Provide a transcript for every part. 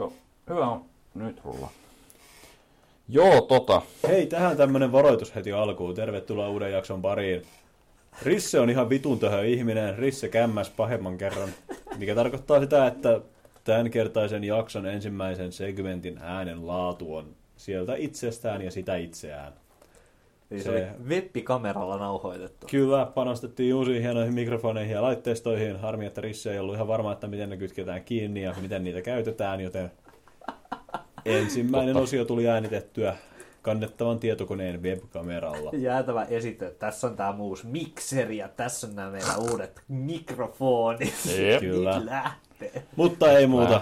Joo, hyvä on. Nyt rullaa. Joo, Hei, tähän tämmönen varoitus heti alkuun. Tervetuloa uuden jakson pariin. Risse on ihan vitun töhön ihminen. Risse kämmäs pahemman kerran. Mikä tarkoittaa sitä, että tämänkertaisen jakson ensimmäisen segmentin äänen laatu on sieltä itsestään ja sitä itseään. Se oli web-kameralla nauhoitettu. Kyllä, panostettiin uusiin hienoihin mikrofoneihin ja laitteistoihin. Harmi, että Risse ei ollut ihan varma, että miten ne kytketään kiinni ja miten niitä käytetään, joten ensimmäinen osio tuli äänitettyä kannettavan tietokoneen webkameralla. Jäätävä esitö. Tässä on tämä uusi mikseri ja tässä on nämä meidän uudet mikrofonit. Kyllä. Lähtee. Mutta ei muuta.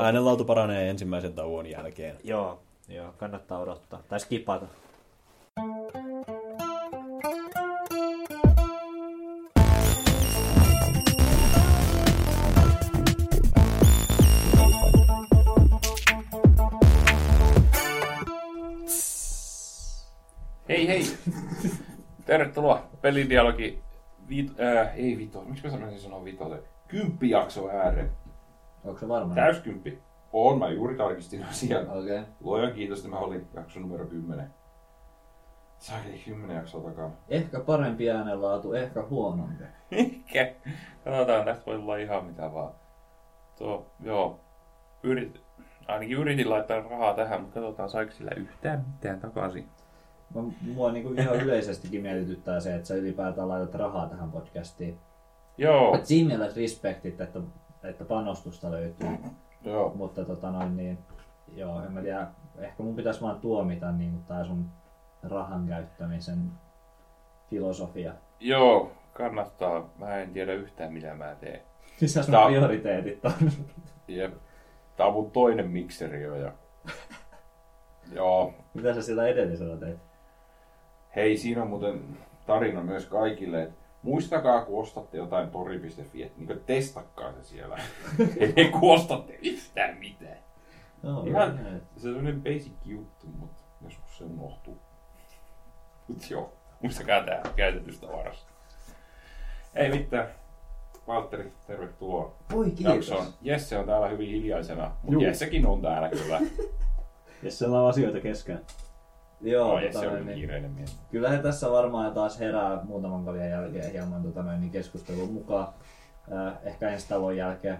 Äänenlaatu paranee ensimmäisen tauon jälkeen. Joo, joo, kannattaa odottaa. Tai skipata. Hei hei! Tervetuloa Pelidialogi kymppijakso ääreen. Onko se varmaan? Täyskymppi. Oon, mä juuri tarkistin asian. Okei. Okay. Luojan kiitos, että mä olin jakso numero 10. Saakeli 10 jaksoa takaa. Ehkä parempi äänenlaatu, ehkä huonompi. Ehkä. Katsotaan, tästä voi olla ihan mitä vaan. Tuo, joo. Ainakin yritin laittaa rahaa tähän, mutta katsotaan saiko sillä yhtään mitään takaisin. Mua niinku ihan yleisestikin mietityttää se, että sä ylipäätään laitat rahaa tähän podcastiin. Joo. Et siinä mielessä respektit, että panostusta löytyy. Joo. Mutta niin, joo, en mä tiedä, ehkä mun pitäisi vaan tuomita niin, tää sun rahan käyttämisen filosofia. Joo, kannattaa. Mä en tiedä yhtään mitä mä teen. Siis sä sun prioriteetit on. Jep. Tää on mun toinen mikseri jo ja... Joo. Mitä sä sillä edellisellä teit? Hei, siinä on muuten tarina myös kaikille, että muistakaa, kun ostatte jotain tori.fi, että niin testakkaa se siellä. Ei kun ostatte yhtään mitään. No, ihan näin. Se on sellainen basic juttu, mutta joskus se unohtuu. Mut joo, muistakaa tää käytetystä varasta. Ei mitään. Valtteri, tervetuloa. Voi kiitos. Jakson. Jesse on täällä hyvin hiljaisena, mutta Jessekin on täällä kyllä. Jessellä on asioita kesken. Joo, no, Jesse on niin, kiireinen mies. Kyllähän tässä varmaan taas herää muutaman kaljan jälkeen hieman niin keskustelun mukaan. Ehkä ensi talon jälkeen.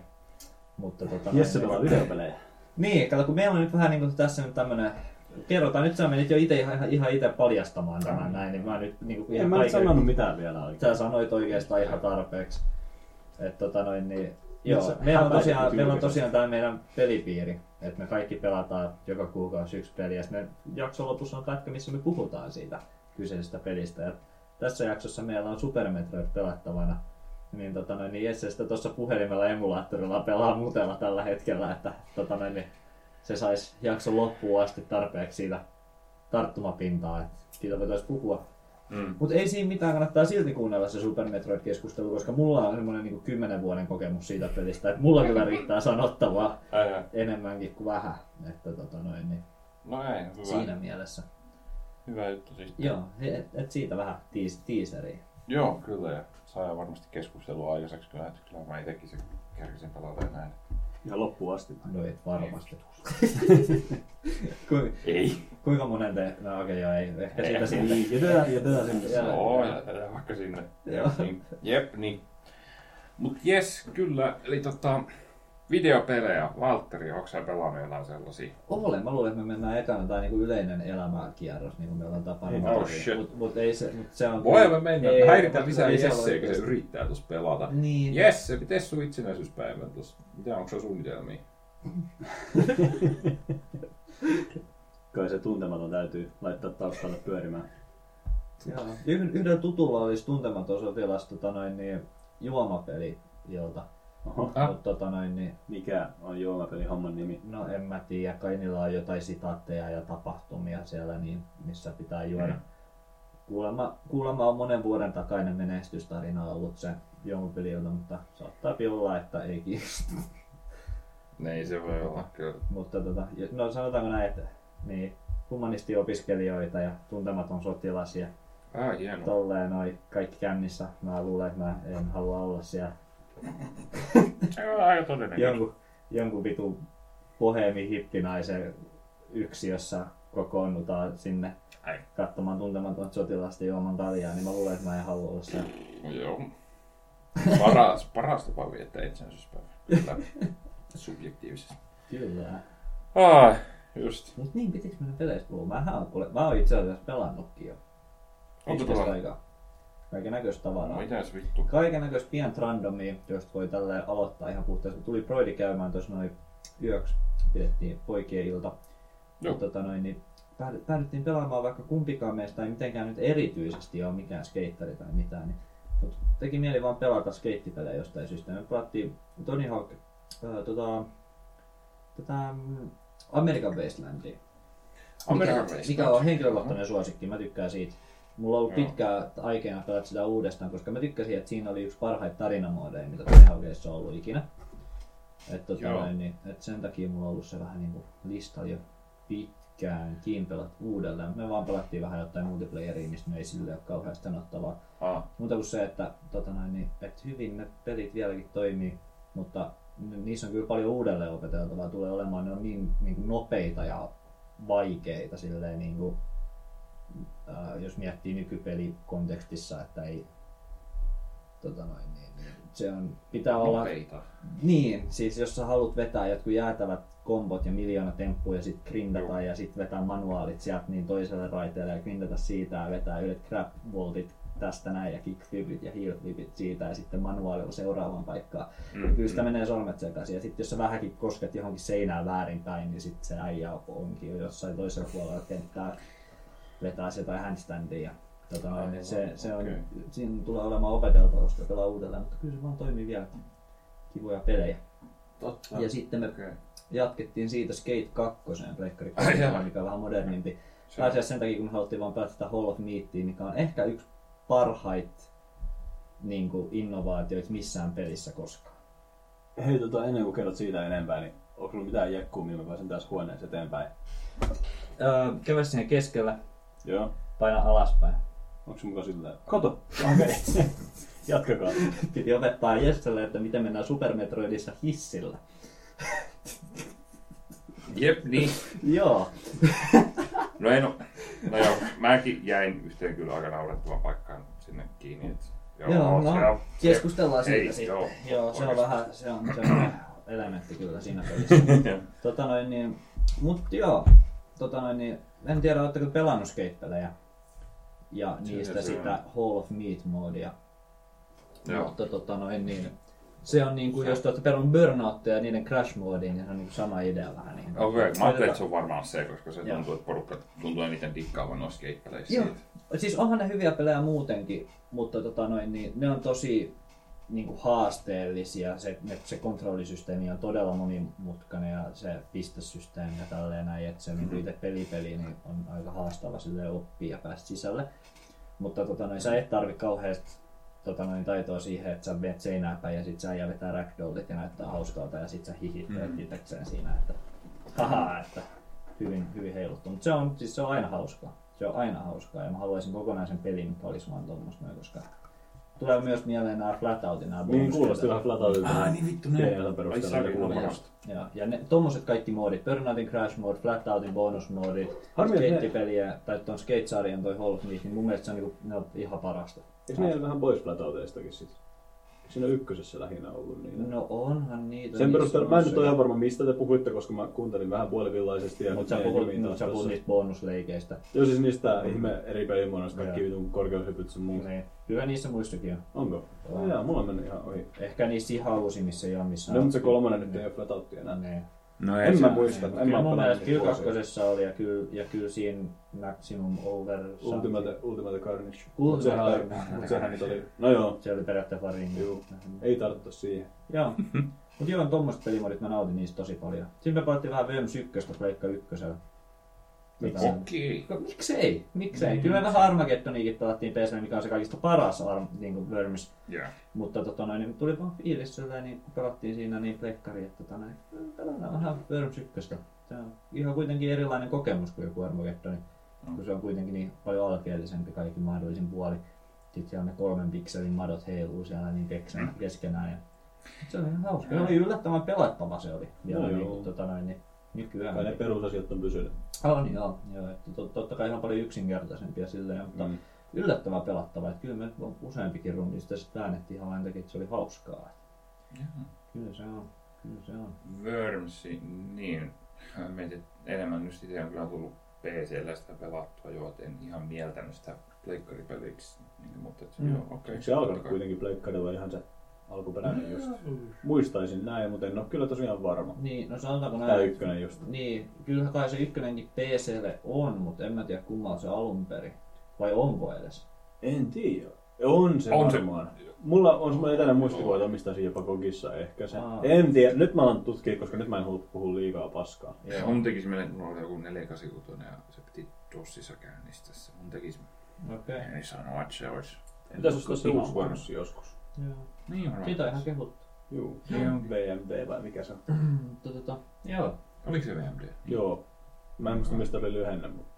Mutta Jesse pelaa videopelejä. Niin, kato kun meillä on nyt vähän niin kuin tässä nyt tämmönen... Kerrotaan, nyt sä menit jo itse ihan itse paljastamaan tämän näin, niin mä nyt niin kuin ihan kaiken... En mä sanonut mitään vielä oikein. Sä sanoit oikeastaan ihan tarpeeksi. Että niin... Joo, meillä on tosiaan tämä meidän pelipiiri, että me kaikki pelataan joka kuukausi yksi peli ja sitten jakson lopussa on pätkä, missä me puhutaan siitä kyseisestä pelistä. Ja tässä jaksossa meillä on Super Metroid pelattavana, niin, niin Jesse sitä tuossa puhelimella emulaattorilla pelaa mutella tällä hetkellä, että niin se saisi jakson loppuun asti tarpeeksi siitä tarttumapintaa, että siitä voitaisiin puhua. Mm. Mutta ei siinä mitään, kannattaa silti kuunnella se Super Metroid-keskustelu, koska mulla on semmoinen niinku 10 vuoden kokemus siitä pelistä, että mulla kyllä riittää sanottavaa enemmänkin kuin vähän, että niin. No ei, hyvä. Siinä mielessä. Hyvä juttu siis. Joo, et siitä vähän tiiseriä. Joo, kyllä ja saa varmasti keskustelua aikaiseksi, kyllä mä itekin se kerkisin pelata näin. Ja loppuun asti. No et varmasti. Ei. Kuinka monen te... No okei, joo, ei. Ehkä siitä sinne. Jätetään sinne. Joo, jätetään vaikka sinne. Jep, niin. Mut jes, kyllä. Eli videopelejä. Valtteri, onko sä pelannut jotain sellaisia? Olen. Mä luulen, että me mennään ekana tai niinku yleinen elämäkierros, niin kuin meillä on tapana. Oh shit. Mut ei se... Mut se on voi me mennä. Me häiritään lisää Jesseä, kun se yrittää tuossa pelata. Niin. Jesse, mites sun itsenäisyyspäivän tuossa? Mitä onko se suunnitelmia? Kai se tuntematon täytyy laittaa taustalle pyörimään. Joo. Yhdellä tutulla olisi tuntematon sotilas juomapeli ilta. Mut, niin, mikä on juomapelin homman nimi? No en mä tiedä, kai niillä on jotain sitaatteja ja tapahtumia siellä, niin missä pitää juoda. Kuulemma on monen vuoden takainen menestystarina ollut se juomapeliltä, mutta saattaa olla, että ei kiinnostu. Ei se voi olla, kyllä. Mutta no sanotaanko näin, että niin, humanistiopiskelijoita ja tuntematon sotilas ja tolleen noi kaikki kännissä. Mä luulen, että mä en halua olla siellä. Jonkun vitu boheemi-hippinaisen yksiössä kokoonnutaan sinne katsomaan tuntematonta sotilasta juomaan taljaa, niin mä luulen, että mä en halua olla siellä. No joo. Paras tapa viettää itsenäisyyspäivä. Kyllä. Subjektiivisesti. Kyllä. Ah, just. Mut niin, pitikö mennä peleistä puhua? Mä oon itse asiassa pelannutkin jo. Onko pelannut? Kaikennäköistä tavaraa. Mitäs vittu? Kaikennäköistä pientä randomia, josta voi tälleen aloittaa ihan puhtaasti. Tuli Broidi käymään tuossa noin yöksi. Pidettiin poikien ilta. Niin päädyttiin pelaamaan, vaikka kumpikaan meistä ei mitenkään nyt erityisesti ole mikään skeittari tai mitään. Niin, mutta teki mieli vaan pelata skeittipelejä jostain syystä. Me pelattiin Tony Hawk American Wastelandia, mikä on henkilökohtainen suosikki. Mä tykkään siitä. Mulla on ollut pitkään aikeena pelata sitä uudestaan, koska mä tykkäsin, että siinä oli yksi parhaita tarinamoodeja, mitä Tony Hawkissa on ollut ikinä. Et sen takia mulla on ollut se vähän niinku listalla jo pitkäänkin pelat uudelleen. Me vaan pelattiin vähän jotain multiplayeria, mistä me ei sille ole kauheasti sanottavaa. Muuta kuin se, että et hyvin ne pelit vieläkin toimii, mutta niissä on kyllä paljon uudelleen opeteltavaa. Tulee olemaan, ne on niin nopeita ja vaikeita silleen niinku, jos miettii nykypelikontekstissa, että ei se on, pitää olla nopeita. Niin, siis jos sä haluat vetää jotkut jäätävät kombot ja miljoona temppuja ja sit grindata ja sit vetää manuaalit sieltä niin toiselle raiteelle ja grindata siitä ja vetää yhdet grab voltit tästä näin ja kickflipit ja heelflipit siitä ja sitten manuaalilla seuraavaan paikkaan. Kyllä sitä menee sormet sekaisin ja sit jos sä vähänkin kosket johonkin seinään väärinpäin, niin sit se äijä onkin jo jossain toisella puolella kenttää vetää sieltä handstandia. Siinä tulee olemaan opeteltavasta ja pelaa uudelleen, mutta kyllä se vaan toimii vielä kivoja pelejä. Totta. Ja sitten me jatkettiin siitä Skate 2, mikä on vähän modernimpi. Pääasiassa sen takia, kun me haluttiin vaan päästä sitä Hall of Meatiin, mikä on ehkä yksi parhaita niin kuin innovaatioita missään pelissä koskaan. Hei, ennen kuin kerrot siitä enempää, niin onko sinulla mitään jekkuu, millä mä pääsen tässä huoneessa eteenpäin? Käydä siihen keskellä, paina alaspäin. Onko se muka sillä? Kato! Okay. Jatkakaa. Piti opettaa Jesselle, että miten mennään Super Metroidissa hissillä. Jep, niin. Joo. No joo, mäkin jäin yhteen kyllä aika naurettavan paikkaan sinne kiinni. Keskustellaan siitä sitten. Joo, se on vähän semmoinen elementti kyllä siinä pelissä. En tiedä, oletteko pelannut skate-pelejä ja niistä sitä Hall of Meat-moodia. Mutta se on niinku, jos te olette pelannut Burnouttia ja niiden Crash-moodiin, niin se on niinku sama idea vähän niin. Okei, mä ajattelin, että se on varmaan se, koska se tuntuu, että porukka tuntuu eniten dikkaavan noissa skate-peleissä. Joo, siis onhan ne hyviä pelejä muutenkin, mutta ne on tosi niinku haasteellisia. Se kontrollisysteemi on todella monimutkainen ja se pistesysteemi ja tälleen näin, että se itse peli niin on aika haastava silleen oppia ja päästä sisälle. Mutta sä et tarvi kauheasti taitoa siihen, että sä veet seinään päin ja sit sä ja vetää ragdollit ja näyttää hauskalta ja sit sä hihittelet itsekseen siinä, että haha, että hyvin heiluttu. Mutta se on aina hauskaa. Se on aina hauskaa ja mä haluaisin kokonaisen pelin, mikä olisi vaan tommoista noin, koska tulee myös mieleen nämä flatoutit, nämä bonus-teet. Niin, kuulosti nämä flatoutit. Niin vittu, näin. Ja tommoset kaikki moodit, Burnoutin Crash Mode, Flatoutin bonusmoodit, skeittipeliä, tai tuon skate-sarjan toi Hall of Meat, niin mun mielestä se on, ne on ihan parasta. Eikö ne vähän pois flatouteistakin sitten? Eikö siinä ykkösessä lähinnä ollut niitä? No onhan niitä. Sen perusteella, mä en nyt ole ihan varma mistä te puhuitte, koska mä kuuntelin vähän puolivillaisesti. Mutta sä puhut niistä bonusleikeistä. Joo, siis niistä ihme eri pelimuodoista, kaikki vitun korkeushypyt sun muut. Kyllä niissä muissakin on. Onko? Joo, mulla on mennyt ihan ohi. Ehkä niissä ihan uusimmissa ei ole missään. No, mutta se kolmannen nyt ei ole flatoutti enää. No en mä muista. Mun mielestä kyllä kakkosessa oli ja kyllä siinä Maximum Over... Ultimate Carnage. Mutta sehän nyt oli... No joo. Se oli periaatteessa varinkin. Joo. Ei tarttu siihen. Joo. Mut joo, tommoset pelimodit mä nautin niistä tosi paljon. Siinä me palattiin vähän Vems 1:stä Pleikka 1:sellä. Okei. Miksei? Kyllä me vähän Armageddoniikin pelattiin PC:llä, mikä on se kaikista paras niinku Worms. Mutta tuli vaan fiilis sillä, niin kun pelattiin siinä niin plekkari, että pelataan vähän Worms 1:stä. Se on ihan kuitenkin erilainen kokemus kuin joku Armageddoni, kun se on kuitenkin niin paljon alkeellisempi kaikki mahdollisin puoli. Sitten siellä ne 3 pikselin madot heiluu siellä niin keskenään. Se oli ihan hauska. Se oli yllättävän pelattava se oli. Vielä, Niin kyllähän ne perusasiat on pysynyt. On joo, joo. Totta kai on paljon yksinkertaisempia silleen, mutta yllättävän pelattava. Että kyllä me useampikin rundi sitten äänettiin ihan ainakin, että se oli hauskaa. Kyllä se on, kyllä se on. Wormsi, niin. Mietin, että enemmän nyt itse on kyllä tullut PC:llä sitä pelattua, joten ihan mieltänyt sitä pleikkaripeliksi. Niin, mutta se, okay, se alkaa kuitenkin pleikkarilla ihan se alkuperäinen just. Muistaisin näin, mutta en ole kyllä tosiaan varma. Niin, no sanotaanko näin. Tämä ykkönen just. Niin, kyllähän kai se ykkönenkin PC:lle on, mutta en mä tiedä kummalla se alun perin. Vai onko edes? En tiedä. On se on varmaan. Se. Mulla on semmoinen etäinen muistikuva, että omistaisin jopa kokissa ehkä se. En tiedä. Nyt mä alan tutkia, koska nyt mä en puhu liikaa paskaa. Mun tekisi mieleen, kun oli joku 486 ja se piti DOSissa käynnistää se. Mun tekisi mieleen. Okei. Okay. Ei sanoa, että se olisi. Entäs olisi tosta uusi huonossa joskus? Joo. Niin on. Siitä on ihan kehuttu. Juu. VMD vai mikä se on? Joo. Oliko se VMD? Joo. Mä en muista mistä oli lyhenne, mutta...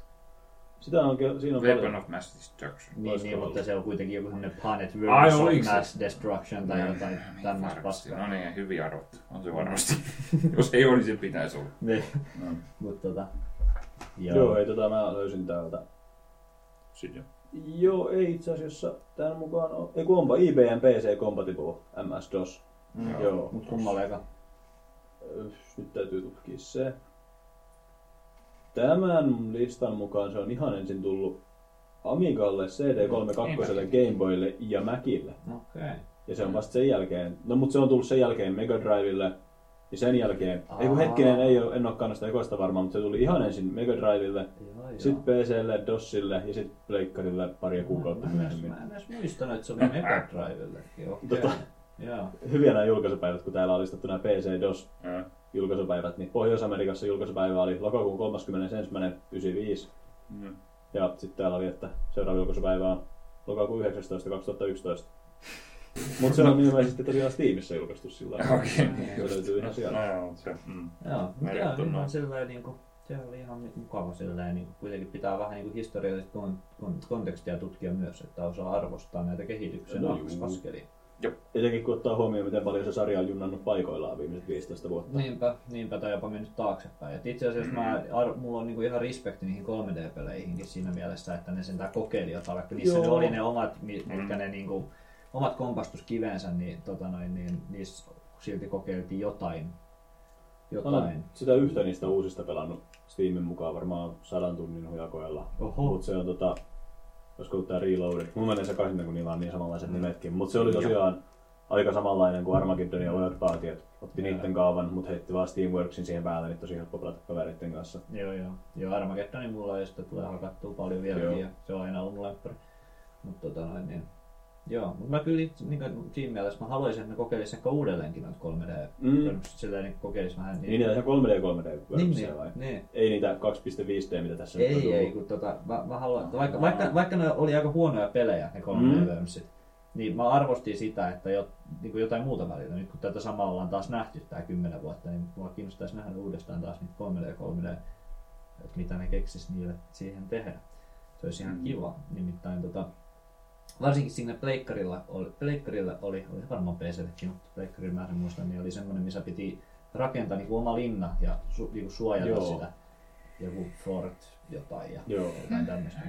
Sitä on, siinä on Weapon paljon... of Mass Destruction. Niin, mutta se on kuitenkin joku sellainen Planet World of Mass Destruction tai jotain tämmöistä paskaa. No niin, hyviä arvot. On se varmasti. Jos ei ole, niin se pitäisi olla. Niin. No. Mut joo, ei mä löysin täältä. Sitten joo, ei itse asiassa tämän mukaan ole. Ei kun onpa IBM PC Compatible MS-DOS. Joo. Mut kummalla eka? Nyt täytyy tutkia se. Tämän listan mukaan se on ihan ensin tullut Amigalle, CD32:lle, Game Boylle ja Macille. Okay. Ja se on vasta sen jälkeen. No mutta se on tullut sen jälkeen Mega Drivelle ja sen jälkeen. Ei kun hetkinen, en ole kannasta ekoista varmaan, mutta se tuli ihan ensin Mega Drivelle, sitten PC:lle, DOSille ja sitten pleikkarille pari kuukautta myöhemmin. Mä en edes muistanut, että se oli Mega Drivelle. Hyviä nämä julkaisupäivät, kun täällä on listattu nämä PC, DOS. Julkaisupäivät, niin Pohjois-Amerikassa julkaisupäivä oli lokakuun 31.95. Ja sitten täällä oli, että seuraava julkaisupäivä on lokakuun 19.2011. Mutta se on ilmeisesti tosiaan Steamissa julkaistu sillä lailla. Se löytyy ihan siellä. Joo, se oli ihan mukava silleen. Kuitenkin pitää vähän historiallista kontekstia tutkia myös, että osaa arvostaa näitä kehityksen askelia. Etenkin kun ottaa huomioon, miten paljon se sarja on junnannut paikoillaan viimeiset 15 vuotta. Niinpä tai jopa mennyt taaksepäin. Et itse asiassa mulla on niinku ihan respekti niihin 3D-peleihinkin siinä mielessä, että ne sentään kokeili jotain, kun niissä ne oli ne omat, mitkä ne niinku, omat kompastuskivensä, niin, niissä silti kokeiltiin jotain. Sitä yhtä niistä uusista pelannut Steamin mukaan varmaan 100 tunnin hujakoilla. Mut se on olisiko ollut tää Reloaded? Mun menee sekaisin, kun niillä on niin samanlaiset nimetkin, mutta se oli tosiaan aika samanlainen kuin Armageddon ja World Party. Otti niitten kaavan, mutta heitti vaan Steamworksin siihen päälle, niin tosi helppo pelata kavereitten kanssa. Joo, Armageddonin mulla ei sitä tulee hakattua paljon vieläkin ja se on aina ollut mun lämpäri. Joo, mutta mä kyllä niin siinä mielessä mä haluaisin, että ne kokeilisi ehkä uudelleenkin noita 3D-versioita, silleen niin kokeilisi vähän niitä. Niin niitä ihan 3D-versioita vai? Niin. Ei niitä 2.5D, mitä tässä nyt on tullut. Ei, kun mä haluan, vaikka ne oli aika huonoja pelejä ne 3D-versiot, niin mä arvostin sitä, että niin jotain muuta välillä. Nyt kun tätä samaa ollaan taas nähty tää 10 vuotta, niin mua kiinnostaisi nähdä uudestaan taas niitä 3D, että mitä ne keksisi niille siihen tehdä. Se olisi ihan kiva, nimittäin varsinkin siinä pleikkarilla oli varmaan PC:lläkin, mutta pleikkarilla mä en muista, niin oli semmoinen, missä piti rakentaa niin kuin oma linna ja niin suojata sitä. Joku fort jotain ja jotain tämmöistä.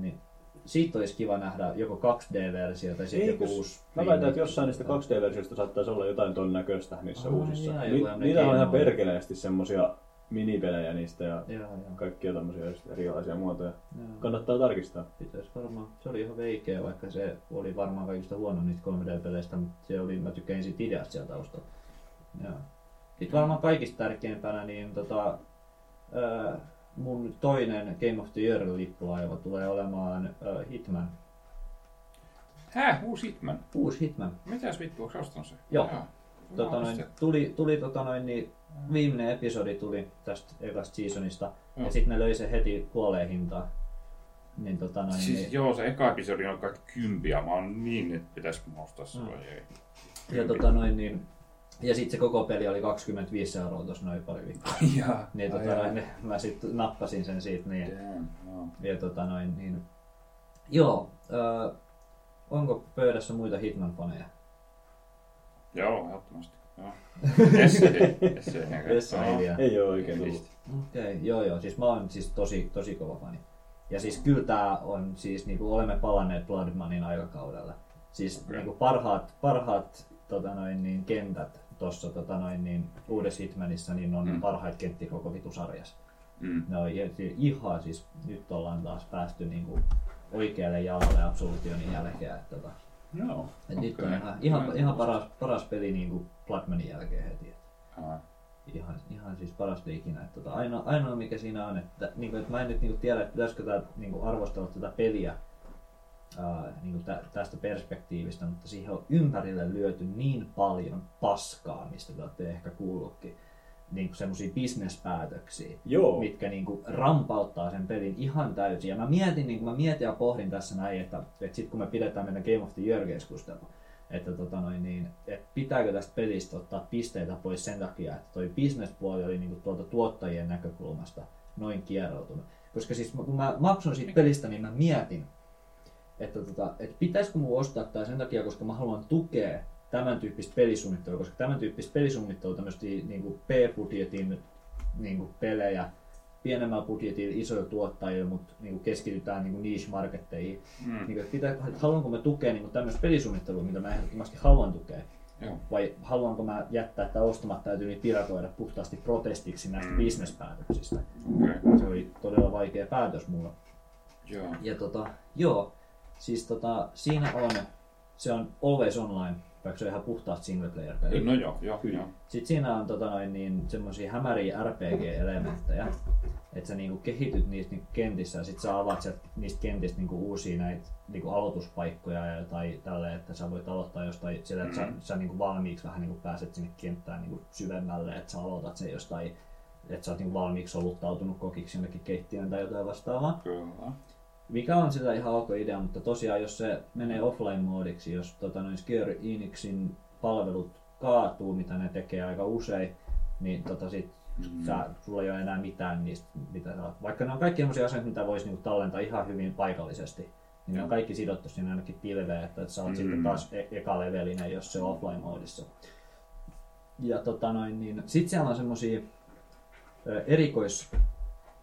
Niin, siitä olisi kiva nähdä joko 2D-versio tai sitten joku uusi. Mä väitän, että jossain niistä 2D-versioista saattaisi olla jotain ton näköistä niissä uusissa. Niitä on ihan perkeleesti semmosia minipelejä niistä ja kaikkia tämmöisiä erilaisia muotoja. Kannattaa tarkistaa. Pitäis varmaan. Se oli ihan veikeä, vaikka se oli varmaan kaikista huono niistä 3D-peleistä, mutta se oli, mä tykkäin siitä ideasta siellä taustalla. Sitten varmaan kaikista tärkeimpänä niin mun toinen Game of the Year-lippulaiva tulee olemaan Hitman. Uusi Hitman? Uusi Hitman. Mitäs vittu, onko ostanut se? Joo. Viimeinen episodi tuli tästä ekasta seasonista ja sitten ne löi sen heti puoleen hintaan. Niin, se eka episodi on kaikki kympiä, mä oon niin, että pitäis ostaa se vai ei. Ja sitten se koko peli oli 25€ tuossa noin pari viikkoa. Niin, mä sitten nappasin sen siitä. Niin. Ja onko pöydässä muita Hitman-faneja? Joo, ehdottomasti. No. Ei ole oikein tullut. Okay, joo, siis mä oon siis tosi kova fani. Ja siis kyllä tää on, siis niinku olemme palanneet Blood Moneyn aikakaudella. Siis okay. Niinku parhaat kentät tossa uudessa Hitmanissa niin on parhaat kenttiä koko vitusarjassa. No ihan siis nyt ollaan taas päästy niinku oikealle jalalle absolutionin jälkeen. No, okay. Nyt on ihan paras peli niinku Bloodmanin jälkeen heti. Ihan siis parasta ikinä. Ainoa mikä siinä on, että, niinku, että mä en nyt niinku tiedä, että pitäisikö tää, niinku, arvostella tätä peliä niinku tästä perspektiivistä, mutta siihen on ympärille lyöty niin paljon paskaa, mistä te olette ehkä kuullutkin. Niinku semmosia bisnespäätöksiä, mitkä niinku rampauttaa sen pelin ihan täysin. Ja mä mietin ja pohdin tässä näin, että sit kun me pidetään meidän Game of the Year-keskustelua, että et pitääkö tästä pelistä ottaa pisteitä pois sen takia, että toi business-puoli oli niinku tuolta tuottajien näkökulmasta noin kieroutunut. Koska siis kun mä maksun siitä pelistä, niin mä mietin, että et pitäisikö mun ostaa tää sen takia, koska mä haluan tukea tämän tyyppistä pelisuunnittelua, koska tämän tyyppistä pelisuunnittelua, tämmöisiä niinku P-budjetin niinku pelejä, pienemmän budjetilla, isoja tuottajia, mutta niinku keskitytään niinku niche-marketteihin. Niinku, haluanko mä tukea niinku tämmöistä pelisuunnittelua, mitä mä ehdottomasti haluan tukea? Joo. Vai haluanko mä jättää tämä ostamatta ja tyyliin piratoida puhtaasti protestiksi näistä bisnespäätöksistä? Okay. Se oli todella vaikea päätös mulla. Joo. Ja siis siinä on, se on Always Online. Vaikka se on ihan puhtaasti singleplayer-peliä. No joo. Sitten siinä on semmoisia hämäriä RPG-elementtejä, että sä niinku kehityt niistä niinku kentissä ja sit sä avaat niistä kentistä niinku uusia näitä niinku aloituspaikkoja ja jotain tälleen, että sä voit aloittaa jostain sillä, että sä niinku valmiiksi vähän niinku pääset sinne kenttään niinku syvemmälle, että sä aloitat sen jostain, että sä oot niinku valmiiksi soluttautunut kokiksi jonnekin keittiöön tai jotain vastaavaa. Kyllä. Mikä on sitä ihan ok idea, mutta tosiaan jos se menee offline-moodiksi, jos Square Enixin palvelut kaatuu, mitä ne tekee aika usein, niin sit sulla ei ole enää mitään niistä, mitä sä oot. Vaikka ne on kaikki sellaisia asioita, mitä voisi niinku tallentaa ihan hyvin paikallisesti, niin ne on kaikki sidottu siinä ainakin pilveen, että sä oot sitten taas ekalevelinen, jos se on offline-moodissa. Ja sit siellä on semmosia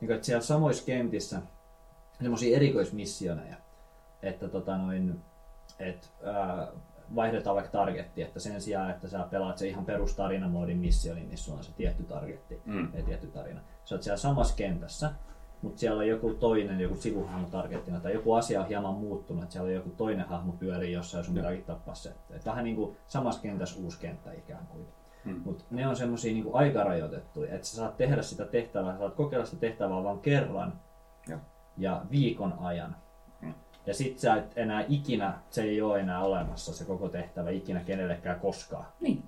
että siellä samoissa kentissä, semmoisia erikoismissioneja, että vaihdetaan vaikka targetti, että sen sijaan, että sä pelaat se ihan perustarinamoodin missioni, niin sulla on se tietty targetti ja tietty tarina. Sä oot siellä samassa kentässä, mutta siellä on joku toinen, joku sivuhahmo targettina tai joku asia on hieman muuttunut, että siellä on joku toinen hahmo pyörii jossain, sun pitääkin tappaa se. Vähän niin kuin samassa kentässä uusi kenttä ikään kuin. Mutta ne on semmoisia niin kuin aikarajoitettuja, että sä saat tehdä sitä tehtävää, sä saat kokeilla sitä tehtävää vaan kerran. Ja viikon ajan. Ja sit sä et enää ikinä, se ei oo enää olemassa se koko tehtävä ikinä kenellekään koskaan. Niin.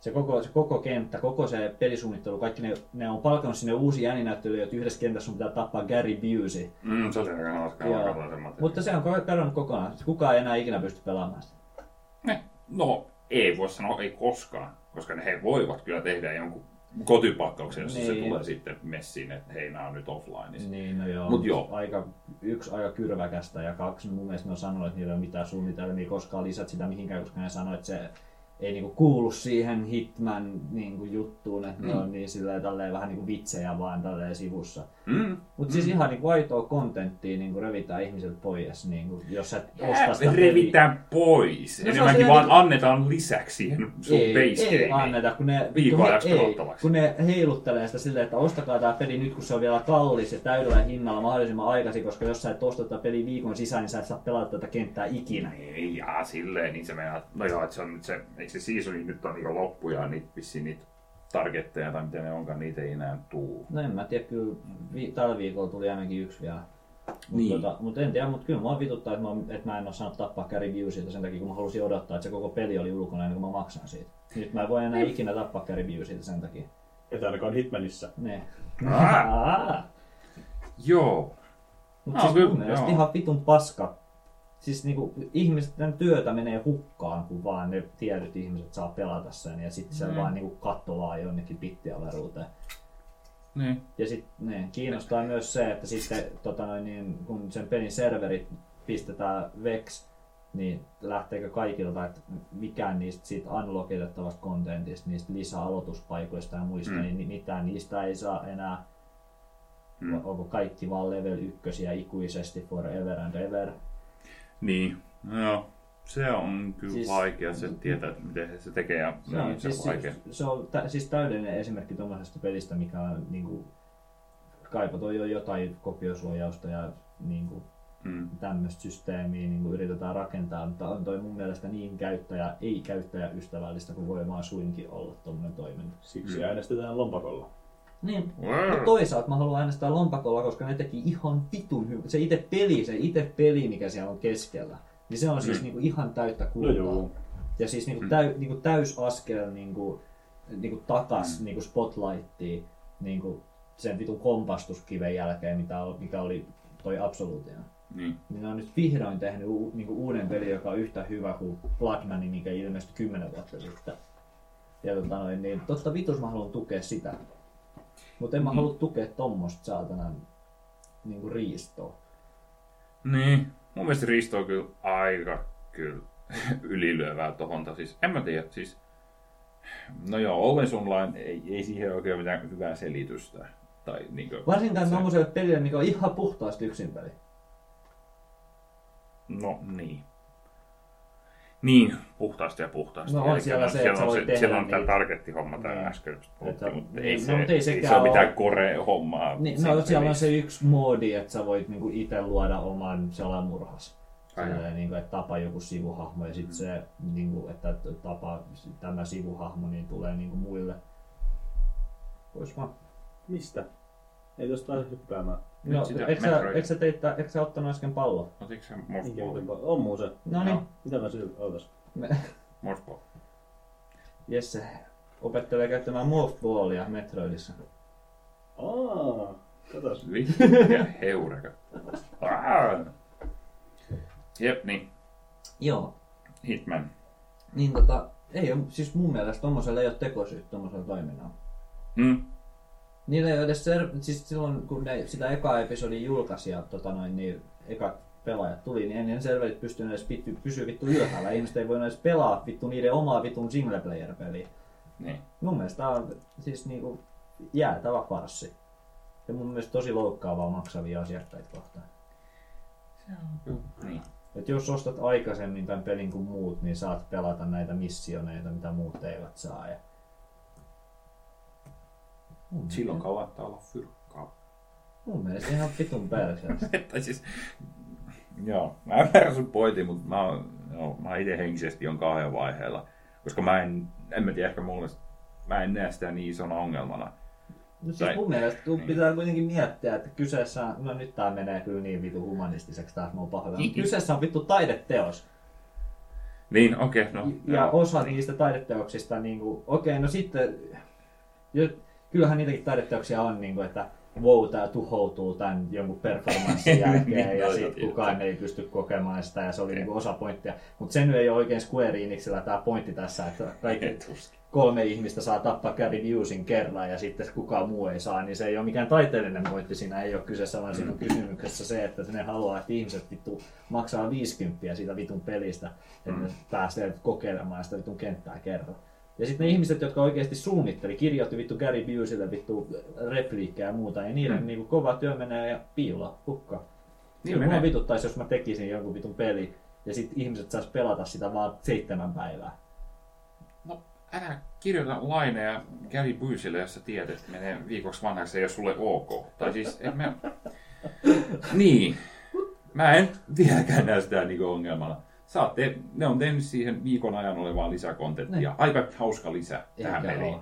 Se koko kenttä, koko se pelisuunnittelu, kaikki ne on palkannut sinne uusia ääninäyttelyjä, että yhdessä kentässä sun pitää tappaa Gary Busey. Se on aika. Mutta se on kadonnut kokonaan, kukaan ei enää ikinä pysty pelaamaan sitä. No ei voi sanoa ei koskaan, koska ne he voivat kyllä tehdä jonkun kotipakkauksia, jos se tulee sitten messiin, että hei, nää on nyt offline. Niin, no joo. Mut joo. Aika kyrväkästä ja kaksi, mun mielestä ne on sanonut, että niillä ei ole mitään suunnitelmia koskaan lisät sitä mihinkään, koska ne sanoo, että se ei niinku kuulu siihen Hitman niinku juttuun, että ne on niin silleen tälleen vähän niinku vitsejä vaan tälleen sivussa. Mut siis ihan niinku aitoa kontenttia niinku revitään ihmisiltä pois, niinku jos sä ostas sitä... Revitään pois! No, enemmänkin vaan annetaan lisäksi siihen sun base-gameen. Ei anneta, kun ne heiluttelee sitä silleen, että ostakaa tää peli nyt, kun se on vielä kallis ja täydellä hinnalla mahdollisimman aikaisin, koska jos sä et osta tätä peliä viikon sisään, niin sä et saa pelata tätä kenttää ikinä. Jaa, silleen, niin se meinaa, no joo, että se on nyt se... Eikö se seasoni nyt on niin loppu ja niitä vissiin niitä targetteja tai miten ne onkaan, niitä ei enää tuu? No en mä tiedä, kyllä tällä viikolla tuli ainakin yksi vielä. Niin. Mutta en tiedä, mutta kyllä mua vituttaa, että mä en oo saanut tappaa Gary Buseyta sen takia, kun mä halusin odottaa, että se koko peli oli ulkona ennen kuin mä maksan siitä. Nyt mä en voi enää ikinä tappaa Gary Buseyta sen takia. Et ainakaan Hitmanissä. Ne. Joo. Mut siis mun mielestä ihan vitun paska. Siis niinku ihmisten työtä menee hukkaan, kun vaan ne tietyt ihmiset saa pelata sen ja sitten se vaan niinku kattoaa jonnekin bittiavaruuteen. Niin. Ja sit kiinnostaa myös se, että sitten kun sen pelin serverit pistetään veksi, niin lähteekö kaikilta, että mikään niistä siitä unlockitettavasta contentista, niistä lisäaloituspaikoista ja muista, niin mitään niistä ei saa enää. Onko kaikki vaan level ykkösiä ikuisesti forever and ever? Niin, no se on kyllä siis, vaikea, että se tietää, miten se tekee ja se on, niin, siis, vaikea. Se on siis täydellinen esimerkki tuommoisesta pelistä, mikä on niin kuin, kaipaton jo jotain kopiosuojausta ja niin kuin, tämmöistä systeemiä niin kuin yritetään rakentaa, mutta on toi mun mielestä niin ei käyttäjäystävällistä kuin voi vaan suinkin olla tuommoinen toiminta. Siksi äänestetään lompakolla. Niin, mutta toisaalta mä haluan äänestää lompakolla, koska ne teki ihan vitun hyvää. Se itse peli, mikä siellä on keskellä, niin se on siis niinku ihan täyttä kultaa. No ja siis niinku täysaskel niinku takas niinku spotlightiin niinku sen vitun kompastuskiven jälkeen, mikä oli toi Absolutia. Niin ne on nyt vihdoin tehnyt niinku uuden pelin, joka on yhtä hyvä kuin Bloodman, mikä ilmestyi 10 vuotta sitten. Ja niin totta vitus mä haluan tukea sitä. Mutta en mä halua tukea tommosta saatanan niinku riistoa. Niin, mun mielestä riisto on kyllä aika ylilyövää tohonta. Siis, en mä tiedä, siis... No joo, Always Online ei siihen oikein mitään hyvää selitystä. Tai niinku... Varsinkaan tommoselle pelille, mikä on ihan puhtaasti yksin peli. No niin. Niin, puhtaasti. No on siellä on tämä targettihomma tai äsken, mutta ei se ole mitään kore-hommaa. Niin, no siellä on se yksi moodi, että sä voit niinku itse luoda oman salamurhas. Niinku, että tapa joku sivuhahmo ja sitten se, niinku, että tapa tämä sivuhahmo niin tulee niinku muille. Vois vaan. Mistä? Ei tuosta pääse hyppäämään. No, eikö sä ottanut äsken palloa? Otinko se morspoo? On muu se. Noniin. Mitä mä silti ootas? Morspoo. Jesse opettelee käyttämään morphballia Metroidissa. Aaa, katos. Vittuja heureka. Jep, niin. Joo. Hitman. Niin ei oo, siis mun mielestä tommoselle ei oo tekosyyt tommoselle toiminnalla. Niillä ei ole edes siis silloin, kun ne sitä ekaa episodin julkaisi ja niin ekat pelaajat tuli, niin ennen serverit pystyivät edes pysyä vittu ylhäällä. Ihmiset ei voinut edes pelaa vittu niiden omaa vitun singleplayer-peliä. Niin. Mun mielestä tää on siis niinku jäätävä farssi. Ja mun mielestä tosi loukkaavaa maksavia asiakkaita kohtaan. Niin. Et jos ostat aikaisemmin tämän pelin kuin muut, niin saat pelata näitä missioneita, mitä muut eivät saa. Ja silloin kannattaa olla fyrkkaa. Mun mielestä ihan pitun päällisesti. Siis, joo, mä ymmärrän sun pointin, mutta mä itse henkisesti on kahden vaiheella. Koska mä en tiedä, ehkä mulle, mä en näe sitä niin isona ongelmana. No siis mun mielestä pitää kuitenkin miettiä, että kyseessä on, no nyt tää menee kyllä niin vitu humanistiseksi taas, mä oon pahoilla. Kyseessä on vittu taideteos. Niin, okei. No, ja osa niistä taideteoksista, niin okei, no sitten... Kyllähän niitäkin taideteoksia on, niin kuin, että wow, tää tuhoutuu tämän jonkun performanssin jälkeen ja sit kukaan ei pysty kokemaan sitä ja se oli niin kuin osa pointtia. Mutta sen ei ole oikein Square Enixillä tämä pointti tässä, että kaikki 3 ihmistä saa tappaa Gary Newsin kerran ja sitten kukaan muu ei saa, niin se ei ole mikään taiteellinen pointti siinä, ei ole kyseessä, vaan siinä on kysymyksessä se, että ne haluaa, että ihmiset vittu maksaa 50 siitä vitun pelistä, että pääsee kokeilemaan sitä vitun kenttää kerran. Ja sitten ne ihmiset, jotka oikeasti suunnitteli, kirjoitti vittu Gary Buselle vittu repliikkää ja muuta, ja niille niinku kova työ menee ja piilaa hukkaan. Niin mua vituttaisi, jos mä tekisin jonkun vitun peli, ja sitten ihmiset sais pelata sitä vaan 7 päivää. No älä kirjoita laineja Gary Buselle, jos sä tiedät, että menee viikoksi vanhaksi, ei ole sulle ok. Tai siis, en mä... Niin. Mä en vieläkään näe sitä niinku ongelmana. Ne on tehnyt siihen viikon ajan olevaa lisäkontenttia. Aika hauska lisä tähän peliin.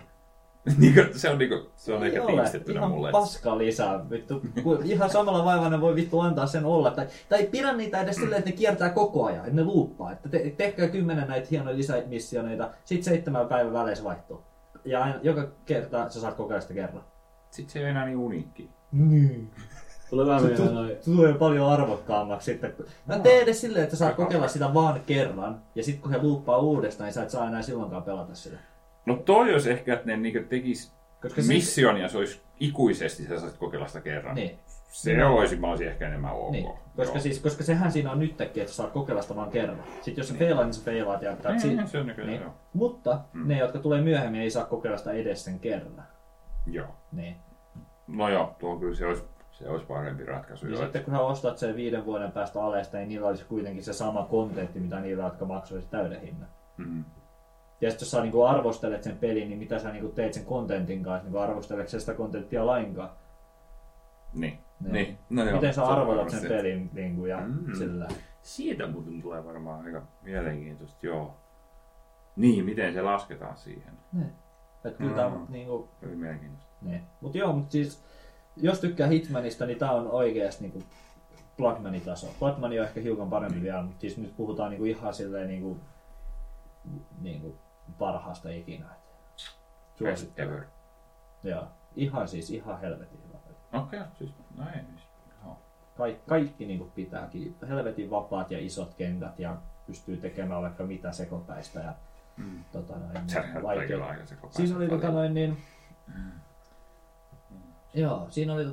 Se on eikä tiivistettynä mulle. Ihan paska lisä. Vittu. Ihan samalla vaivana voi vittu antaa sen olla. Tai pidä niitä edes silleen, että ne kiertää koko ajan, että ne luuppaa. Että tehkää 10 näitä hienoja lisämissioneita, sit 7 päivän välein se vaihtuu. Ja aina, joka kerta sä saat kokeilla sitä kerran. Sit se ei enää niin uniikki. Niin. Tulee paljon arvokkaammaksi sitten. Mä teen edes silleen, että saat kokeilla sitä vaan kerran, ja sitten kun he luuppaa uudestaan, niin sä et saa enää silloinkaan pelata sitä. No toi olisi ehkä, että ne tekis Missionia se olisi ikuisesti, sä saisit kokeilla sitä kerran. Niin. Se olisi, mä olisin ehkä enemmän ok. Niin. Koska sehän siinä on nytkin, että sä saat kokeilla sitä vaan kerran. Sitten jos sä feilaat, niin sä feilaat. Se on nykyään, niin. Mutta ne, jotka tulee myöhemmin, ei saa kokeilla sitä edes sen kerran. Joo. Niin. No joo, tuo kyllä se olisi parempi ratkaisu. Ja sitten kun sä ostat sen 5 vuoden päästä alesta, niin niillä olisi kuitenkin se sama kontentti, mitä niillä, jotka maksoisi täyden hinnan. Mm-hmm. Ja sitten jos sä niinku arvostelet sen pelin, niin mitä sä niinku teet sen kontentin kanssa? Niinku arvostelet sä sitä kontenttia lainkaan? Niin. No joo, miten sä arvoitat sen pelin niinku, ja sillä? Siitä muuten tulee varmaan aika mielenkiintoista, joo. Niin, miten se lasketaan siihen? Ne. Et kyllä tää on niinku... Oli mielenkiintoista. Ne. Mut siis, jos tykkää Hitmanista, niin tää on oikeesti niinku Blackmanin taso. Blackman on ehkä hiukan parempi vielä, mutta siis nyt puhutaan niinku ihan silleen niinku parhaasta ikinä. Suosittelen. Joo, ihan helvetin hyvä. Okei, siis näin. No. Kaikki niinku pitääkin. Helvetin vapaat ja isot kentät ja pystyy tekemään vaikka mitä sekopäistä ja siinä oli Joo, siinä oli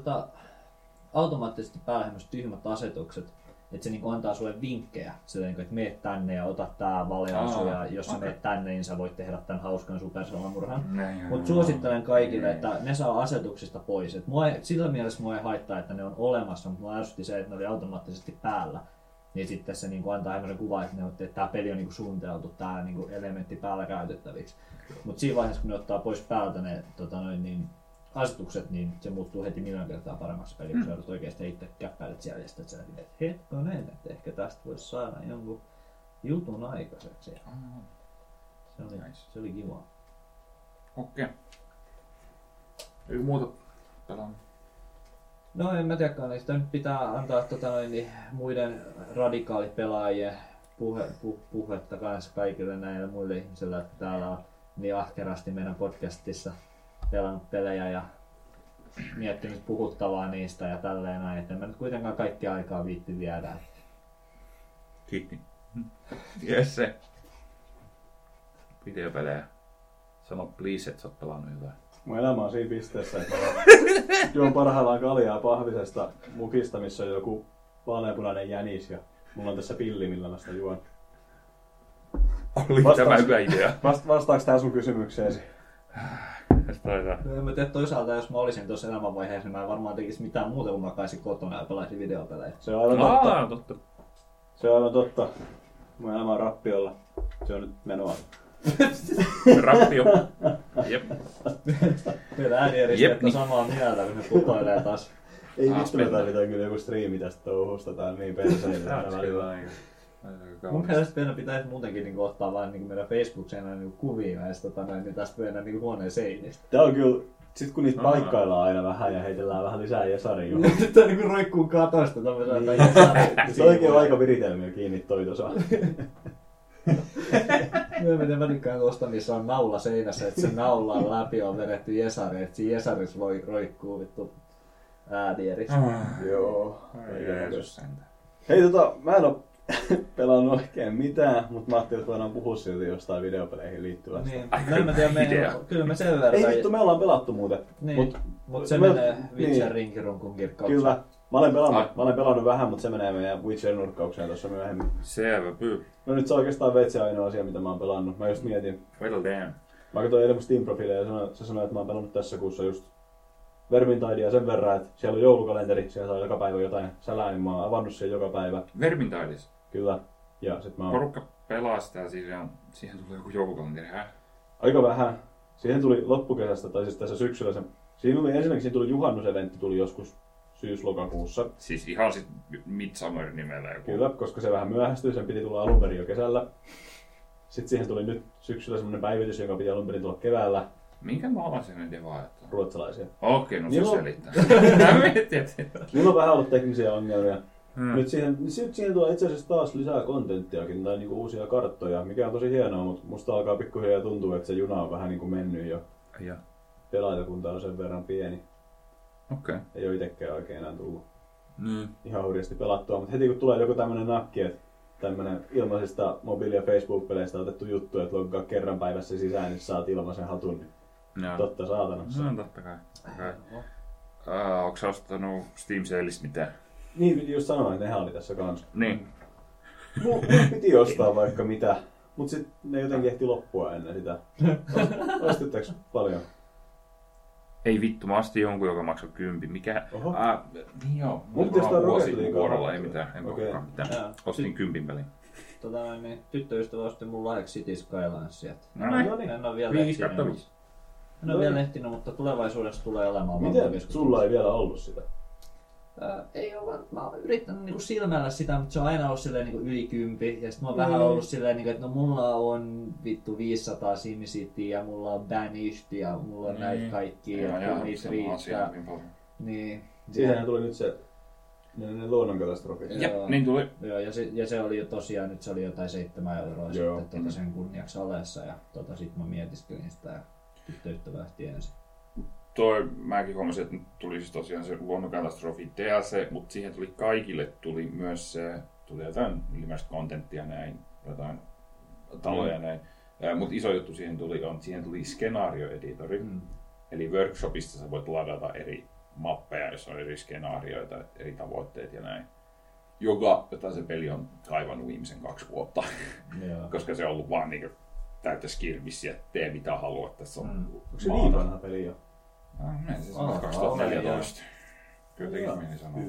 automaattisesti päällä tyhmät asetukset. Että se niinku antaa sulle vinkkejä, että meet tänne ja ota tää valeasu ja jos sä meet tänne, niin sä voit tehdä tämän hauskan supersalamurhan. Mutta suosittelen kaikille, että ne saa asetuksista pois. Sillä mielessä mua ei haittaa, että ne on olemassa, mutta mua ärsytti se, että ne oli automaattisesti päällä. Niin sitten se niinku antaa hieman kuva, että tää peli on niinku suunniteltu, tää niinku elementti päällä käytettäviksi. Mutta siinä vaiheessa, kun ne ottaa pois päältä ne asetukset, niin se muuttuu heti miljoon kertaa paremmaksi peliä, kun sä olet oikeesti itse käppäilet siellä ja sitten sä olet, että hetkonen, että ehkä tästä voisi saada jonkun jutun aikaiseksi. Se oli kiva. Okei. Ei muuta pelannut. No en mä tiedäkään, sitä nyt pitää antaa muiden radikaalipelaajien puhetta kanssa kaikille näille muille ihmisille, että täällä on niin ahkerasti meidän podcastissa pelannut pelejä ja miettinyt puhuttavaa niistä ja tälleen näin, että en mä nyt kuitenkaan kaikki aikaa viitti viedä. Kiitti. Jesse. Videopelejä. Sano please, et sä oot pelannut jotain. Mun elämä on siinä pisteessä, että juon parhaillaan kaljaa pahvisesta mukista, missä on joku vaaleanpunainen jänis ja mulla on tässä pilli, millä mä sitä juon. Oli tämä hyvä idea. Vastaako tähän sun kysymykseesi? Toisaalta jos mä olisin tuossa elämänvaiheessa, niin mä en varmaan tekisi mitään muuta kuin makaisin kotona ja pelaisin videopelejä. Se on aivan totta. Se on aivan totta. Mun elämä on rappiolla. Se on nyt menoa. Rappio. Jep. Meillä äänieristeet on samaa mieltä, kun ne putoilee taas. Ei vittu, me tarvitaan kyllä joku striimi tästä touhusta tai niin perseillä. Mun mielestä meidän pitäisi muutenkin ottaa vain meidän Facebookseena kuvia näistä tästä meidän huoneen seinistä. Tää on kyllä, sit kun niitä paikkaillaan aina vähän ja heitellään vähän lisää jesariin. Tää niinku roikkuu katosta tommosella jesariin. Se oikein on aika viritelmiä kiinni toi tuossa. Mä tykkään tuosta, missä on naula seinässä, että se naulaan läpi on vedetty jesari, että siinä jesarissa roikkuu vittu äänieristä. Joo. Hei mä en oo pelannut oikein mitään, mutta mä ajattelin, että voidaan puhua silti jostain videopeleihin liittyvästä. Niin. Kyllä me sen verran. Ei vittu, me ollaan pelattu muuten. Niin. Mut se menee Witcher rinkirunkuun kirkkaukseen. Kyllä. Mä olen pelannut vähän, mutta se menee meidän Witcher-nurkkaukseen tuossa myöhemmin. Selvä pyy. No nyt se on oikeastaan vetsi ainoa asia, mitä mä oon pelannut. Mä just mietin. Well damn. Mä katsoin eilen mun Steam-profiilia ja se sanoi, että mä oon pelannut tässä kuussa just Vermintidia sen verran, että siellä on joulukalenteri, siellä saa joka päivä jotain sälää, niin mä oon avannut sen joka päivä. Vermintidis? Kyllä. Ja sit mä oon... Porukka pelaa sitä, siihen tuli joku joulukalenteri, Aika vähän. Siihen tuli loppukesästä, tai siis tässä syksyllä sen... Ensinnäkin siinä tuli juhannuseventti tuli joskus syys-lokakuussa. Siis ihan sit Midsummer nimellä joku. Kyllä, koska se vähän myöhästyi, sen piti tulla alunperin jo kesällä. Sitten siihen tuli nyt syksyllä semmonen päivitys, joka piti alunperin tulla keväällä. Minkä maalaisia ne devaajat on? Ruotsalaisia. Okei, no se selittää. Niillä on vähän ollut teknisiä ongelmia. Nyt siihen tulee itse asiassa taas lisää kontenttiakin tai niinku uusia karttoja, mikä on tosi hienoa, mutta musta alkaa pikkuhiljaa tuntua, että se juna on vähän niinku mennyt jo. Ja pelaajakunta on sen verran pieni. Okei. Ei oo itekään oikein enää tullut ihan hurjasti pelattua, mutta heti kun tulee joku tämmönen nakki, että tämmönen ilmaisista mobiili- ja Facebook-peleistä otettu juttu, että loggaa kerran päivässä sisään, niin saat ilmaisen hatun. Joo. Totta saatanassa. No totta kai. Onko sä ostanut Steam Saleista mitään? Niin piti just sanoa, että nehän oli tässä kanssa. Niin. Mulla piti ostaa vaikka mitä, mut sit ne jotenkin ehti loppua ennen sitä. Ostitteks paljon? Ei vittu, mä astin jonkun, joka maksaa 10. Mikä? Joo. Mut jos tää Rocket League vuorolla, ei mitään, en okay. Pakkaa mitään. Ostin 10 väliin. Tyttöystävä osti mun lahjaksi City Skylinesia. No niin. En oo vielä ehtinyt. Mutta tulevaisuudessa tulee olemaan. Miten? Sulla ei vielä ollut sitä? Ei ole varmaan. Mä oon yrittänyt niinku silmällä sitä, mutta se on aina ollut silleen niinku yli 10. Ja sit mä oon vähän ollut silleen, niinku, että no mulla on vittu 500 SimCity ja mulla on Banished ja mulla on näitä kaikkia. Ja niitä riittää. Niin. Siihenhän tuli nyt se luonnonkatastrofit. Jep, niin tuli. Joo, ja se oli jo tosiaan, nyt se oli jotain 7 euroa sitten sen kunniaksi alessa. Ja sit mä mietiskelin sitä. Tyttöyttävästi ensin. Toi, mäkin huomasin, että tuli siis tosiaan se luonnonkatastrofi DLC, mutta siihen tuli kaikille tuli myös se, tuli jotain ylimääräistä kontenttia näin, jotain taloja näin. Mutta iso juttu siihen tuli on, siihen tuli skenaarioeditori. Eli workshopista sä voit ladata eri mappeja, jossa on eri skenaarioita, eri tavoitteet ja näin. Jota se peli on kaivannut viimeisen 2 vuotta, koska se on ollut vaan niinku täytä skirmissiä, tee mitä haluat. Tässä on onko se niin vanha peli jo? Siis 2014. Kyllä meni sanoa.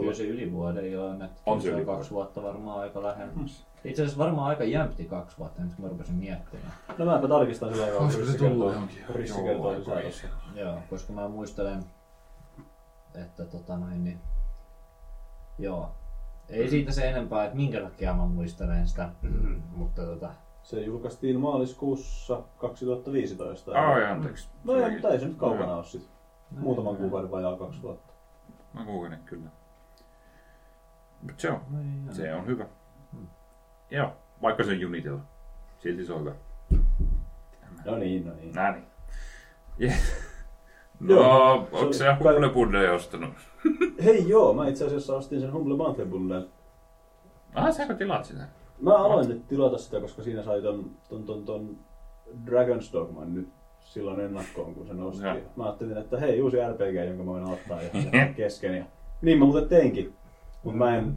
Kyllä se yli vuoden jo on. On se yli 2 vuotta varmaan aika lähemmäs. Itse asiassa varmaan aika jämpti 2 vuotta, nyt kun mä rupesin miettimään. No mäpä tarkistan sillä aikaa. Olisiko se tullut johonkin? Risse kertoo lisää. Joo, koska mä muistelen, että joo. Ei siitä se enempää, että minkä takia mä muistelen sitä, mutta Se julkaistiin maaliskuussa 2015. Anteeksi. No ei, mutta ei se nyt kaukana ole sitten. Muutaman kuukauden vajaa 2 vuotta. Mä kuulen kyllä. Mut se on. Se on hyvä. Joo, vaikka se on Unitilla. Silti se on hyvä. No niin. Nää niin. No, onko se Humble Bundle ostanut? Hei joo, mä itse asiassa ostin sen Humble Bundle. Säkö tilaat sitä? Mä aloin nyt tilata sitä, koska siinä sai ton Dragon's Dogman nyt silloin ennakkoon, kun se nosti. Ja. Mä ajattelin, että hei, uusi RPG, jonka mä voin ottaa ihan kesken. Ja niin mä muuten teinkin, mutta mä en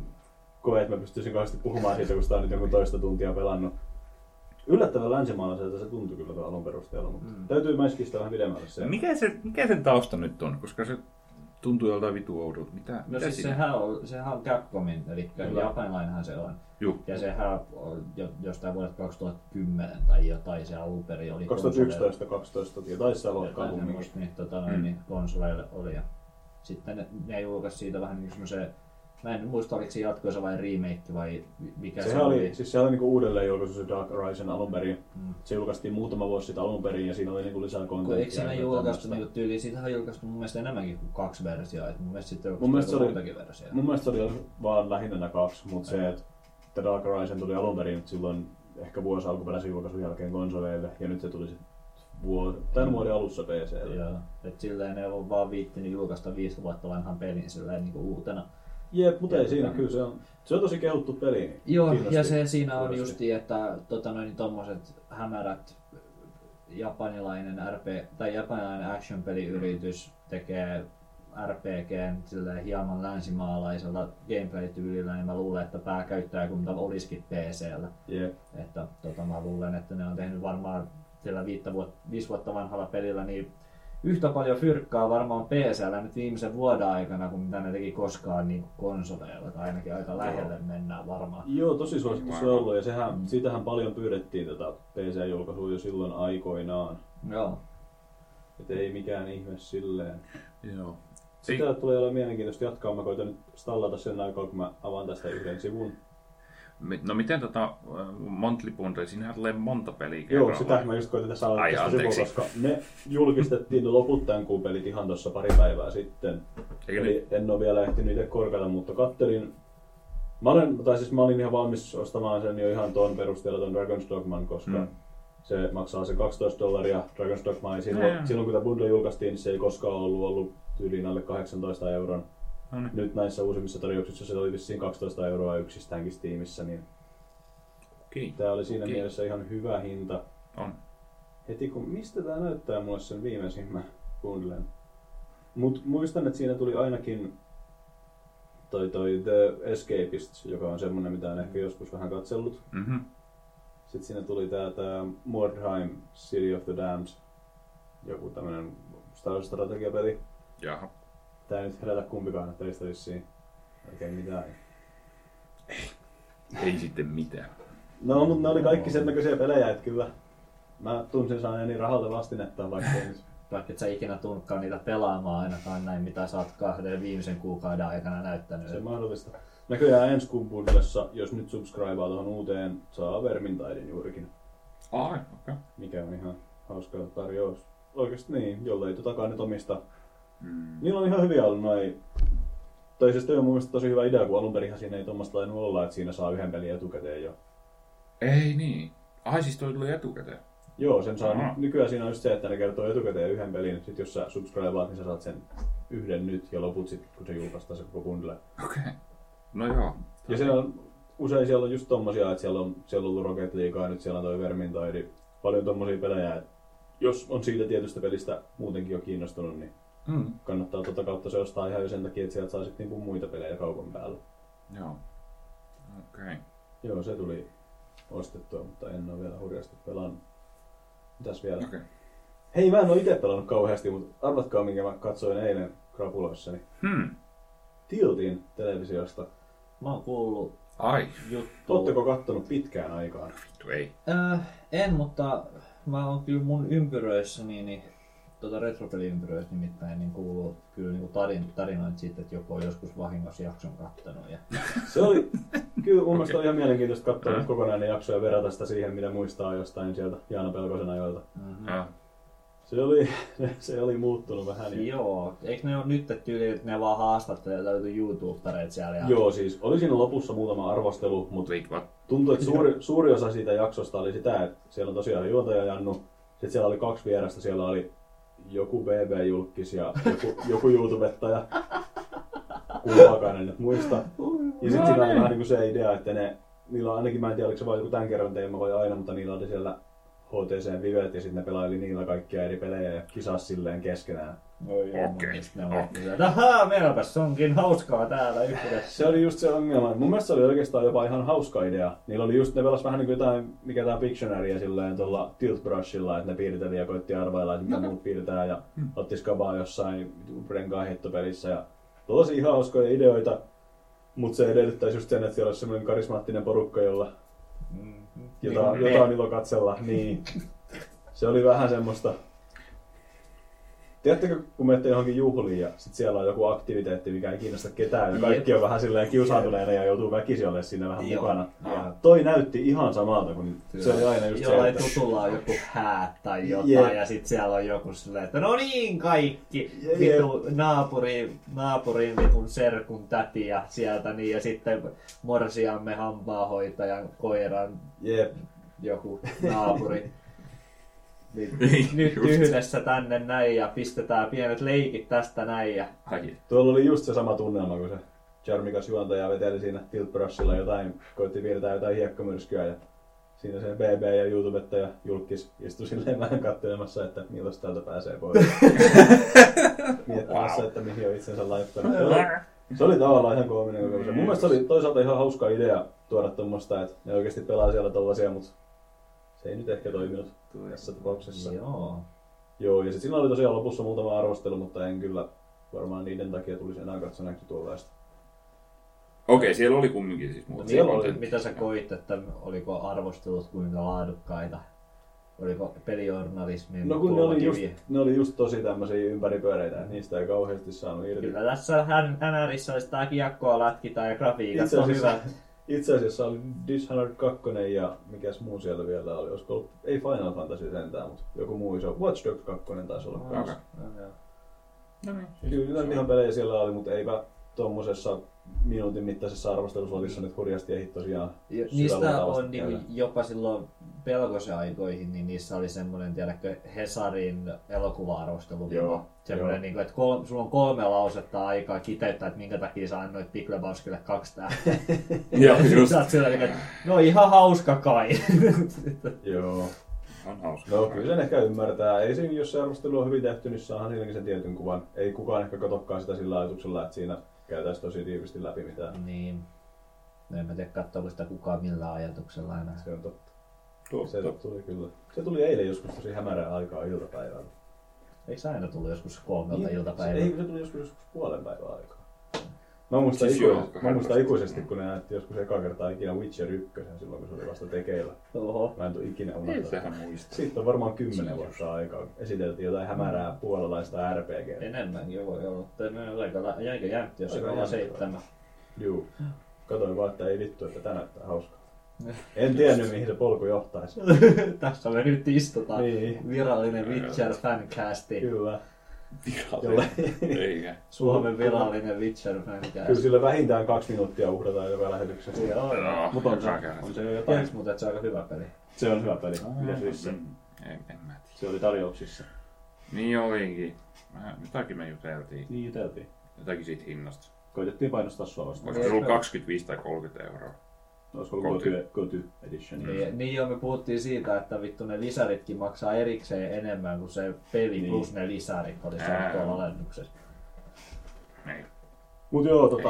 koe, että mä pystyisin kauheasti puhumaan siitä, kun sitä on nyt joku toista tuntia pelannut. Yllättävän länsimaalaiselta se tuntui kyllä tuolla alun perusteella, mutta täytyy mäiskin sitä vähän pidemmälle se. Mikä sen tausta nyt on? Koska se tuntuu joltain vitu oudolta. No siis sehän on Capcomin, eli japanilainenhan se on. Juh. Ja sehän on jostain vuodelta 2010 tai jotain, se alun perin oli 2011-2012 jotain sitä luokkaa kumminkin. Niin, niin konsoleille oli. Ja sitten ne julkaisi siitä vähän niin semmoiseen. Mä en muista, oliko se jatkoisa vai remake vai mikä se oli. Siis se oli niinku uudelleen julkaisu se Dark Horizon alun perin. Se julkaistiin muutama vuosi sitten alun perin ja siinä oli niinku lisää kontenttia. Eikö siinä julkaistu niinku tyyliin? Siitähän on julkaistu mun mielestä enemmänkin kuin 2 versioa. Et mun mielestä sitten julkaistu muutakin versioa. Mun mielestä se oli vaan lähinnä nämä 2, mutta se, että Dark Horizon tuli alun perin silloin ehkä vuosi alkuperäisen julkaisun jälkeen konsoleille ja nyt se tuli sitten tämän vuoden alussa PC:lle. Joo, et silleen ei ole vaan viittinyt julkaista 5 vuotta vanhan pelin silleen niinku uutena. Jep, mutta ei siinä kyllä se on tosi kehuttu peli. Joo, ja se siinä on justiin, että tommoset hämärät japanilainen action peliyritys tekee RPG:n silleen hieman länsimaalaisella gameplay-tyylillä, niin mä luulen, että pääkäyttäjäkunta olisikin PC:llä. Jep. Että mä luulen, että ne on tehnyt varmaan sillä 5 vuotta vanhalla pelillä niin yhtä paljon fyrkkaa varmaan PC:llä nyt viimeisen vuoden aikana, kun mitä ne teki koskaan niin konsoleilla, tai ainakin aika lähelle mennään varmaan. Joo, tosi suosittu se on ollut, ja siitähän paljon pyydettiin tätä PC-julkaisua jo silloin aikoinaan. Joo. Et ei mikään ihme silleen. Joo. Sitä tulee olla mielenkiintoista jatkaa, mä koitan nyt stallata sen aikaa, kun mä avaan tästä yhden sivun. No miten Monthly Bundle, siinähän tulee monta peliä kerrallaan. Joo, sitähän mä just koitin tässä aloittaa sitä sivua, koska ne julkistettiin loput tämän kuun pelit ihan tuossa pari päivää sitten. Eli en ole vielä ehtinyt itse korkata, mutta kattelin. Mä olin ihan valmis ostamaan sen jo ihan tuon perusteella tuon Dragon's Dogman, koska se maksaa se $12. Dragon's Dogma ei silloin kun tämä bundle julkaistiin, niin se ei koskaan ollut tyyliin alle 18 euron. Nyt näissä uusimmissa tarjouksissa se oli vissiin 12 euroa yksistäänkin Steamissä, niin tämä oli siinä mielessä ihan hyvä hinta. heti kun mistä tää näyttää mulle sen viimeisimmän bundlen. Mut muistan, että siinä tuli ainakin toi The Escapists, joka on semmonen, mitä on ehkä joskus vähän katsellut. Mm-hmm. Sitten siinä tuli tää Mordheim, City of the Damned, joku tämmönen strategiapeli. Jaha. Tää ei nyt herätä kumpikaan teistä vissiin oikein mitään. Ei sitten mitään. No, mutta ne oli kaikki sen näköisiä pelejä, että kyllä mä tunsin saaneeni rahalta vastinettaan vaikka et sä ikinä tunnutkaan niitä pelaamaan ainakaan näin, mitä sä oot kahden viimeisen kuukauden aikana näyttänyt. Se on mahdollista. Näköjään ensi kuun bundlessa, jos nyt subscribaa tuohon uuteen, saa vermintaiden juurikin. Ai, okei. Okay. Mikä on ihan hauska tarjous. Oikeesti niin, jollei totakaan nyt omista. Mm. Niillä on ihan hyviä ollut noin. Tai siis toi on mun mielestä tosi hyvä idea, kun alunperinhan siinä ei tuommoista lainut olla, että siinä saa yhden pelin etukäteen jo. Ei niin. Ai siis toi tuli etukäteen? Joo, sen saa. Aha. Nykyään siinä on just se, että ne kertoo etukäteen yhden pelin. Sitten jos sä subscribeat, niin sä saat sen yhden nyt ja loput sitten, kun se julkaistaan se koko bundle. Okei. Okay. No joo. Ja siellä on, usein siellä on just tommosia, että siellä on ollut Rocket League ja nyt siellä on toi Vermintide. Paljon tommosia pelejä, että jos on siitä tietystä pelistä muutenkin jo kiinnostunut, niin kannattaa totta kautta se ostaa ihan jo sen takia, että sieltä saa sitten niinku muita pelejä kaupan päällä. Joo. Okei. Okay. Joo, se tuli ostettua, mutta en ole vielä hurjasti pelannut. Mitäs vielä? Okay. Hei, mä en ole itse pelannut kauheasti, mutta arvatkaa minkä mä katsoin eilen krapuloissani. Tiltin televisiosta. Mä oon kuullut juttua. Ootteko kattonut pitkään aikaan? Vittu ei. En, mutta mä oon kyllä mun ympyröissäni, niin retropeli-ympyröissä nimittäin niin kuuluu kyllä niin tarinoita siitä, että joku on joskus vahingossa jakson kattanut. Ja... Se oli kyllä mun mielestä ihan mielenkiintoista katsoa kokonainen jakso ja verrata sitä siihen, mitä muistaa jostain sieltä Jaana Pelkosen ajoilta. Se oli muuttunut vähän. Joo, eikö ne ole nyt tyyli, että ne vaan haastattelee löytyy YouTubereita siellä? Ja... Joo, siis oli siinä lopussa muutama arvostelu, mutta tuntui, että suuri osa siitä jaksosta oli sitä, että siellä on tosiaan juontaja Jannu, sitten siellä oli kaksi vierasta, siellä oli joku BB-julkkis ja joku YouTubettaja, Kulvakainen nyt muista. Ja sitten siinä oli vähän niin kuin se idea, että niillä on ainakin, mä en tiedä oliko se vaan joku tämän kerran teema vai aina, mutta niillä oli siellä HTC-vivet ja sitten ne pelaili niillä kaikkia eri pelejä ja kisasi silleen keskenään. Okei. Ahaa, meilläpäs onkin hauskaa täällä yhdessä. Se oli just se ongelma. Mun mielestä se oli oikeastaan jopa ihan hauska idea. Niillä oli just, ne pelas vähän niin kuin jotain, mikä tää Pictionaryä silleen tuolla Tiltbrushilla, että ne piirteli ja koitti arvailla, että mitä muut piirtää ja otti skabaa jossain renkaan heittopelissä ja tosi hauskoja ideoita. Mut se edellyttäisi just sen, että siellä olisi semmoinen karismaattinen porukka, jota on ilo katsella. Niin. Se oli vähän semmoista. Tiedättekö, kun menette johonkin juhliin ja sit siellä on joku aktiviteetti, mikä ei kiinnosta ketään ja kaikki on vähän silleen kiusaantuneena ja joutuu väkisin olemaan siinä vähän mukana. Ja toi näytti ihan samalta, kun se oli aina just jollain se, että... tutulla on joku häät tai jotain ja sit siellä on joku silleen, että no niin kaikki, vitu naapurin vitun serkun täti ja sieltä niin ja sitten morsiamme hampaanhoitajan koiran joku naapuri. Nyt yhdessä tänne näin ja pistetään pienet leikit tästä näin. Ja... Tuolla oli just se sama tunnelma, kun se charmikas juontaja veteli siinä Tiltbrushilla jotain, koitti piirtää jotain hiekkamyrskyä ja siinä se BB ja YouTubetta ja julkis istui silleen vähän katselemassa, että milloin täältä pääsee pois. Miettimässä, että mihin on itsensä laittanut. Se oli tavallaan ihan koominen kokemus. Mun mielestä se oli toisaalta ihan hauska idea tuoda tuommoista, että ne oikeasti pelaa siellä tollasia, mutta se ei nyt ehkä toiminut tässä tapauksessa. Joo, ja sitten siinä oli tosiaan lopussa muutama arvostelu, mutta en kyllä varmaan niiden takia tulisi enää katsoneeksi tuollaista. Okei, siellä oli kumminkin siis muuta. Mitä sä koit, että oliko arvostelut kuinka laadukkaita? Oliko pelijournalismin kulmakiviä? Ne oli just tosi tämmöisiä ympäripyöreitä, että niistä ei kauheasti saanut irti. Kyllä tässä NRissä olisi tää kiekkoa lätkitaan ja grafiikat on hyvät. Itse asiassa oli Dishonored 2 ja mikäs muu sieltä vielä oli, olisiko ollut, ei Final Fantasy sentään, mutta joku muu iso, Watch Dogs 2 taisi olla kans. Kyllä ihan pelejä siellä oli, mutta eipä tommosessa minuutin mittaisessa arvosteluslotissa nyt hurjasti ehdi tosiaan niistä on niinku jopa silloin pelkoseaikoihin, niin niissä oli semmoinen, tiedätkö, Hesarin elokuva-arvostelu. Joo. Semmoinen, niinku, että sulla on 3 lausetta aikaa kiteyttää, että minkä takia sä annoit Big Lebowskille 2 tähteä. Joo, just. Sä oot sillä, että no ihan hauska kai. Joo. on hauska. No kyllä sen ehkä ymmärtää. Ei siinä, jos se arvostelu on hyvin tehty, niin saahan silläkin sen tietyn kuvan. Ei kukaan ehkä katsokaan sitä sillä ajatuksella, että siinä käytäisiin tosi tiivisti läpi mitään. Niin. No en mä tiedä katsoa sitä kukaan millään ajatuksella enää. Se on totta. Se tuli kyllä. Se tuli eilen joskus tosi hämärään aikaan iltapäivällä. Ei se aina tullut joskus 3 iltapäivällä? Ei, se tuli joskus 0.5 aikaa. Mä muistan ikuisesti, kun ne näytti joskus ekaa kertaa ikinä Witcher 1 silloin, kun se oli vasta tekeillä. Oho. Mä en tule ikinä unohtaa. Siitä on varmaan 10 vuotta aikaa. Esiteltiin jotain hämärää puolalaista RPG. Enemmänkin voi olla. Tämä on aika jämpti, jos se on 7. Juu. Katoin vaan, että ei vittu, että tää näyttää hauskaa. En tiennyt, mihin se polku johtaisi. Tässä me nyt istutaan. Niin. Virallinen Witcher fancasti. Kyllä. Virallinen. Suomen virallinen Witcher fancasti. Kyllä sillä vähintään 2 minuuttia uhrataan joka lähetyksessä. Joo, no, mutta on se jotain, mutta se on aika hyvä peli. Se on hyvä peli. Mitäs Risse? En mä tiedä. Se oli tarjouksissa. Niin olikin. Jotakin me juteltiin. Niin juteltiin. Jotakin siitä hinnasta. Koitettiin painostaa sua vastaan. Olisiko ollut 25 tai 30 euroa? Olisiko ollut Goty Edition? Niin joo, me puhuttiin siitä, että vittu ne lisäritkin maksaa erikseen enemmän kuin se peli niin. Plus ne lisärit oli saanut tuolla alennuksessa. Niin. Mut joo,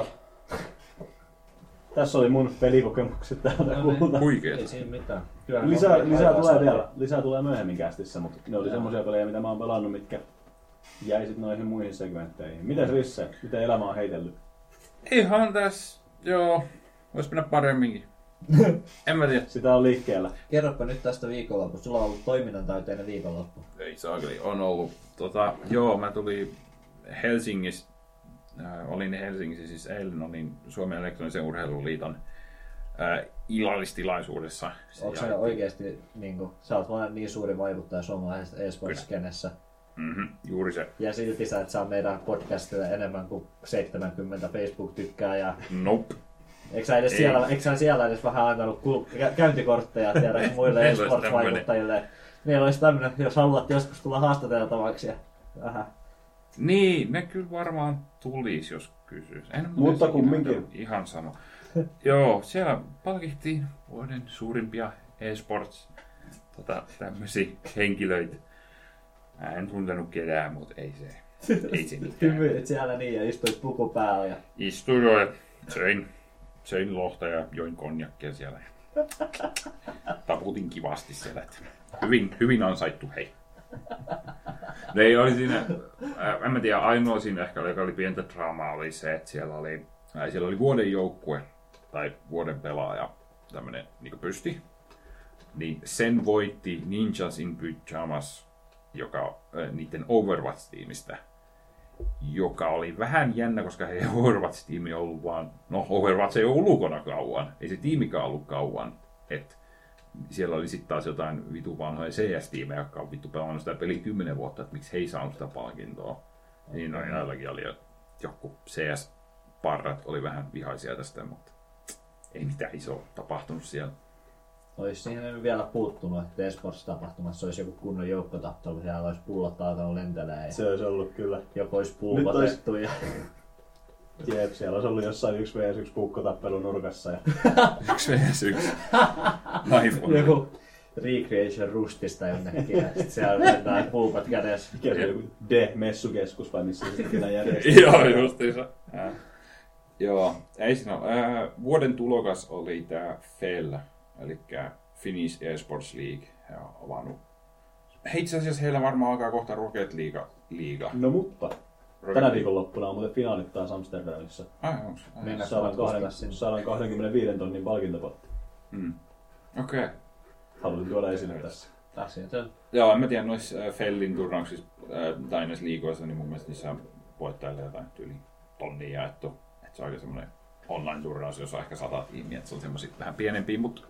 tässä oli mun pelikokemukset täältä kuulta. Huikeeta. Ei siinä mitään. Lisää tulee vielä. Lisää tulee myöhemmin kästissä, mutta ne oli semmosia pelejä, mitä mä oon pelannut, mitkä jäi sit noihin muihin segmentteihin. Mitäs Risse? Miten elämä on heitellyt? Ihan tässä, joo. Vois mennä paremminkin. En mä tiedä. Sitä on liikkeellä. Kerropa nyt tästä viikonloppusta. Sulla on ollut toiminnantäyteinen viikonloppu. Ei saakeli. On ollut. Joo, mä tulin Helsingissä. Olin Helsingissä siis eilen. Olin Suomen elektronisen urheiluliiton illallistilaisuudessa. Onko sä oikeesti, niinku, sä oot vaan niin suuri vaikuttaja suomalaisessa e-sports-skenessä? Mm-hmm, juuri se. Ja silti sä et saa meidän podcastille enemmän kuin 70 Facebook-tykkää ja... Nope. Eikö sä siellä edes vähän antanut käyntikortteja tiedä muille e-sports-vaikuttajille? Meillä olisi tämmönen, jos haluat joskus tulla haastateltavaksi. Vähän. Niin, ne kyllä varmaan tulisi, jos kysyisi. Mutta kumminkin. Ihan sama. Joo, siellä palkittiin vuoden suurimpia e-sports tämmöisiä henkilöitä. Mä en tuntenut ketään, mutta ei se mitään. Hymyilit siellä niin ja istuit puku päällä. Ja... Istuin jo ja söin lohta ja join konjakkia siellä. Taputin kivasti siellä. Hyvin ansaittu, hei. Ne ei oli siinä, en mä tiedä, ainoa siinä ehkä, joka oli pientä draamaa, oli se, että siellä oli vuoden joukkue tai vuoden pelaaja, tämmönen niin pysti. Niin sen voitti Ninjas in Pyjamas, joka niiden Overwatch-tiimistä, joka oli vähän jännä, koska heidän Overwatch-tiimi on ollut vaan... No, Overwatch ei ole ulkona kauan, ei se tiimikaan ollut kauan. Et siellä oli sitten taas jotain vitu vanhoja CS-tiimejä, jotka on vittu pelannut sitä peliä 10 vuotta, että miksi he ei saanut sitä palkintoa. Niin näilläkin oli joku CS-parrat oli vähän vihaisia tästä, mutta ei mitään isoa tapahtunut siellä. Olisi siihen vielä puuttunut, että esports-tapahtumassa olisi joku kunnon joukkotappelu, siellä olisi pullot alkanut lentelee. Se olisi ollut kyllä. Joku olisi pullotettu. Olisi... Ja... Jep, siellä olisi ollut jossain 1v1 kukkotappelu nurkassa. Ja... 1v1? Aivan. Joku recreation rustista jonnekin ja sitten siellä mennään puukot kädessä. Joku D-messukeskus vai missä sitten pitää järjestää. Joo, justiinsa. Joo, ei siinä ole. Vuoden tulokas oli tämä Fell. Elikkä Finnish Esports League ja avannut. Itse asiassa heillä varmaan alkaa kohta Rocket League. No mutta tänä viikonloppuna on muuten finaalit taas Amsterdamissa. Mennään 125 tonnin palkintopotti. Okei. Haluaisin tuoda esille tässä. Joo, en mä tiedä noissa Fellin turnauksissa tai näissä liigoissa, niin mun mielestä niissä voittajille jotain yli tonnia jaettu. Että se on aika semmoinen online-turnaus, jos on ehkä 100 tiimiä, että se on semmoiset vähän pienempiä, mutta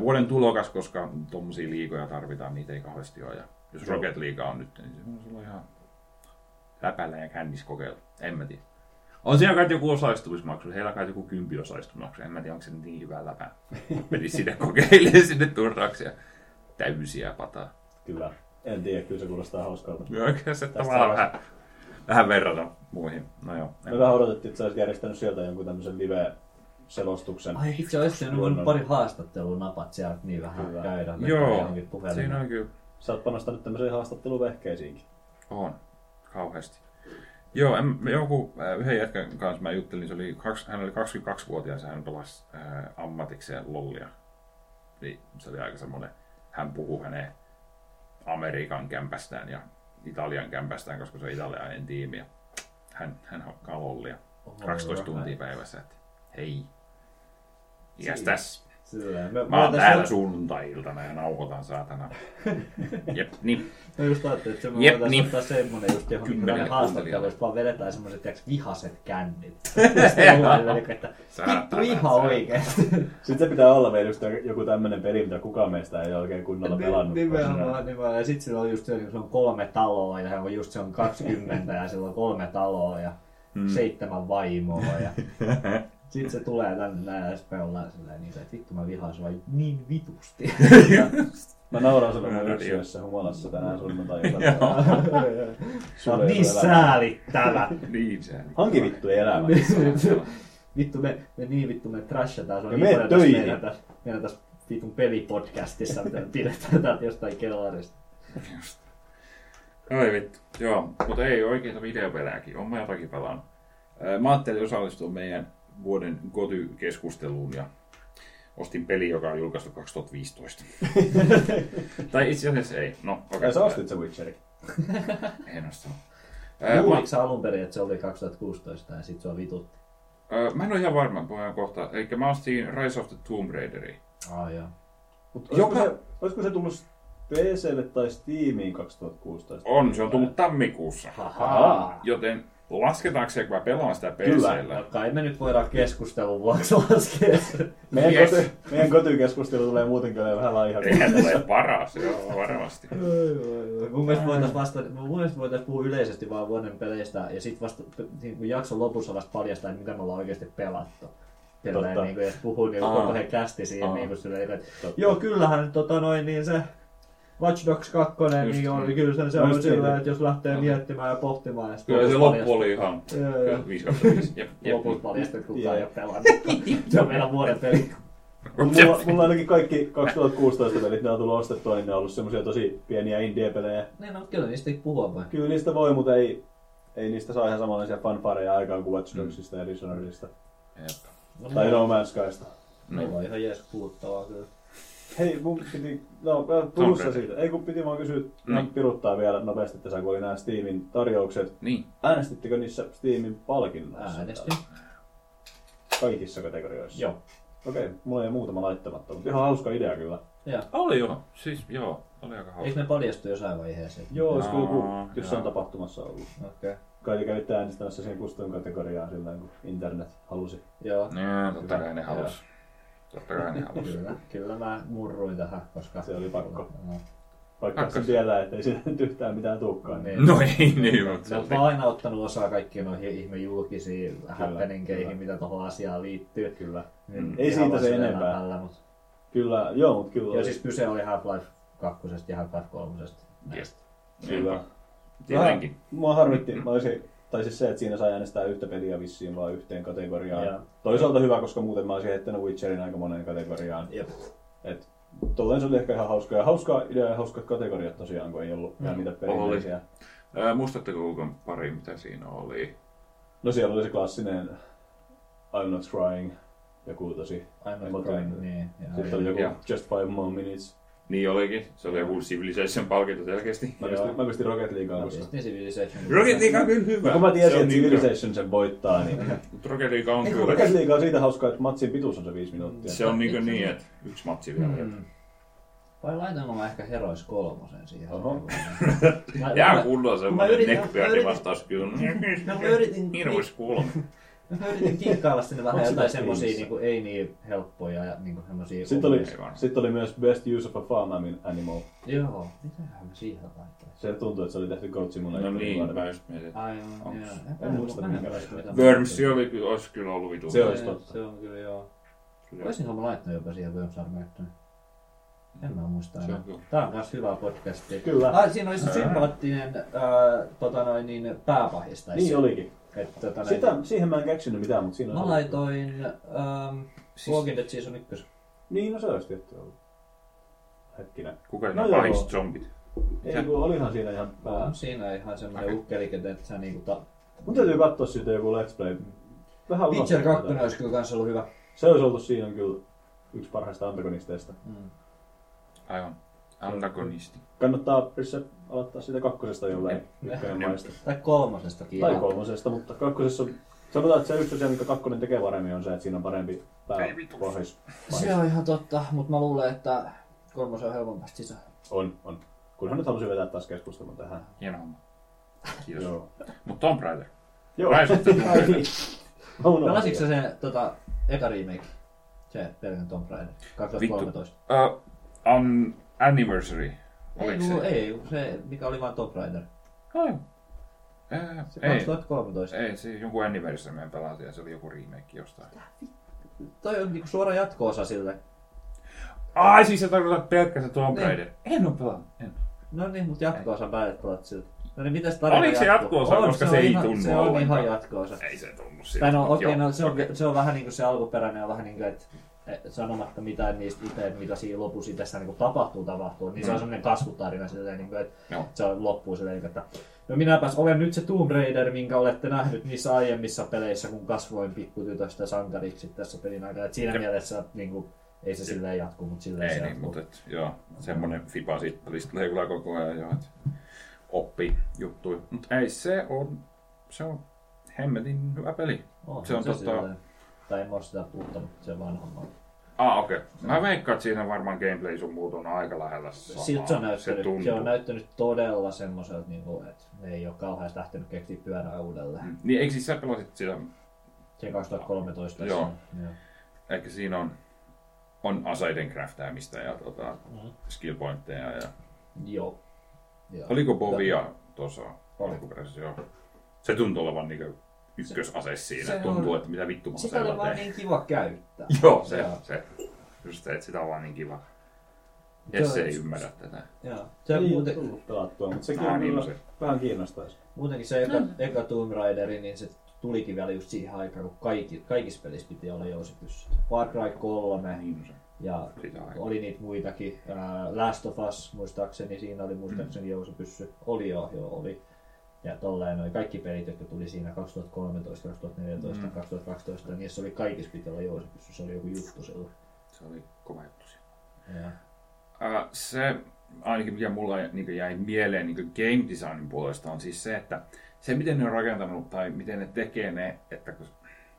vuoden tulokas, koska tommosia liigoja tarvitaan, niitä ei kauheasti ole. Ja jos Rocket League on nyt, niin se on ihan läpällä ja kännissä kokeilla. En mä tiedä. On siellä kai joku osallistumismaksu, heillä kai joku 10 osallistumismaksu, en mä tiedä, onko se niin hyvä läpää. Meni sinne kokeilemaan sinne turnauksia. Täysiä pataa. Kyllä, en tiedä, kyllä se kuulostaa hauskalta. Kyllä se tavallaan vähän. Vähän verrata muihin. No joo. Me vähän odotettiin, että sä olisit järjestänyt sieltä jonkun tämmöisen live selostuksen. Ai itse asiassa siinä on ollut pari haastattelunapat sieltä, niin vähän hyvä. Käydään. Joo, siinä on kyllä. Sä oot panostanut tämmöisiin haastatteluvehkeisiinkin. On, kauheasti. Joo, joku yhden jätkän kanssa mä juttelin, hän oli 22-vuotias ja hän pelasi ammatikseen lollia. Niin se oli aika semmoinen, hän puhui hänen Amerikan kämpästään ja Italian kämpästään, koska se on italialainen tiimi. Hän hakkaa lollia 12 tuntia päivässä, että hei, iäs tässä. Mä oon täällä sunnuntai-iltana ja nauhoitan saatana. Jep, niin. No just ajattelin, että se me voitaisiin ottaa semmonen just johonkin haastatteluissa, vaan vedetään semmoset vihaset kännit. Että vittu ihan oikeesti. Sitten se pitää olla meillä just joku tämmönen peli, mitä kukaan meistä ei oikein kunnolla pelannut. Nimenomaan. Ja sit sillä on just se, että se on 3 taloa ja se on 20 ja sillä on 3 taloa ja 7 vaimoa. Sitten se tulee tänne näin ja sitten me ollaan silleen niin, että vittu mä vihaan sua niin vitusti. Mä nauran sulle yksiössä humalassa tänään sunnuntai jotain. Sä oot niin säälittävä. Hanki vittu elämä. Vittu me niin vittu me trashataan sua. Meidän tässä vitun pelipodcastissa pidetään täältä jostain kellarista. Oi vittu. Joo, mutta ei oikeita videopelääkin. Oon mä jotakin pelannut. Mä ajattelin osallistua meidän vuoden GOTY-keskusteluun ja ostin peli, joka on julkaistu 2015. Tai itse asiassa ei. No, okay. Sä ostit se Witcheri. En osaa. Luuliko sä alun perin, että se oli 2016 ja sit sua vitutti? Mä en ole ihan varma puheen kohta. Elikkä mä ostin Rise of the Tomb Raideri. Joo. Olisiko se tullut PC:lle tai Steamiin 2016? On, se on tullut tammikuussa. Joten lasketaanko se, kun mä pelaan sitä PC:llä? Kyllä, kai me nyt voidaan keskustelun vuoksi laskea. Meidän kotikeskustelu tulee muutenkin vähän laihaksi. Eihän tulee paras, joo, varmasti. Mun mielestä voitaisiin puhua yleisesti vaan vuoden peleistä ja sitten vasta jakson lopussa vasta paljastaa, mitä me ollaan oikeasti pelattu. Silleen, niin kuin, jos puhuu, niin koko he kästi siihen. Niin kuin, silleen, joo, kyllähän se Watch Dogs 2 niin on kyllä se on sillä, että jos lähtee miettimään ja pohtimaan ja kyllä se loppu oli ihan 5-5. Loput paljastet kukaan ja pelannut. Se on meillä vuoden peli. Mulla ainakin kaikki 2016 pelit, ne on tullut ostettua, niin ne on ollut semmosia tosi pieniä indie-pelejä. No kyllä niistä ei puhua vai? Kyllä niistä voi, mutta ei niistä saa ihan samanlaisia fanfareja aikaan kuin Watch Dogsista ja Dishonoredista. Tai No Man's Skysta. Ne voi ihan jees puhuttavaa kyllä. Hei, mun piti, puhussa siitä. Ei kun piti vaan kysyä, piruttaa vielä nopeasti tässä, kun oli nämä Steamin tarjoukset. Niin. Äänestittekö niissä Steamin palkinnoissa? Äänestin. Kaikissa kategorioissa? Joo. Okei, mulla ei muutama laittamatta, mutta ihan hauska idea kyllä. Joo. Oli joo, siis joo, oli aika hauska. Eikö ne paljastu jossain vaiheessa? Joo, olisiko joku jossain tapahtumassa ollut. Okei. Kai kävitte äänestämässä siihen custom kategoriaan silloin, kun internet halusi. Joo, totta kai ne halusi. Kyllä mä murruin tähän, koska se oli pakko. Vaikka sen vielä, ettei siitä yhtään mitään tulekaan. Niin. No ei niin, mutta se on aina ottanut osaa kaikkiin noihin ihmejulkisiin happeninggeihin, mitä tuohon asiaan liittyy. Kyllä. Ei siitä se enempää. Mutta kyllä, joo, mutta kyllä. Ja siis kyse oli Half-Life 2 ja Half-Life 3. Yes. Kyllä. Tietenkin. Mua harmitti, tai siis se, että siinä saa äänestää yhtä peliä vissiin vaan yhteen kategoriaan. Ja toisaalta hyvä, koska muuten mä olisin heittänyt Witcherin aika moneen kategoriaan. Tolleen se oli ehkä ihan hauskaa. Ja hauskaa idea ja hauskat kategoriat tosiaan, kun ei ollut niitä perinteisiä. Muistatteko ulkon pari, mitä siinä oli? No siellä oli se klassinen I'm not crying, joku tosi emotoinen. Niin. Sitten oli joku Just 5 More Minutes. Niin olikin. Se oli joku Civilization-palkinto selkeästi. Mä pistin Rocket Leaguean, koska Rocket League on kyllä hyvä. Kun mä tiesin, että Civilization sen voittaa, niin Rocket League on kyllä. Rocket League on siitä hauskaa, että matsin pituus on se 5 minuuttia. Se on niin, että yksi matsi vielä. Vai laitanko mä ehkä Heroes 3 siihen? Jää kuullaan semmoinen neckbeard-vastaus kyllä. Heroes 3. Mä yritin kikkailla sinne vähän jotain semmosia niinku, ei niin helppoja ja niinku semmosia. Sitten oli myös Best Use of a Farm Animal. Joo, mitähän me siihen laittaa? Se tuntuu, että se oli tehty Goat Simulator. No niin, mä just mietin. Aivan, joo. En muista minkälaista. Worms olisi kyllä ollut vitu. Se olisi totta. Se on kyllä, joo. Olisinko mä laittanut jopa siihen Worms-armeettoon? En mä muista. Tää on myös hyvä podcasti. Kyllä. Siinä oli se sympaattinen pääpahista. Niin olikin. Siihen mä en keksinyt mitään, mutta siinä on... Mä laitoin Walking Dead Season 1. Niin, no se olisi tietty ollut. Hetkinen. Kuka ne pahist zombit? Ei, kun olihan siinä ihan pää. Siinä ihan semmoinen ukkelikenttä, että sä niinku... Mun täytyy katsoa siitä joku Let's Play. Witcher 2 olisi kyllä kans ollut hyvä. Se olisi ollut siinä kyllä yksi parhaista antagonisteista. Aivan. Antagonisti. Kannattaa Risse aloittaa siitä kakkosesta jollain ykkönen maista. Tai kolmosesta kiinni. Tai kolmosesta, mutta kakkosessa... Sanotaan, että se yksi asia, mikä kakkonen tekee paremmin, on se, että siinä on parempi pääpohjus. Se on ihan totta, mutta mä luulen, että kolmosen on helpompasti sisään. On. Kunhan nyt halusin vetää taas keskustelun tähän. Hieno homma. Kiitos. Mut Tomb Raider. Joo. Pelasitko sä sen eka remake? Se pelkän Tomb Raider 2013. On Anniversary. Ei, se mikä oli vaan Tomb Raider. Se 2013. Ei, se jonkun Anniversary meidän pelasin ja se oli joku remake jostain. Toi on niinku suora jatko-osa sille. Ai siis sä tarkoitat pelkkästä Tomb Raider. En oo pelannut. No niin, mut jatko-osa päätet pelat siltä. No niin, mitäs tarina jatkuu? Oliko se jatko-osa, koska se ei tunnu? Se on ihan jatko-osa. Ei se tunnu siltä. Se on vähän niinku se alkuperäinen ja vähän niinku, että sanomatta mitään niistä itse, mitä siinä lopussa tässä niinku tapahtuu, niin se on semmoinen kasvutarina silleen, niinku, että se loppuu silleen, että no minäpäs olen nyt se Tomb Raider, minkä olette nähnyt niissä aiemmissa peleissä, kun kasvoin pikkutytöstä sankariksi tässä pelin aikana. Et siinä mielessä niinku, ei se silleen jatku, mutta silleen ei, se jatkuu. Ei niin, mutta joo, semmoinen fiba siitä listalle kyllä koko ajan joo. Oppi juttuja. Mut ei se on hemmetin hyvä peli. Se on tai en ole sitä puuttanut, se vanhemman. Okei. Mä veikkaan, että siinä varmaan gameplay sun muut on aika lähellä samaa. Siltä se on näyttänyt todella semmoiselta, että ei ole kauheasti lähtenyt keksiä pyörää uudelleen. Niin eikö siis sä pelasit sitä? Se 2013. Joo. Ehkä siinä on aseiden craftaamista ja skill pointteja. Ja... Joo. Joo. Oliko Bovia tuossa alkuperäisessä? Joo. Se tuntuu olevan niin ykkösase siinä. Tuntuu, että mitä vittu mä aseella teen. Sitä on vaan niin kiva käyttää. Joo, se. Just se, että sitä on vaan niin kiva. Jesse ei ymmärrä tätä. Joo. Se on muuten tullut pelattua, mutta sekin on vähän kiinnostaisi. Muutenkin se eka Tomb Raideri, niin se tulikin vielä just siihen aikaan, kun kaikissa pelissä piti olla jousipyssyt. Far Cry 3. Ja oli niitä muitakin. Last of Us muistaakseni, siinä oli muistaakseni jousipyssy. Oli oli. Ja tolleen noin kaikki pelit, jotka tuli siinä 2013, 2014, 2012, niin se oli kaikissa piti olla jousipyssy. Se oli joku juttu silloin. Se oli kova juttu silloin. Se ainakin mikä mulla jäi mieleen game designin puolesta on siis se, että se miten ne on rakentanut tai miten ne tekee ne, että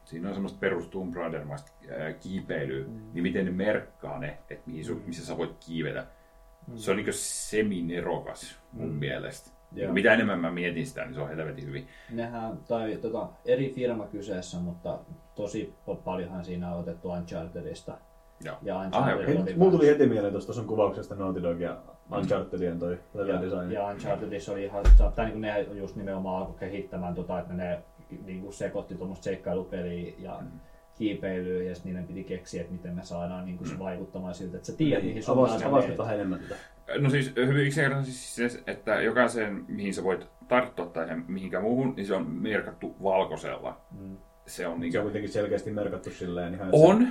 siinä on semmoista perus Tomb Raider-maista kiipeilyä, niin miten ne merkkaa ne, että missä sä voit kiivetä. Se on niin kuin seminerokas mun mielestä. Ja mitä enemmän mä mietin sitä, niin se on helvetin hyvin. Nehän, tai eri firma kyseessä, mutta tosi paljonhan siinä on otettu Unchartedista. Ja mulla tuli heti mieleen tuosta sun kuvauksesta Naughty Dog ja Unchartedien toi level-design. Ja Unchartedissa oli ihan, tai niin ne just nimenomaan alkoi kehittämään, että ne niinku sekoitti tuommoista seikkailupeliä ja kiipeilyä ja sitten niiden piti keksiä, että miten me saadaan niinku se vaikuttamaan siltä, että sä tiedät mihin suuntaan sä meet. Vähän enemmän tätä. No siis hyvin yksinkertaisesti siis, että jokaiseen mihin sä voit tarttua tai mihinkään muuhun, niin se on merkattu valkoisella. Se on niinku kuitenkin selkeästi merkattu silleen ihan on,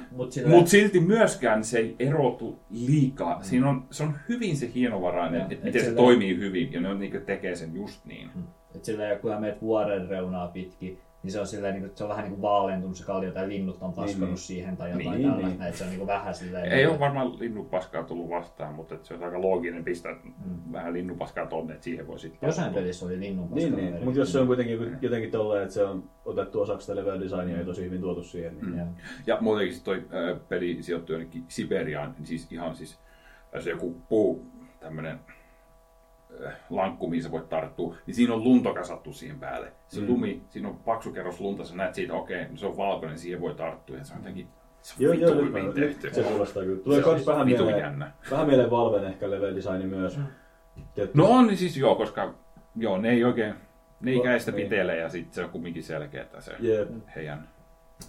mut silti myöskään se ei erotu liikaa. Siinä on, se on hyvin se hienovarainen, että miten se toimii hyvin ja ne on niinku tekee sen just niin. Että sillä kun sä menet vuoren reunaa pitkin, niin se on silleen, niin kuin, se on vähän niin kuin vaalentunut se kallio tai linnut on paskanut siihen tai jotain tällaista, että se on niin kuin vähän silleen... Ei ole varmaan linnunpaskaa tullut vastaan, mutta se on aika looginen pistää vähän linnunpaskaa tonne, että siihen voi sitten... Jossain pelissä oli linnunpaskaa. Niin. Mutta jos se on kuitenkin jotenkin tolleen, että se on otettu osaksi sitä level designia ja tosi hyvin tuotu siihen. Niin... Ja muutenkin toi peli sijoittui jonnekin Siberiaan, niin siis ihan se joku puu tämmönen... lankku, mihin sä voit tarttua, niin siinä on lunta kasattu siihen päälle. Se lumi, siinä on paksu kerros lunta, sä näet siitä, okei, se on valkoinen, siihen voi tarttua. Ja se on jotenkin vittu hyvin tehty. Se kuulostaa kyllä. Tulee myös vähän mieleen Valven ehkä level designi myös. No on siis joo, koska ne ei oikein, ne ei käy sitä pitele ja sitten se on kumminkin selkeä, että se heidän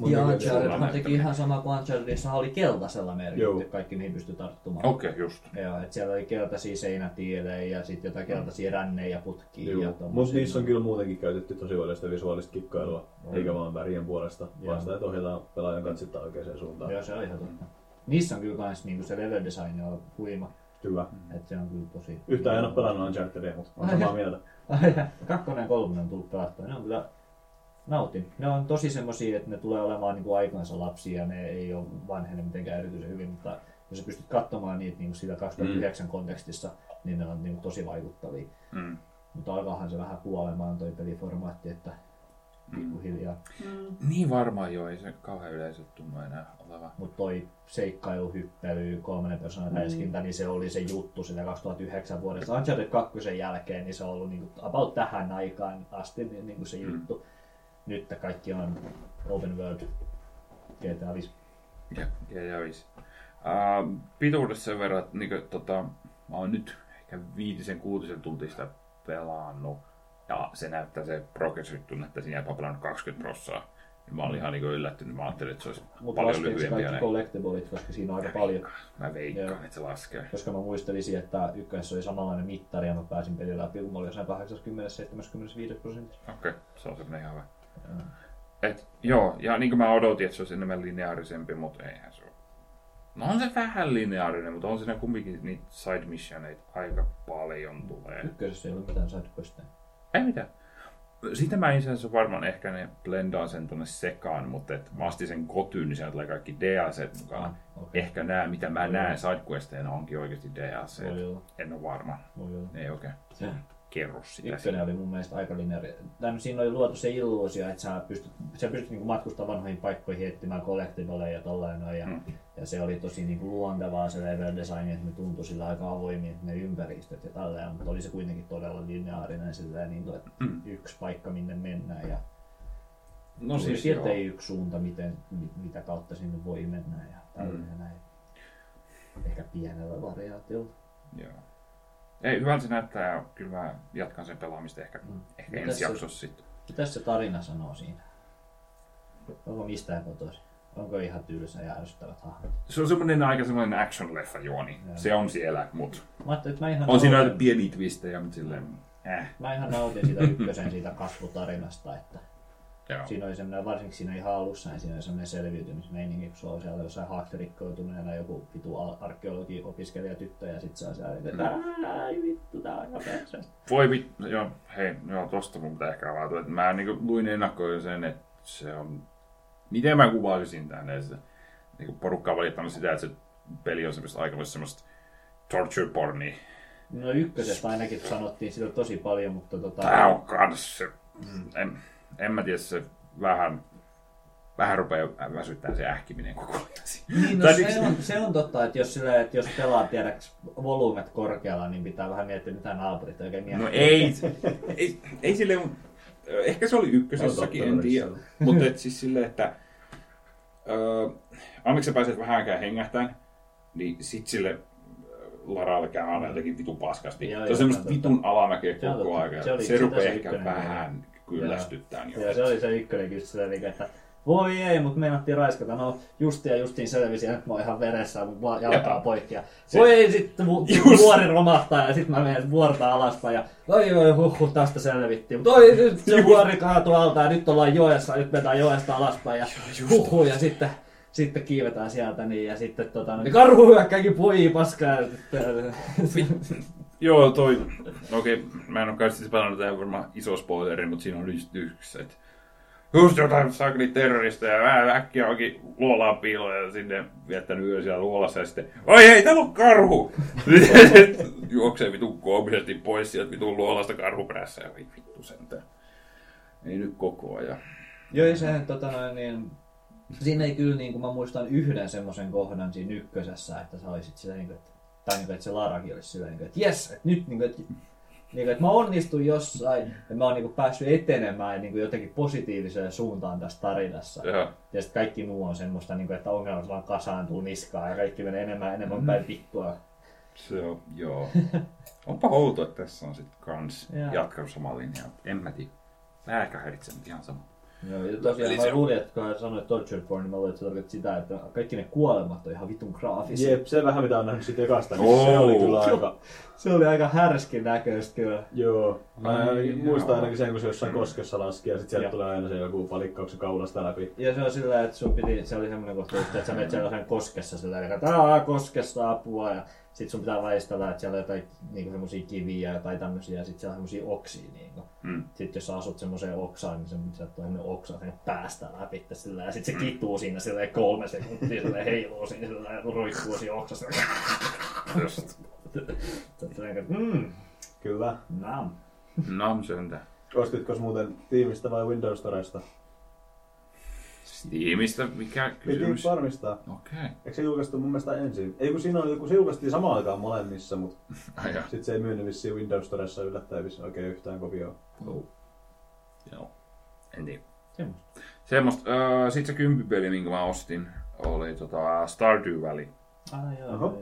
Ja Unchartedhan teki ihan sama kuin Unchartedissahan oli keltaisella merkitty, kaikki mihin pystyi tarttumaan. Okei, okay, just. Joo, että siellä oli keltaisia seinätielejä ja sitten jotain keltaisia rännejä putkia. Mutta niissä on kyllä muutenkin käytetty tosi paljon sitä visuaalista kikkailua, eikä vaan värien puolesta, vaan sitä, että ohjataan pelaajan katsittaa oikeaan suuntaan. Joo, se on ihan totta. Niissä on kyllä myös niin se level design on huima. Kyllä. Että se on kyllä tosi... Yhtään en ole pelannut Unchartedia, mutta on samaa mieltä. Kakkonen ja kolmonen on tullut pelattua. Ne on kyllä... Nautin. Ne on tosi semmosia, että ne tulee olemaan niinku aikansa lapsia ja ne ei ole vanhene mitenkään erityisen hyvin, mutta jos sä pystyt katsomaan niitä niinku sitä 2009 kontekstissa, niin ne on niinku tosi vaikuttavia. Mm. Mutta alkaahan se vähän kuolemaan toi peliformaatti, että pikkuhiljaa. Niin varmaan joo, ei se kauhean yleisesti tunnu enää oleva. Mutta toi seikkailuhyppely, kolmannen persoonan räiskintä, niin se oli se juttu sitä 2009 vuodesta. Uncharted 2 jälkeen niin se on ollut niinku about tähän aikaan asti niinku se juttu. Nyt kaikki on open world GTA 5. Jep, GTA 5. Pituudessa sen verran, että niin, mä oon nyt ehkä 5-6 tuntista pelaannut. Ja se näyttää se progressiivitun, että siinä jääpä pelannut 20%. Mä olin ihan niin yllättynyt, mä ajattelin, että se olisi paljon lyhyempiä. Mutta kaikki collectibolit, koska siinä on aika paljon. Mä veikkaan, että se laskee. Koska mä muistelisin, että ykkössä oli samanlainen mittari ja mä pääsin pelin läpi, kun mä olin jossain 80-75%. Okei, se on semmoinen ihan hyvä. Et, joo, ja niin kuin mä odotin, että se olisi enemmän lineaarisempi, mutta eihän se ole. No on se vähän lineaarinen, mutta on siinä kumminkin niitä side missioneita aika paljon tulee. Ykkösessä ei ole mitään side questeja. Ei mitään. Sitä mä itse asiassa varmaan ehkä ne blendaan sen tonne sekaan, mutta mä astin sen kotyyn, niin siellä tulee kaikki DLCt mukaan. Okay. Ehkä nämä, mitä mä näen sidequesteina, onkin oikeasti DLC. En ole varma. Ei oikein. Okay. Kerro sitä. Ykkönen oli mun mielestä aika lineaari. Siinä oli luotu se illuusio, että sä pystyt niinku matkustamaan vanhoihin paikkoihin, etsimään collectiboleja ja tollain. Ja se oli tosi niinku luontevaa se level design, että ne tuntui sillä aika avoimia ne ympäristöt ja tälleen, mutta oli se kuitenkin todella lineaarinen sillä niin, että yksi paikka minne mennään. Ja no siis sieltä ei yksi suunta, mitä kautta sinne voi mennä ja tälleen näin. Ehkä pienellä variaatiolla. Joo. Ei, hyvältä se näyttää ja kyllä mä jatkan sen pelaamista ehkä ensi jaksossa sitten. Mitäs se tarina sanoo siinä? Onko mistään kotoisin? Onko ihan tylsä ja ärsyttävät hahmot? Se on semmoinen aika semmoinen action-leffa juoni. Ja. Se on siellä, mutta on siinä aina pieniä twistejä, mutta silleen... Mä ihan nautin siitä ykkösen siitä kasvutarinasta, että... Joo. Siinä oli semmoinen, varsinkin siinä ihan alussa, niin siinä oli semmoinen selviytymismeininki, kun se oli siellä jossain haaksirikkoutuneena joku vitu arkeologiopiskelijatyttö ja sit se on siellä, että vittu, tää on aika päässä. Voi vittu, joo, hei, joo, tosta mun pitää ehkä avautua, että mä niin luin ennakkoon sen, että se on, miten mä kuvailisin tänne, että niin porukka on valittanut sitä, että se peli on semmoista aikamoista semmoista torture pornia. No ykkösestä ainakin sanottiin sitä tosi paljon, mutta tää on kans se... En mä tiedä, se vähän rupeaa väsyttää se ähkiminen koko ajan. Niin, no se on totta, että jos pelaa tiedäks volyymet korkealla, niin pitää vähän miettiä, mitä naapurit oikein miettiä. No ei silleen, ehkä se oli ykkösessäkin, en tiedä. Mutta siis silleen, että ammiksi sä pääset vähän aikaa hengähtään, niin sit sille Laralle käy aina jotenkin vitun paskasti. Se on semmoista vitun alamäkeä koko ajan. Se rupeaa ehkä vähän... kyllästyttään jo. Ja se oli se ykkönen kyllä, että voi ei, mutta meinattiin raiskata. No justiin selvisi ja nyt mä oon ihan veressä, mun jalkaa poikki. Ja voi ei, sitten vuori romahtaa ja sitten mä menen vuorta alaspäin ja oi huhhuh, tästä selvittiin. Mutta oi nyt se vuori kaatuu alta ja nyt ollaan joessa, nyt mennään joesta alaspäin ja huhhuh ja sitten kiivetään sieltä niin ja sitten niin karhu hyökkääkin pojii paskaa. Joo, toi... Okei, mä en ole kai siis pelannut tähän varmaan iso spoileri, mutta siinä on yksi, että... Just jotain sakli terroristeja, vähän äkkiä onkin luolaan piiloja ja sinne viettänyt yö siellä luolassa ja sitten... Oi hei, täällä on karhu! Juoksee vitun koomisesti pois sieltä vitun luolasta karhuprässä ja vittu sentään. Ei nyt koko ajan. Joo, se niin... Siinä ei kyllä niin kuin mä muistan yhden semmoisen kohdan siinä ykkösessä, että sä olisit sitä niin kuin... Tai että se Larakin olisi sillä, että jes, että nyt että mä onnistun jossain ja mä oon päässyt etenemään jotenkin positiiviseen suuntaan tässä tarinassa. Ja sitten kaikki muu on semmoista, että ongelmat vaan kasaantuu niskaan ja kaikki menee enemmän päin vittua. Se on, joo. Onpa outo, että tässä on sitten kans jatkanut samaa linjaa. En mä tiedä. Nääkä häiritsee ihan sama. Joo, ja tosiaan mä luulin, että kun sanoit torture porn, niin mä luulin, että se tarkoittaa sitä, että kaikki ne kuolemat on ihan vitun graafisia. Jep, se vähän mitä on nähnyt siitä ekasta, niin se oli kyllä aika... Se oli aika härskin näköistä kyllä. Joo, mä muistan ainakin sen, kun se jossain koskessa laski ja sit sieltä tulee aina se joku palikkauksen kaulasta läpi. Ja se on sillä, että sun piti, se oli semmoinen kohta, että sä menet siellä koskessa sillä tavalla, että aah, koskessa apua. Ja sit sun pitää väistellä, että siellä on jotain niinku semmosia kiviä tai tämmösiä ja sit siellä on semmosia oksia niinku. Sit jos sä asut semmoseen oksaan, niin sä et ole oksaa sinne päästä läpi sillä ja sit se kituu siinä silleen 3 sekuntia silleen heiluu siinä sillä ja roikkuu siinä oksassa. Kyllä. Nam. Nam syntä. Ostitko muuten Steamista vai Windows Storesta? Steamista? Mikä kysymys? Piti varmistaa. Okei. Okay. Eikö se julkaistu mun mielestä ensin? Ei kun siinä oli, kun se julkaistiin samaan aikaan molemmissa, mutta sitten se ei myynyt vissiin Windows Storessa yllättäen oikein yhtään kopioon. Oh. Joo. En tiedä. Semmosta. Sitten se 10-peli, minkä mä ostin, oli Stardew Valley. Ah, joo.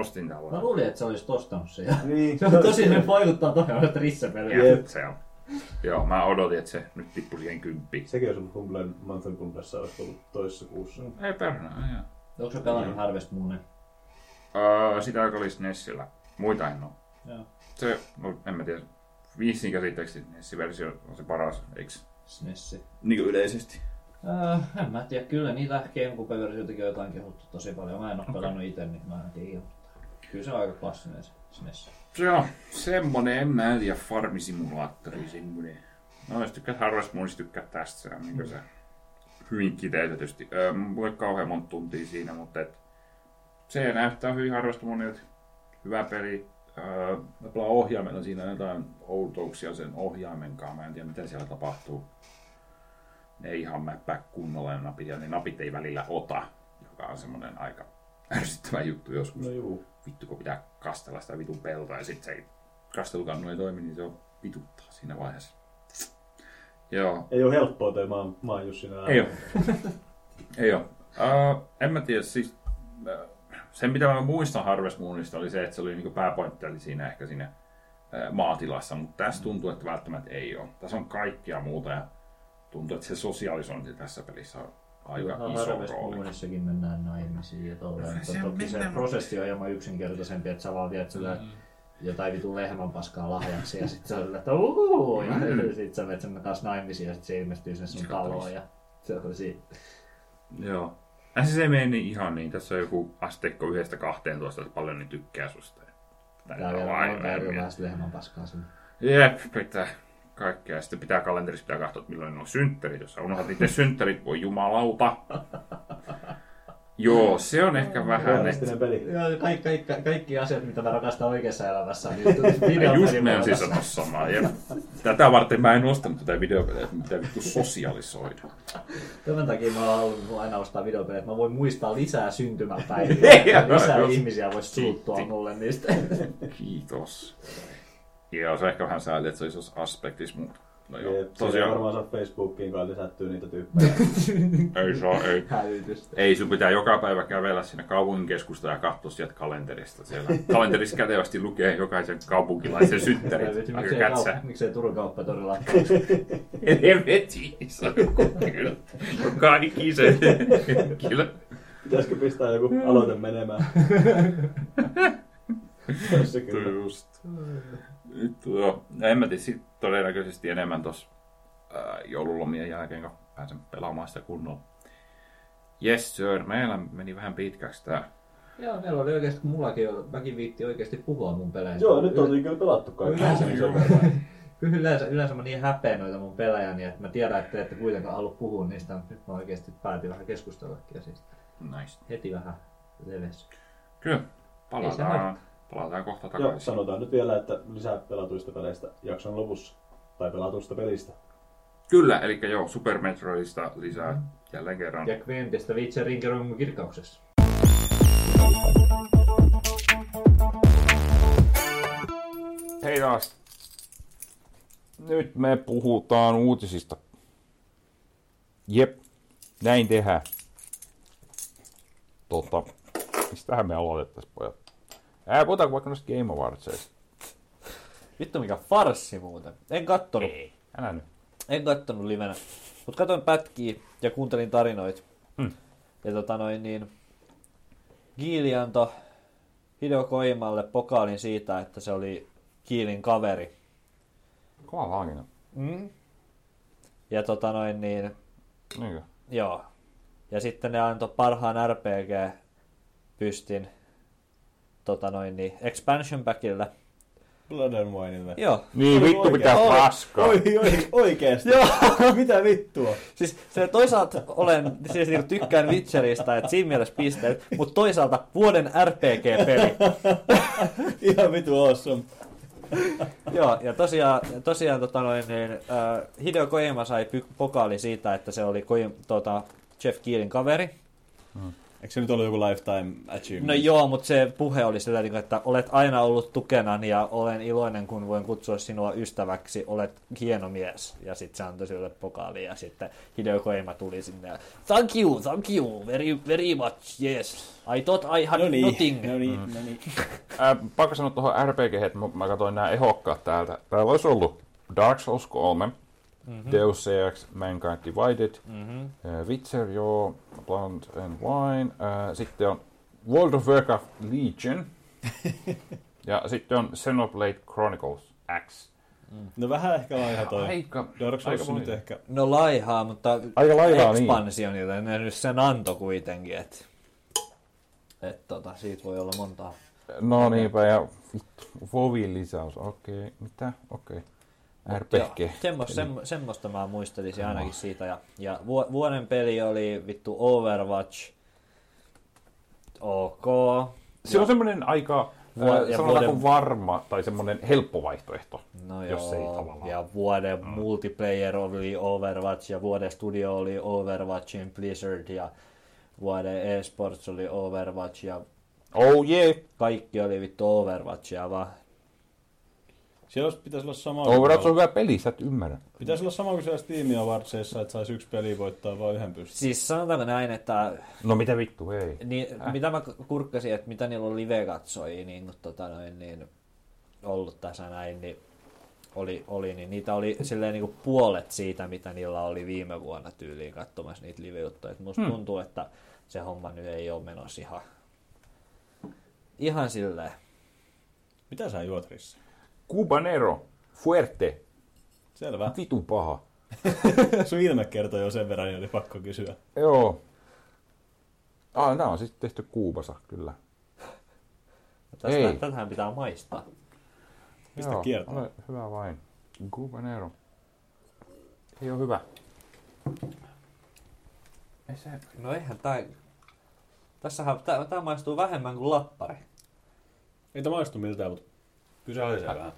Ostin täällä. Mä luulin, että sä olisit ostanut sen. Niin. Se on tosi, se vaikuttaa tohon, että Risse-peliä. Se on. Joo, mä odotin, että se nyt tippui siihen 10. Sekin olisi ollut Humblen Mountain Humblessa, olisi ollut toisessa kuussa. Ei perhana, joo. Onko se pelannut Harvest Moonia? Sitä aika oli SNESillä. Muita en ole. Joo. Se, en mä tiedä, viisiin käsitteeksi SNES-versio on se paras, eikö? SNES. Niin kuin yleisesti. En mä tiedä, kyllä niitä GameCube-versioitakin on jotain kehuttu tosi paljon. Mä en ole pelannut itse, niin mä en tiedä. Kyllä se on aika klassinen SNES. Se on semmonen, en mä tiedä, farmisimulaattori semmonen. No jos tykkäät Harvest Moonista, tykkäät tästä. Se on niin se hyvin kiteytetysti. Mulla ei kauhean monta tuntia siinä, mutta et, se näyttää hyvin Harvest Moonilta. Hyvä peli. Mä pelaan ohjaimella siinä jotain outouksia sen ohjaimenkaan. Mä en tiedä mitä siellä tapahtuu. Ne ei ihan mäppää kunnolla ja napia, niin napit ei välillä ota, joka on semmonen aika ärsyttävä juttu joskus. No juu. Vittu, kun pitää kastella sitä vitun peltoa ja sit se ei, kastelukannu ei toimi, niin se on vituttaa siinä vaiheessa. Joo. Ei oo helppoa toi maanjus siinä ääni. Ei oo. Ei oo. En mä tiedä, siis sen mitä mä muistan Harvest Moonista oli se, että se oli niinku pääpointti eli siinä ehkä siinä maatilassa, mutta tässä tuntuu, että välttämättä ei oo. Tässä on kaikkea muuta ja tuntuu, että se sosiaalisointi tässä pelissä on aika iso rooli. Harvest Moonissakin mennään naimisiin ja tolleen. Toki se prosessi on hieman yksinkertaisempi, että sä vaan viet jotain vitun lehmän paskaa lahjaksi ja sit sä olet, että uuuu! Ja sit sä vet sen kanssa naimisiin ja sit se ilmestyy sen sun taloon ja se oli siinä. Joo. Siis ei mene ihan niin. Tässä on joku asteikko 1-12, että paljon niin tykkää susta. Tää on vielä lehmän paskaa sinne. Jep, pitää. Kaikkea. Sitten pitää kalenterissa pitää katsoa, että milloin on synttärit. Jos sä unohdat itse synttärit, voi jumalauta. Joo, se on ehkä vähän... Kaikki asiat, mitä mä rakastan oikeassa elämässä. Just me on siis sanonut samaa. Tätä varten mä en ostanut tätä videopeliä, että pitää vittu sosialisoida. Tämän takia mä haluan aina ostaa videopeliä, että mä voin muistaa lisää syntymäpäiviä. Lisää ihmisiä voisi suuttua mulle niistä. Kiitos. Joo, se on ehkä vähän sääli, että se olisi aspektissa muuta. No joo, tosiaan... varmaan saa Facebookiin kai lisättyä niitä tyyppejä. Ei saa, ei. Hälytystä. Ei, sun pitää joka päivä kävellä siinä kaupunginkeskusta ja katsoa sieltä kalenterista. Siellä kalenterissa kätevästi lukee jokaisen kaupunkilaisen synttärit. Miksei Turun kauppatorilla ole? En veti, sanoo kyllä. Onkaan ikisen. Kyllä. Pitäisikö pistää joku aloite menemään? Tässä kyllä. Just. Joo, en mä tiedä, sit todennäköisesti enemmän tossa joululomien jälkeen, kun pääsen pelaamaan sitä kunnolla. Yes sir, meillä meni vähän pitkäksi tää. Joo, meillä oli oikeesti, kun mäkin viitti oikeesti puhua mun peleistä. Joo, nyt oltiin kyllä pelattu kaikkea. Yleensä mä niin häpeän noita mun pelejäni, että mä tiedän, että te ette kuitenkaan halua puhua niistä, mutta nyt mä oikeesti päätin vähän keskustellakin. Siis nice. Heti vähän leves. Kyllä, palataan kohta takaisin. Joo, sanotaan nyt vielä, että lisää pelatuista peleistä jakson lopussa. Tai pelatuista pelistä. Kyllä, eli joo, Super Metroidista lisää jälleen kerran. Ja Quentistä Witcherin kerran kirkauksessa. Hei taas. Nyt me puhutaan uutisista. Jep, näin tehdään. Mistähän me aloitettaisiin, pojat? Puhutaan vaikka noista Game Awardsista. Vittu mikä farssi muuten. En kattonut. Ei, älä nyt. En kattonut livenä, mutta katsoin pätkiä ja kuuntelin tarinoita. Hmm. Ja Kiili antoi Hideo Kojimalle pokaalin siitä, että se oli Kiilin kaveri. Kova hankinta. Mm. Ja Niinkö? Joo. Ja sitten ne antoi parhaan RPG-pystin expansion packille. Blood and Wineille. Joo. Niin vittu pitää paskaa. Oikeesti. Joo. Mitä vittua? Siis se toisaalta siis tykkään Witcherista, että siinä mielessä pisteet, mutta toisaalta vuoden RPG-peli. Ihan vittu awesome. Joo, ja tosiaan Hideo Kojima sai pokaali siitä, että se oli Jeff Keelin kaveri. Mm. Eikö se nyt ollut joku lifetime achievement? No joo, mutta se puhe oli sillä, että olet aina ollut tukenani ja olen iloinen, kun voin kutsua sinua ystäväksi, olet hieno mies. Ja sitten se antoi sille pokaali ja sitten Hideo Kojima tuli sinne ja thank you, very, very much, yes. I thought I had nothing. No niin. Pakko sanoa tuohon RPG-hän, että mä katsoin nämä ehokkaat täältä. Täällä olisi ollut Dark Souls 3. Mm-hmm. Deus Ex, Mankind Divided, mm-hmm. Witcher, joo, Blood and Wine, sitten on World of Warcraft Legion, ja sitten on Xenoblade Chronicles X. Mm. No vähän ehkä laiha toi. Dark Souls nyt ehkä. No laihaa, mutta expansion, niin. Joten ne nyt sen antoi kuitenkin, että siitä voi olla montaa. No niinpä, ja Vovin lisäys, okei, mitä? Okei. RPG. Semmoista mä muistelisin ainakin siitä. Ja vuoden peli oli vittu Overwatch. OK. Se on semmoinen aika varma tai semmoinen helppo vaihtoehto. No jos joo, ei tavallaan. Ja vuoden multiplayer oli Overwatch ja vuoden studio oli Overwatchin Blizzard ja vuoden eSports oli Overwatch ja kaikki oli vittu Overwatchia vaan. Siellä pitäisi olla sama. Overwatch on hyvä peli, sä et ymmärrä. Pitäisi olla sama kuin siellä Steam Awardsissa, että saisi yksi peli voittaa vaan yhden pystyn. Siis sanotaanko näin, että... No mitä vittu, ei. Niin, mitä mä kurkkasin, että mitä niillä on live-katsojia niin, ollut tässä näin, niin, niin niitä oli silleen niin kuin puolet siitä, mitä niillä oli viime vuonna tyyliin katsomassa niitä live-juttuja. Musta tuntuu, että se homma nyt ei ole menossa ihan silleen. Mitä sä juot, Risse? Cubanero, fuerte. Selvä. Vitun paha. Sun ilme kertoi jo sen verran, niin oli pakko kysyä. Joo. Nää on siis tehty Kuubassa, kyllä. Tätähän pitää maistaa. Mistä kiertää? Hyvä vain. Cubanero. Ei oo hyvä. Ei se... No eihän tää maistuu vähemmän kuin lappari. Ei tää maistu miltään, mutta... Kyllä se haisee vähän.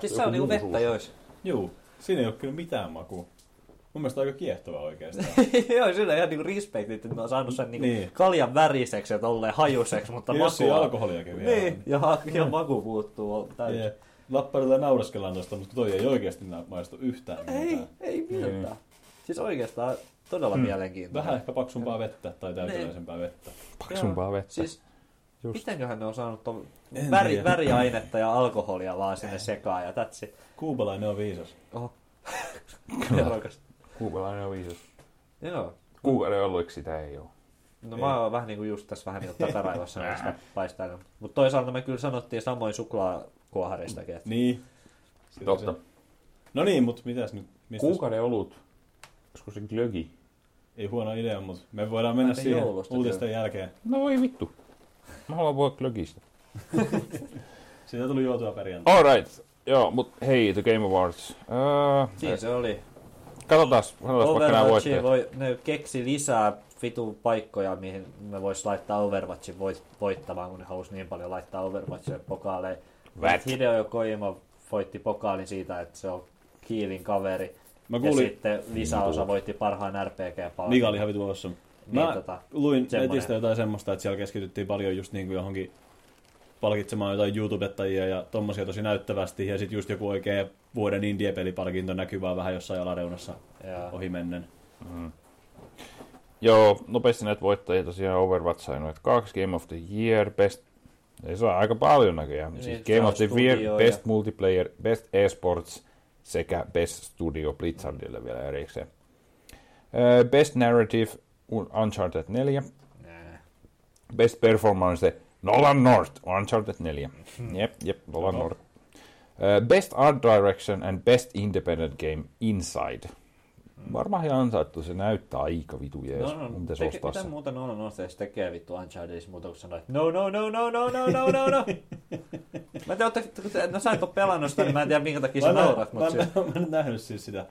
Siis se on niinku vettä jois. Juu, siinä ei ole kyllä mitään makua. Mun mielestä aika kiehtovaa oikeastaan. Joo, siinä on ihan niinku respektit, että ne on saanut sen niinku kaljan väriseksi ja tolleen hajuseksi, mutta makua... Jos ei alkoholiakin vielä. Niin, ja maku puuttuu täysin. Yeah. Lapparilla nauraskellaan tosta, mutta toi ei oikeasti maistu yhtään mitään. Ei mitään. Siis oikeastaan todella mielenkiintoinen. Vähän ehkä paksumpaa vettä tai täyteläisempää vettä. Paksumpaa vettä. Siis mitenköhän ne on saanut väriainetta ja alkoholia vaan sinne sekaan ja tätsi. Kuubalainen on viisas. Oho. Kuubalainen on viisas. Joo. Kuubalainen sitä ei oo. No ei. Mä oon vähän niinku just tässä vähän niinku takaraivassa näistä paistailun. Mut toisaalta me kyllä sanottiin samoin suklaakuoharistakin. Niin. Totta. No niin, mut mitäs nyt? Kuukauden olut. Joskus se glögi. Ei huono idea, mut me voidaan mennä siihen uutisten jälkeen. No voi vittu. Mä haluan puhua glögistä. Siitä tuli juotua perjantai. All right. Joo, mut hei, The Game Awards. Siinä se oli. Katsotaan vaikka nää voitteet. Ne keksi lisää vitu paikkoja, mihin me vois laittaa Overwatchin voittamaan, kun ne halus niin paljon laittaa Overwatchin pokaaleen. Hideo Kojima voitti pokaalin siitä, että se on Kiilin kaveri. Ja sitten lisäosa voitti parhaan RPG-palkinnon. Mikä oli ihan vitu awesome. Mä luin netistä jotain semmoista, että siellä keskityttiin paljon just niin kuin johonkin palkitsemaan jotain YouTubettajia ja tommosia tosi näyttävästi. Ja sit just joku oikea vuoden indie-pelipalkinto näkyy vaan vähän jossain alareunassa ohimennen. Mm. Joo, nopeasti näitä voittajia tosiaan Overwatch sai noita 2, Game of the Year, Best... Ei se on aika paljon näköjään. Siis Game of the Year, Best Multiplayer, Best Esports, sekä Best Studio Blizzardille vielä erikseen. Best Narrative Uncharted 4. Best Performance Nolan North Uncharted 4. Jep, Nolan North. Best Art Direction and Best Independent Game Inside. Varmaan ihan ansaittu, se näyttää aika vitu jees. Mitä muuta no se edes tekee vittu Unchartedissa muuta kuin sanoo, että no. Mä en tiedä, sä et ole pelannut sitä, niin mä en tiedä minkä takia sä naurat. Mä en nähnyt siis sitä.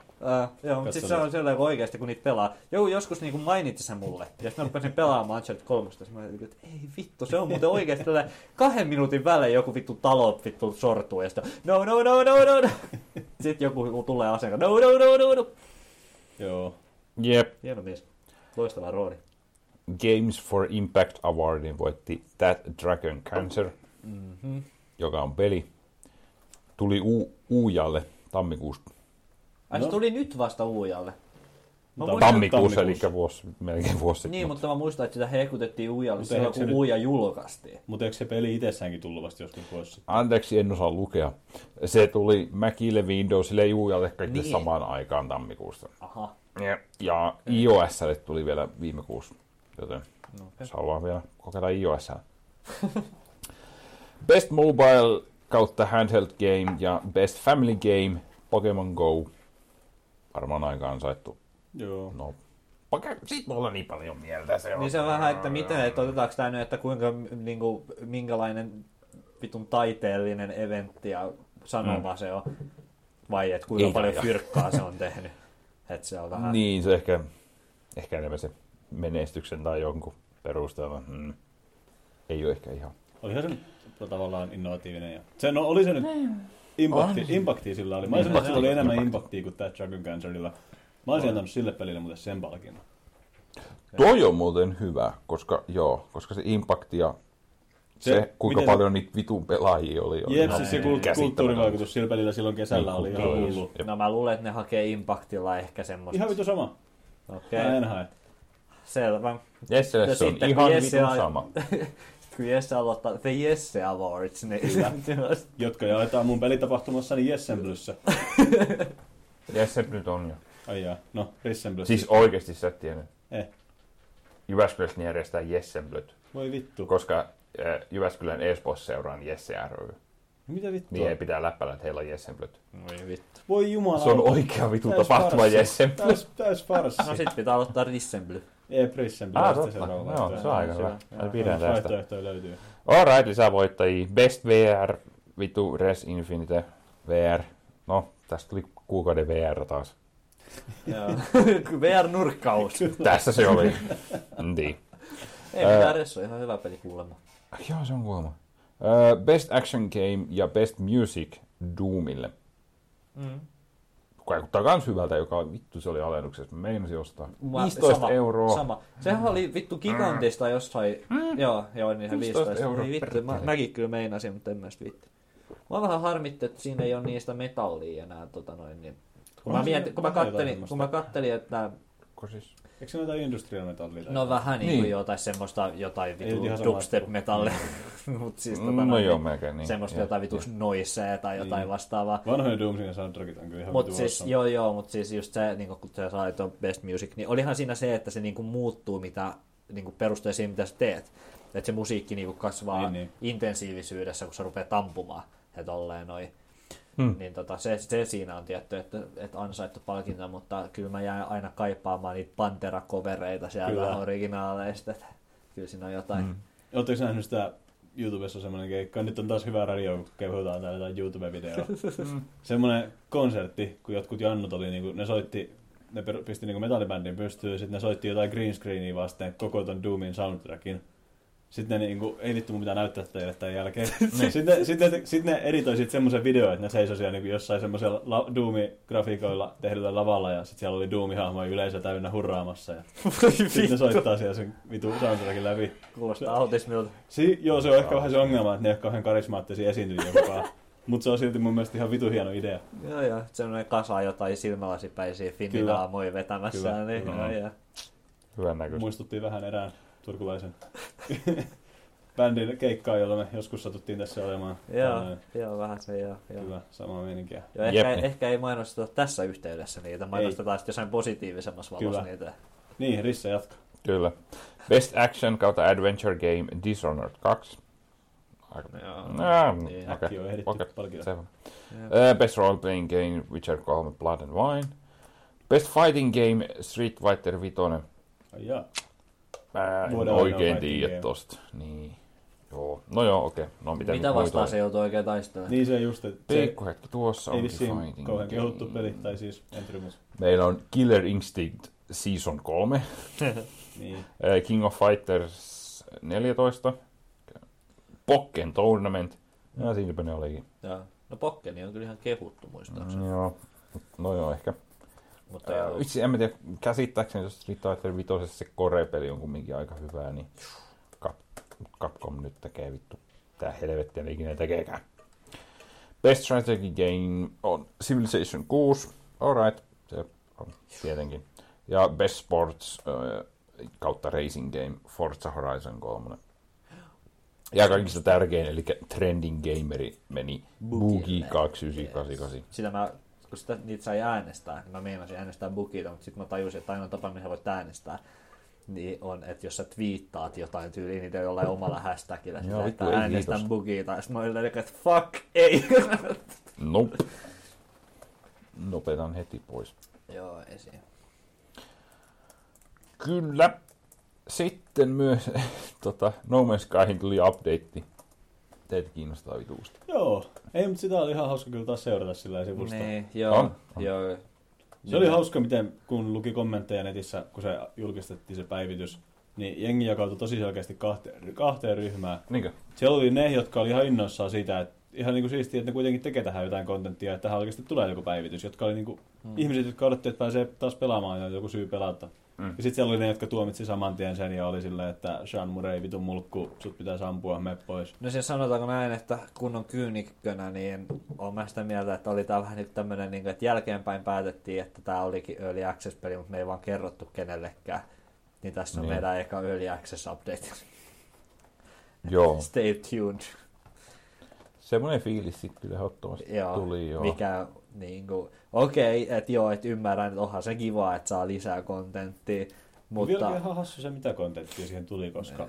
Joo, mutta siis se on sellainen oikeasti, kun niitä pelaa. Joku joskus niin mainitsi sen mulle, ja sitten mä rupesin pelaamaan Uncharted 3, ja mä ajattelin, että ei vittu, se on muuten oikeasti tällainen 2 minuutin välein joku vittu talo vittu sortuu, ja sitten no. Sitten joku tulee aseen, no. Joo. Jep. Hieno mies. Loistava rooli. Games for Impact Awardin voitti That Dragon Cancer, joka on peli. Tuli Uujalle tammikuusta. Se tuli nyt vasta Uujalle? Tammikuussa, eli melkein vuosi sitten. Niin, mutta mä muistan, että sitä hekutettiin Uujalle silloin, kun Uuja julkaistiin. Mutta eikö se peli itsessäänkin tullut vasta joskus pois? Anteeksi, en osaa lukea. Se tuli Macille, Windowsille ja Uujalle kaikille samaan aikaan tammikuussa. Aha. Ja iOSlle tuli vielä viime kuussa, joten jos haluaa vielä kokeilla iOSlle. Best Mobile kautta Handheld Game ja Best Family Game, Pokemon Go. Varmaan aika ansaittu. Joo. No, siitä mulla niin paljon mieltä se on. Niin se on vähän, että miten, että otetaanko tämä nyt, että kuinka, niinku, minkälainen vitun taiteellinen eventti ja sanoma se on, vai että kuinka paljon fyrkkaa se on tehnyt. Että se on vähän... Niin, se ehkä enemmän se menestyksen tai jonkun perusteella. Ei ole ehkä ihan. Olihan se tavallaan innovatiivinen. Ja... Se, no, oli se nyt impaktia sillä oli. Mä olisin, että se oli enemmän impaktia kuin tämä Dragon Cancerilla. Mä olisin antanut sille pelille muuten sen palkinnon. Toi on muuten hyvä, koska se impakti ja se kuinka paljon niitä vitun pelaajia oli. Jep, siis se kulttuurivaikutus sillä pelillä silloin kesällä niin, oli ihan hullu. No mä luulen, että ne hakee impaktilla ehkä semmoista. Ihan vitu sama. Okei. Mä en hae. Selvä. Jesselle se on ihan vitu sama. Kun Jesse aloittaa The Jesse Awards. Jotka jaetaan mun pelitapahtumassani Jessemblyssä. Jessemblyt on jo. Ai jaa, no Rissenblöt. Siis oikeesti sä et tiennyt. Jyväskylässä ne järjestää Jessenblöt. Voi vittu. Koska Jyväskylän Espos seuraa Jesse ry. Mitä vittua? Niin ei pitää läppäillä, että heillä on Jessenblöt. Voi vittu. Voi jumala. Se on oikea vitu tapahtuma Jessenblöt. Täys farsi. No sit pitää aloittaa Rissenblöt. Rissenblöt. Totta. No se on aika hyvä. Pidän tästä. Vaihtoehtoja löytyy. Alright, lisää voittajia. Best VR, vitu Res Infinite VR. No, tästä tuli kuukauden VR taas. VR-nurkkaus. Tässä se oli. Niin. Ei mitään Ressu, ihan hyvä peli kuulemma. Joo, se on kuulemma. Best Action Game ja Best Music Doomille. Kaikuttaa kans hyvältä, joka vittu se oli alennuksessa. Mä meinasin ostaa. 15 euroa. Sama. Sehän oli vittu gigantista jossain. Joo, niin 15 euroa. Vittu, mäkin kyllä meinasin, mutta en mä sitä vittu. Mä vähän harmitti, että siinä ei ole niistä metallia enää niin. Kun mä kattelin, että... Siis, eikö se näitä industrial metallia? No vähän niin kuin jotain semmoista jotain vitu dubstep metallia. Mut siis melkein niin. Semmoista jotain vitu noisea tai jotain vastaavaa. Vanhoja Doomsin soundtrackit on kyllä ihan vitu vasta. Mut siis just se, niin kun sä sait on Best Music, niin olihan siinä se, että se niin kuin muuttuu niin kuin perusteella siihen, mitä sä teet. Että se musiikki niin kuin kasvaa intensiivisyydessä, kun sä rupeat ampumaan ja tolleen noin. Niin se siinä on tietty, että ansaittu palkinta, mutta kyllä mä jään aina kaipaamaan niitä Pantera-kovereita sieltä originaaleista. Kyllä siinä on jotain. Oletteko nähnyt sitä, YouTubessa on semmoinen keikka, nyt on taas hyvä radio, kun kehutaan täällä jotain YouTube-videoa. Semmoinen konsertti, kun jotkut jannut oli, niin kuin, ne soitti, ne pisti niin kuin metallibändin pystyyn, ja sitten ne soitti jotain green screenia vasten koko ton Doomin soundtrackin. Sitten ne niinku, ei vittu mun pitää näyttää teille tämän jälkeen. Sitten ne editoi sit semmoisen videon, että ne seisoi siellä niinku jossain semmoisella Doom-grafiikoilla tehdyllä lavalla ja sitten siellä oli Doom-hahmoja yleisö täynnä hurraamassa. Sitten ne soittaa siellä sen vitu soundtrackin läpi. Kuulostaa autismilta. Joo, se on ehkä vähän se ongelma, että ne ei ole kauhean karismaattisia esiintyjiä kukaan. Mutta se on silti mun mielestä ihan vitu hieno idea. Joo, semmoinen kasa jotain silmälasipäisiä finnidaamoja vetämässä. Hyvän näköistä. Muistuttiin vähän erään turkulaisen bändin keikkaa, jolla me joskus satuttiin tässä olemaan. Joo, vähän se joo. Hyvä, samaa meininkiä. Joo, ehkä ei mainosteta tässä yhteydessä niitä, mainostetaan sitten jossain positiivisemmassa valossa niitä. Niin, Risse jatkaa. Kyllä. Best Action kautta Adventure Game Dishonored 2. Äkki on ehditty palkita. Best Role Playing Game Witcher 3 Blood and Wine. Best Fighting Game Street Fighter 5. Mä en oikein tiedä tosta. Niin. Joo. No joo, okei. Okay. No, mitä vastaan se joutuu oikein taistelemaan? Niin se just, että... Peikkuhetki tuossa onkin fighting game. Ei kehuttu peli, tai siis entrymus. Meillä on Killer Instinct Season 3. Niin. King of Fighters 14. Pokken Tournament. Ja siinäpä ne olikin. Jaa. No Pokkeni on kyllä ihan kehuttu muistaakseni. Joo. No joo, ehkä. Vitsi, en mä tiedä, käsittääkseni jos Street Fighter 5 se Kore-peli on kumminkin aika hyvää, niin Capcom nyt tekee vittu. Tää helvettiä ne ikinä tekeekään. Best Strategy Game on Civilization 6. Alright, se on tietenkin. Ja Best Sports kautta Racing Game Forza Horizon 3. Ja kaikista tärkein, eli Trending Gameri meni Boogie 2988. Sitä mä... kun sitä, niitä sai äänestää, niin mä meinasin äänestää Bugita, mutta sitten mä tajusin, että ainoa tapa, mihin voit äänestää, niin on, että jos sä twiittaat jotain tyyliin, niin ei ole omalla hashtagillä, että laittaa äänestää Bugita, ja sitten mä olin että fuck, ei! Nope. Nopetan heti pois. Joo, esiin. Kyllä. Sitten myös No Man's Skyhin tuli update. Teitä kiinnostaa vituusti. Joo, ei, mutta sitä oli ihan hauska kyllä taas seurata sillä sivusta. Nee, joo, joo. Se oli hauska, miten kun luki kommentteja netissä, kun se julkistettiin se päivitys, niin jengi jakautui tosi selkeästi kahteen ryhmään. Niinkö? Siellä oli ne, jotka oli ihan innoissaan siitä, että ihan niinku siistiä, että ne kuitenkin tekee tähän jotain kontenttia, että tähän oikeasti tulee joku päivitys, jotka oli niinku ihmiset, jotka odottivat, että pääsee taas pelaamaan ja joku syy pelata. Ja sitten siellä oli ne, jotka tuomitsi saman tien sen ja oli silleen, että Sean Murray, vitun mulkku, sut pitää ampua, mene pois. No siis sanotaanko näin, että kun on kyynikkönä, niin olen mä sitä mieltä, että oli tää vähän nyt tämmönen, että jälkeenpäin päätettiin, että tää olikin Early Access-peli, mutta me ei vaan kerrottu kenellekään. Niin tässä on meidän eka Early Access-update. Joo. Stay tuned. Semmoinen fiilis sitten kyllä ehdottomasti tuli joo. Mikä niinku, okei, että joo, että ymmärrän, että onhan se kiva, että saa lisää kontenttia, mutta... Vieläkin ihan hassu se, mitä kontenttia siihen tuli, koska...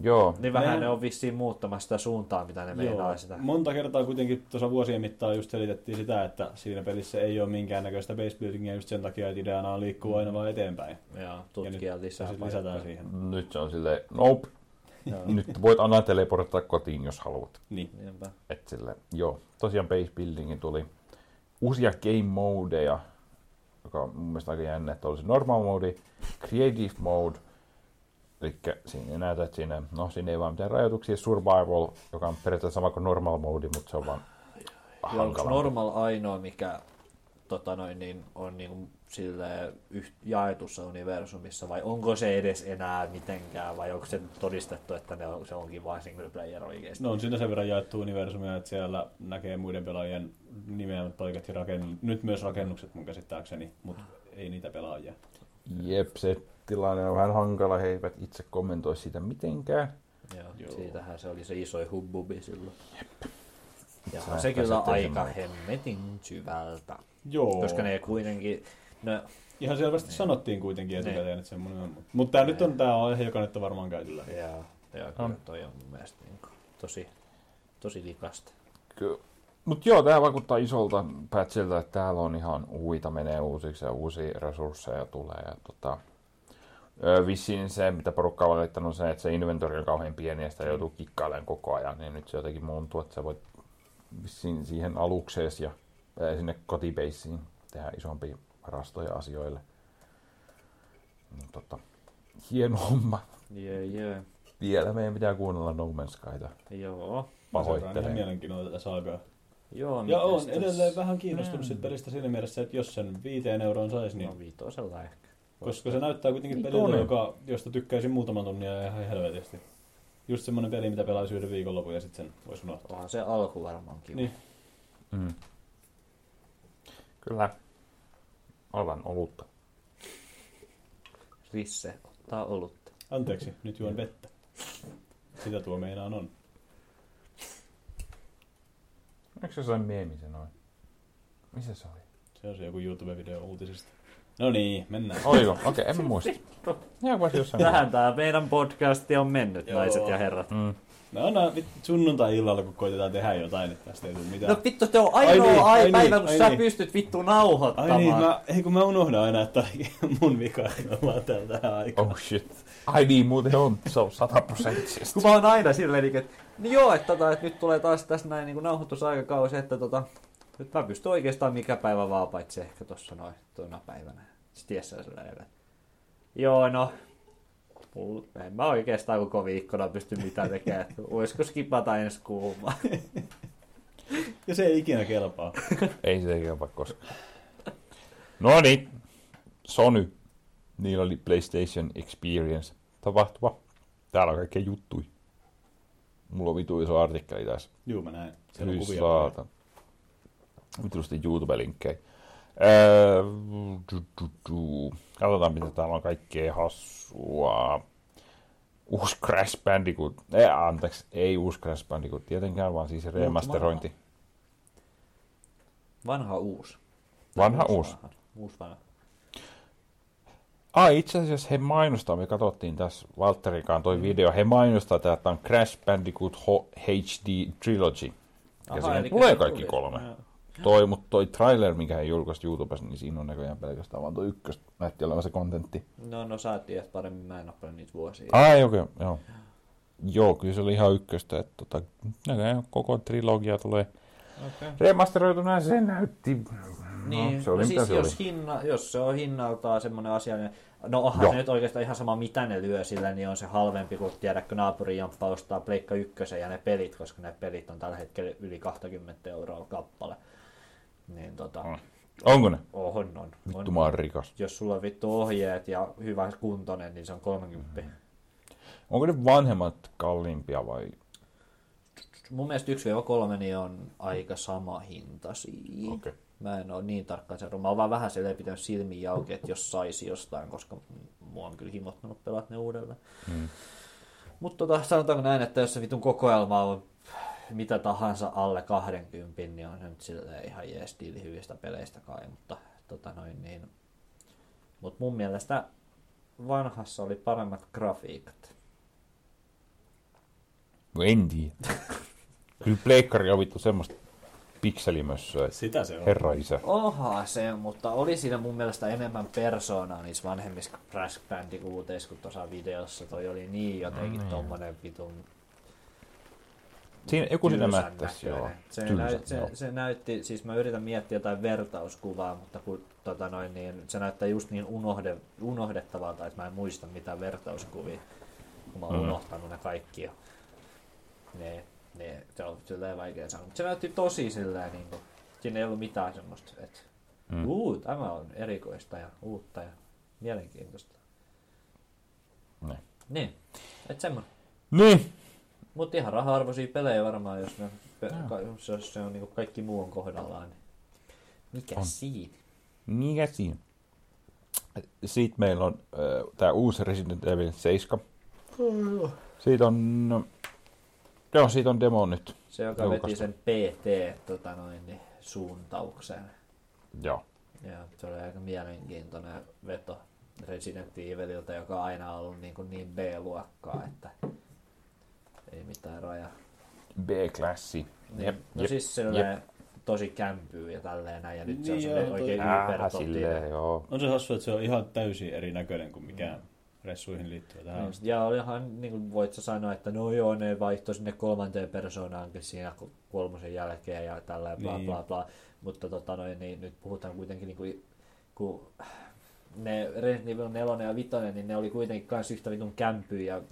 Joo. Niin vähän ne on vissiin muuttamassa sitä suuntaa, mitä ne meinaa sitä. Monta kertaa kuitenkin tuossa vuosien mittaan just selitettiin sitä, että siinä pelissä ei ole minkäännäköistä basebuildingia just sen takia, että ideana liikkuu aina vaan eteenpäin. Joo, tutkia lisää. Nyt lisätään siihen. Nyt se on silleen, nope. Joo. Nyt voit aina teleporttaa kotiin, jos haluat. Niin. Et sille, joo. Tosiaan base buildingin tuli uusia game modeja, joka on mun mielestä aika jännä, että oli se normal mode, creative mode, eli siinä ei näytä, että siinä, no, siinä ei vaan mitään rajoituksia, survival, joka on periaatteessa sama kuin normal mode, mutta se on vaan hankala. Normal ainoa, mikä on niin sille jaetussa universumissa, vai onko se edes enää mitenkään, vai onko se todistettu, että se onkin vain single player oikeasti? No on siinä sen verran jaettu universumia, että siellä näkee muiden pelaajien nimeämät paikat ja nyt myös rakennukset mun käsittääkseni, mutta ei niitä pelaajia. Jep, se tilanne on vähän hankala, he eivät itse kommentoi sitä mitenkään. Joo. Siitähän se oli se iso hubbubi silloin. Jep. Ja se kyllä aika hemmetin syvältä. Joo. Koska ne kuitenkin... No, ihan selvästi sanottiin kuitenkin etukäteen, että semmoinen on. Mutta tämä nyt on tämä aihe, joka nyt on varmaan käyty läpi. Joo, kyllä toi on mun mielestä niin tosi likasta. Mutta joo, tämä vaikuttaa isolta pätsiltä, että täällä on ihan menee uusiksi ja uusia resursseja tulee. Ja vissiin se, mitä porukka on valittanut, on se, että se inventori on kauhean pieni ja sitä joutuu kikkailemaan koko ajan. Niin nyt se jotenkin muuntuu, että sä voit vissiin siihen alukseesi ja sinne kotibeissiin tehdä isompia varastoja asioille. Niin, hieno homma. Yeah. Vielä meidän pitää kuunnella No Man's Skyta. Joo. Pahoittelen. Mielenkiinnolla tätä saakaa. Joo, ja on edelleen vähän kiinnostunut siitä pelistä siinä mielessä, että jos sen 5 euroon saisi, niin... No 5 ehkä. Koska se näyttää kuitenkin peliltä, josta tykkäisin muutaman tunnia ihan helvetisti. Just semmoinen peli, mitä pelaisi yhden viikonlopun ja sitten sen voisi unohtaa. Onhan se alku varmaan kiva. Niin. Mm. Kyllä. Alan olutta. Risse ottaa olutta. Anteeksi, nyt juon vettä. Mitä tuo meinaan on? Eikö se ole meemi se noin? Missä se oli? Se on se joku YouTube-video uutisista. No niin, mennään. Oliko? Okei, en muista. Tähän tää meidän podcasti on mennyt, joo, naiset ja herrat. Mm. No sunnuntai-illalla, kun koitetaan tehdä jotain, että tästä ei tule mitään. No vittu, se on ainoa päivä, kun sä pystyt vittu nauhoittamaan. Ai niin, kun mä unohdan aina, että mun vika, että mä oon täällä tähän aikaan. Oh shit. Ai niin, muuten on, se on 100%. Kun mä oon aina silleen, että niin joo, että nyt tulee taas tässä näin niin nauhoitusaikakausi, että nyt mä pystyn oikeastaan mikä päivä vaan, paitsi ehkä tossa noin, tuona päivänä. Sitten tiessään silleen, joo no. En mä oikeastaan koko viikkona pysty mitään tekemään, että voisiko skipata ensi kuumaan. Ja se ei ikinä kelpaa. Ei se kelpaa koskaan. No niin, Sony. Niillä oli PlayStation Experience tapahtuma. Täällä on kaikkea juttui. Mulla on vitu iso artikkeli tässä. Juu, mä näin. Siellä on kuvia. Vitusti YouTube-linkkejä. Katsotaan, mitä täällä on kaikkea hassua. Uusi Crash Bandicoot. Anteeksi, ei uusi Crash Bandicoot. Tietenkään, vaan siis remasterointi. Vanha uusi. Vanha uusi. Uusi vanha. Itse asiassa he mainostaa, me katsottiin tässä Valtterikaan toi video, he mainostaa, että tämä on Crash Bandicoot HD Trilogy. Ja siinä tulee kaikki kolme. Mutta toi trailer, mikä hän julkaisi YouTubessa, niin siinä on näköjään pelkästään vaan toi ykkös näytti olevan se kontentti. No sä tiedät paremmin, mä en ole niitä vuosia. Okei, joo. Joo, kyllä se oli ihan ykköstä, että näköjään koko trilogia tulee remasteroituna, se näytti. Niin, no siis jos se on hinnaltaan semmoinen asia, niin no onhan se nyt oikeastaan ihan sama mitä ne lyö sillä, niin on se halvempi kuin tiedätkö naapurin jamppa ostaa Pleikka 1 ja ne pelit, koska ne pelit on tällä hetkellä yli 20 € kappale. Niin onko ne? On. Vittu mä oon rikas. Jos sulla on vittu ohjeet ja hyvä kuntoinen, niin se on 30. Mm-hmm. Onko ne vanhemmat kalliimpia vai? Mun mielestä 1-3 niin on aika sama hinta siinä. Okei. Mä en ole niin tarkkaan seurannut. Mä oon vaan vähän silleen pitänyt silmiä auki, että jos saisi jostain, koska mua on kyllä himottanut pelat ne uudelleen. Mm. Mutta sanotaanko näin, että jos se vitun kokoelma on mitä tahansa alle 20, niin on se nyt silleen ihan jees diili hyvistä peleistä kai. Mutta niin. Mut mun mielestä vanhassa oli paremmat grafiikat. No en tiedä. Kyllä pleikkari on vittu semmoista. Pikselimössö. Sitä se on. Herra isä. Oha se, mutta oli siinä mun mielestä enemmän persoonaa niissä vanhemmissa Crash Bandicooteissa kuin tuossa videossa. Toi oli niin jotenkin tommonen vitun siinä joku sinä mättäs, joo. Se näytti, siis mä yritän miettiä jotain vertauskuvaa, mutta kun, niin, se näyttää just niin unohdettavalta, että mä en muista mitään vertauskuvia, kun mä oon unohtanut ne kaikki jo. Niin, se on silleen vaikea sanoa, mutta se näytti tosi silleen, niin kuin, siinä ei ollut mitään semmoista, että tämä on erikoista ja uutta ja mielenkiintoista. Niin, että semmoinen. Niin. Mutta ihan raha-arvoisia pelejä varmaan, jos se on niin kuin kaikki muu on kohdallaan. Niin. Mikä siinä? Siitä meillä on tämä uusi Resident Evil 7. Siitä on... Joo, siitä on demo nyt. Se, joka julkaista. Veti sen PT suuntauksen. Joo. Ja se oli aika mielenkiintoinen veto Resident Evililtä, joka on aina ollut niin B-luokkaa, että ei mitään rajaa. B-klassi. Niin. Jep, siis se tosi kämpyy ja tälleen näin, ja nyt se on sellainen oikein hypertotinen. On se hassu, että se on ihan täysin erinäköinen kuin mikään. Ressuihin liittyvä tähän. Ja olihan, niin kuin voit sanoa, että no joo, ne vaihtoi sinne kolmanteen persoonaankin siinä kolmosen jälkeen ja tällä bla bla bla. Mutta niin nyt puhutaan kuitenkin, niin kun ne Resident Evil 4 ja 5, niin ne oli kuitenkin myös yhtä vitun kämpyä ja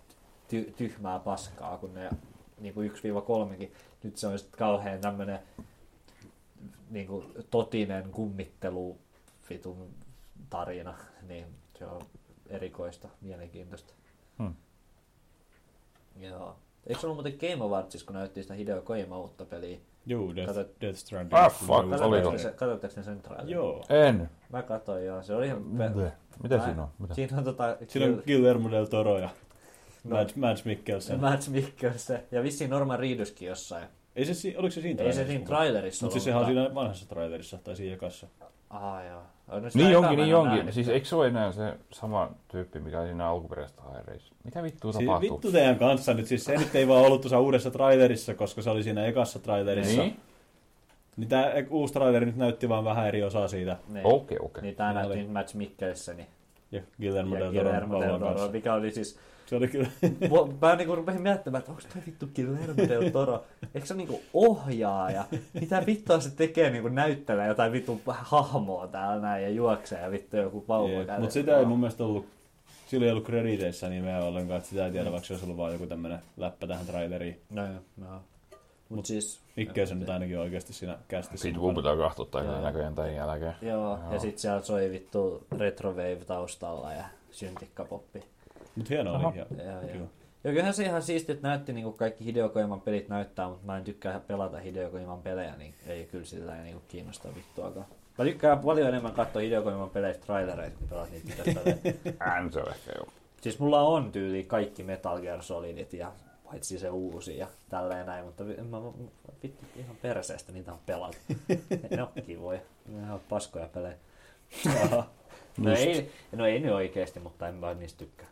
tyhmää paskaa, kun ne niin kuin 1-3kin. Nyt se on sitten kauhean tämmöinen niin kuin totinen kummittelu vitun tarina, niin se on erikoista, mielenkiintoista. Joo. Eikö se ollut muuten Game Awards, kun näyttiin sitä Hideo Kojima uutta peliä? Joo, Death Stranding. Katsotteko ne sen trailin? Joo. En. Mä katsoin, joo. Se oli ihan... Mitä siinä on? Siinä on Guillermo del Toro ja... No. Mads Mikkelsen. Mads Mikkelsen. Ja vissiin Norman Reeduskin jossain. Oliko se siinä trailerissa? Ei se siinä trailerissa ollut. Mutta siis sehän on siinä vanhassa trailerissa tai siinä ekassa. Joo. No, niin onkin. Siis eikö se ole enää se sama tyyppi, mikä on siinä alkuperäisessä trailerissa? Mitä vittua tapahtuu? Vittu teidän kanssa nyt. Siis se nyt ei vaan ollut tuossa uudessa trailerissa, koska se oli siinä ekassa trailerissa. Niin tämä uusi traileri nyt näytti vaan vähän eri osaa siitä. Okei. Niin tämä näytti nyt Mads Mikkelseni. Ja Guillermo del Toro, mikä oli siis... Se oli kyllä. Mä niinku rupesin miettimään, että onko toi vittu Guillermo del Toro? Eikö se niinku ohjaaja? Mitä vittua se tekee, niinku näyttelee jotain vittu hahmoa täällä näin ja juoksee ja vittu joku pauko käy. Mutta sitä ei mun mielestä ollut, sillä ei ollut krediteissä nimeä ollenkaan, että sitä ei tiedä, vaikka se olisi ollut vaan joku tämmönen läppä tähän traileriin. No. Mut siis... Mikkelsen nyt ainakin oikeasti siinä kästissä. Siitä kumputaan kahtottaa kyllä näköjään tämän jälkeen. Joo, ja sit siellä soi vittu retrowave taustalla ja syntikkapoppi. Mut hienoa oli. Ja kyllähän se ihan siisti, että näytti niin kuin kaikki Hideo Kojiman pelit näyttää, mutta mä en tykkää pelata Hideo Kojiman pelejä, niin ei kyllä sillä niin kiinnosta vittuakaan. Mä tykkään paljon enemmän katsoa Hideo Kojiman peleistä trailereita, kun pelas niitä tästä. Se on ehkä joo. Siis mulla on tyyli kaikki Metal Gear Solidit ja paitsi se uusi ja tälleen näin, mutta vittu ihan perseestä niitä on pelata. Ne on kivoja, ne on paskoja pelejä. No ei ne oikeesti, mutta en vaan niistä tykkää.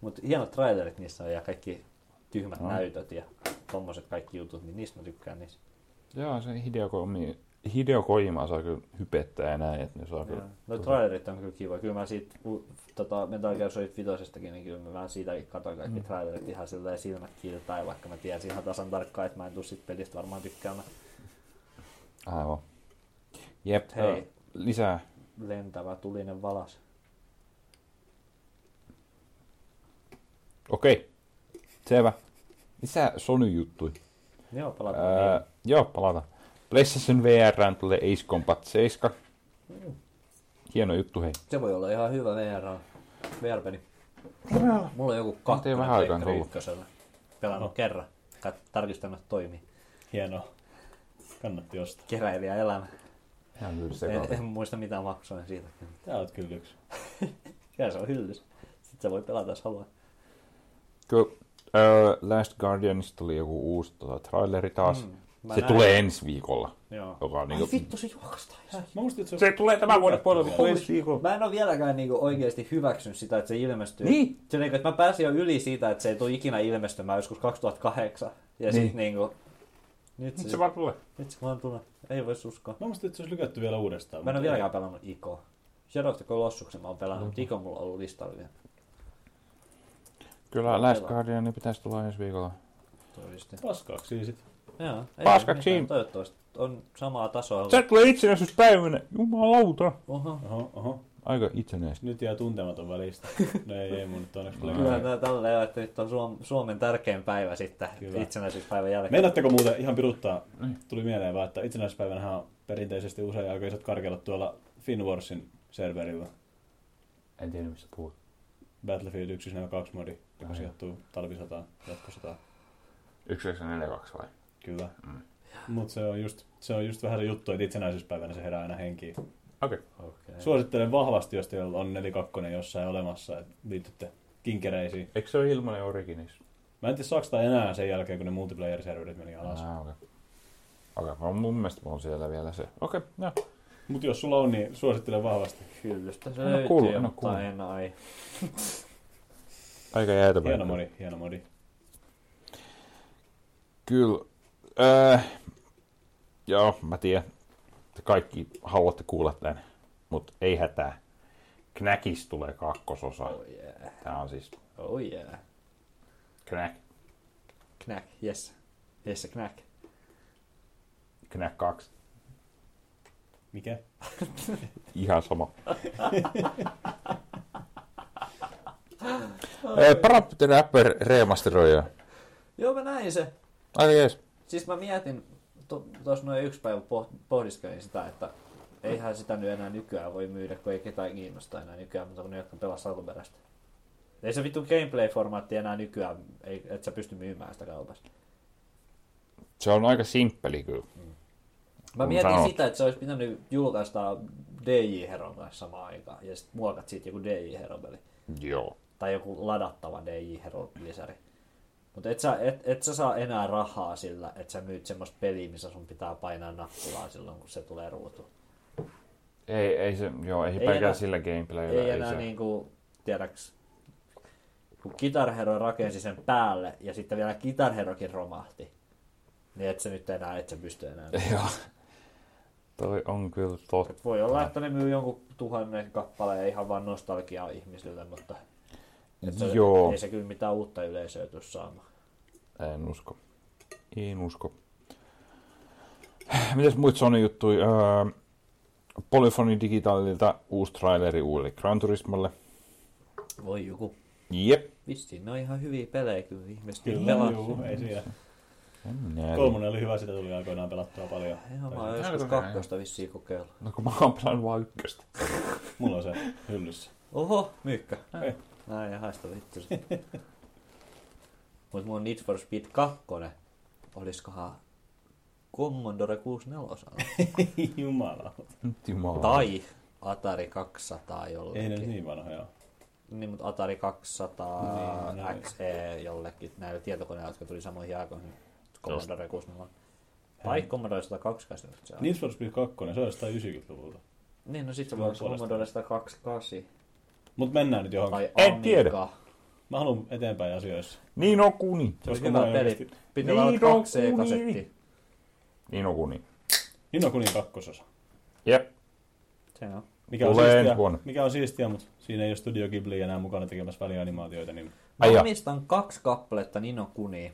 Mut hienot trailerit niissä on ja kaikki tyhmät näytöt ja tommoset kaikki jutut, niin niistä mä tykkään niissä. Joo, se Hideo Kojima saa kyllä hypettää ja näin, että ne saa kyllä... No trailerit on kyllä kivoja. Kyllä mä siitä Metal Gear Solid 5:stäkin, niin kyllä mä vähän siitäkin katoin kaikki trailerit ihan silleen silmät kiiltäen, vaikka mä tiesin ihan tasan tarkkaan, että mä en tuu sit pelistä varmaan tykkäämään. Aivan. Jep, hei. Lisää. Lentävä tulinen valas. Okei. Selvä. Lisää Sony-juttuja. Joo, palataan. PlayStation VR tulee Ace Combat 7. Hieno juttu, hei. Se voi olla ihan hyvä VR-peli. Mulla on joku kakkonen ykkösellä. Pelannut kerran. Tarkistanut, että toimii. Hienoa. Kannatti ostaa. Keräilijä elämä. En muista mitään maksoin siitä. Tää oot kyllä yksi. Se on hyllys. Sitten sä voi pelata, jos haluaa. Kyllä. Last Guardianista tuli joku uusi traileri taas. Se näin. Tulee ensi viikolla. Joo. Joka on niinku... vittu, se juokstaa. Se tulee tämän vuoden puolella ensi viikolla. Mä en ole vieläkään niinku oikeasti hyväksynyt sitä, että se ilmestyy. Niin. Se niinku, että mä pääsin jo yli siitä, että se ei tule ikinä ilmestymään joskus 2008. Ja niin. Sit niinku... Nyt se vaan tulee. Ei voi uskoa. Mä muistin, että se olisi lykätty vielä uudestaan. Mä en ole vieläkään pelannut Icoa. Shadow of the Colossuksen mä oon pelannut, mutta Ico mulla on ollut listalla vielä. Kyllä Last Guardianin pitäisi tulla ensi viikolla. Toivottavasti. Paskaksi sit. Joo. Paskaksi. Toivottavasti on samaa tasoa. Se tulee itsenäisyyspäivänä. Jumalauta. Oho. Aika itsenäistä. Nyt jää tuntematon välistä. No ei mun nyt onneksi paljon. Kyllä tää tälleen on, että nyt on Suomen tärkein päivä sitten itsenäisyyspäivän jälkeen. Meinatteko muuten ihan piruttaa? Tuli mieleen vaan, että itsenäisyyspäivänähän on perinteisesti usein aika isot karkelut tuolla Finwarsin serverillä. En tiedä mistä puhut. Battlefield 1.2 modi, joka sijoittuu talvisotaan, jatkosotaan. 1942 vai? Kyllä. Mut se on just vähän se juttu, että itsenäisyyspäivänä se herää aina henkiin. Okay. Suosittelen vahvasti, jos teillä on 4.2 jossain olemassa, että liitytte kinkereisiin. Eikö se ole ilmanen Originis? Mä en tiedä, saako sitä enää sen jälkeen, kun ne multiplayer-serverit meni alas. Okei, mun mielestä on siellä vielä se. Okei. Mut jos sulla on, niin suosittelen vahvasti. Hyllystä se löytyy, mutta enää ei. Aika jäätävä. Hieno modi. Kyllä. Joo, mä tiedän. Kaikki haluatte kuulla tän, mutta ei hätää. Knäkis tulee kakkososa. Oh yeah. Tää on siis... Oh yeah. Knäk, yes. Yes, knäk. Knäk 2. Mikä? Ihan sama. Parap the Rapper remasteroidaan. Joo, mä näin se. Aika jees. Siis mä mietin... Tuossa noin yksi päivä pohdiskelin sitä, että eihän sitä nyt enää nykyään voi myydä, kun ei ketään kiinnosta enää nykyään, mutta ne, jotka pelaa alkuperäistä. Ei se vittu gameplay-formaatti enää nykyään, et sä pysty myymään sitä kaupasta. Se on aika simppeli kyllä. Mä mietin sitä, että se olisi pitänyt julkaista DJ-heron kanssa samaan aikaan, ja sitten muokat siitä joku DJ-heron peli. Joo. tai joku ladattava DJ Herald-lisäri. Mutta et sä saa enää rahaa sillä, että sä myyt semmoista peliä, missä sun pitää painaa nappulaa silloin, kun se tulee ruutuun. Ei pelkää sillä gameplayllä. Ei enää niinku, tiedäks, kun Guitar Hero rakensi sen päälle ja sitten vielä Guitar Herokin romahti, niin et sä nyt enää, et sä pysty enää. Joo, toi on kyllä totta. Et voi olla, että ne myy jonkun 1000 kappaleen ihan vaan nostalgiaa ihmisille, mutta ei se kyllä mitään uutta yleisöä tule saamaan. En usko. Mitäs muita Sony-juttuja? Polyphony Digitalilta uusi traileri uudelle Gran Turismolle. Voi joku. Jep. Vissiin, ne on ihan hyviä pelejä kyllä ihmiset. Kyllä pelattu. Kolmonen oli hyvä, sitä tuli aikoinaan pelattua paljon. Mä oon joskus kakkosta vissiin kokeilla. No kun mä oon pelannut vaan ykköstä. Mulla on se hyllyssä. Oho, myykkä. Näin, haista vittu. Mut mun Need for Speed 2, oliskohan Commodore 64. Jumala. Tai Atari 200 jollekin. Ei ne niin vanhoja. Niin, mutta Atari 200 niin, XE jollekin. Näillä tietokoneilla, jotka tuli samoihin aikoihin. Commodore 64. Tai Commodore 120. Need for Speed 2, se on 190-luvulta. Niin, no sit se on Commodore 128. Mut mennään nyt johonkin. En tiedä. Mä haluan eteenpäin asioissa. Ninokuni. Se oli hyvä peli. Piti olla 2C-kasetti. Ninokuni. Ninokuni kakkososa. Jep. Se on. Mikä on siistiä, mutta siinä ei ole Studio Ghibli enää mukana tekemässä välianimaatioita. Niin... Mä omistan 2 kappaletta Ninokunia.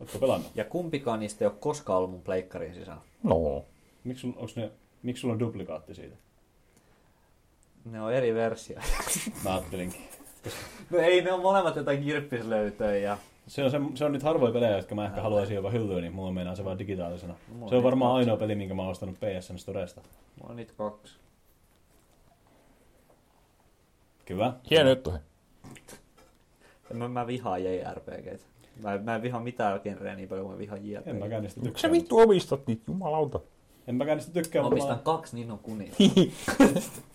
Ootko pelannut? Ja kumpikaan niistä ei ole koskaan ollut mun pleikkarin sisällä. No. Miksi sulla on duplikaatti siitä? Ne on eri versioita. Mä ajattelinkin. No ei, ne on molemmat jotain kirppislöytöjä. Se on nyt harvoja pelejä, jotka mä ehkä haluaisin jopa hyllyyn, niin mulla meinaa se vaan digitaalisena. Se on varmaan ainoa peli, minkä mä oon ostanut PSN Storesta. Mulla on niitä 2. Kyllä. Hieno juttu. Mä vihaan JRPGtä. Mä en vihaa mitään genreä niin paljon, mä vihaan JRPGtä. En mäkään niistä tykkää. Miksi sä vittu omistat niitä, jumalauta? En mäkään niistä tykkää. Mä omistan 2 Ninokuni.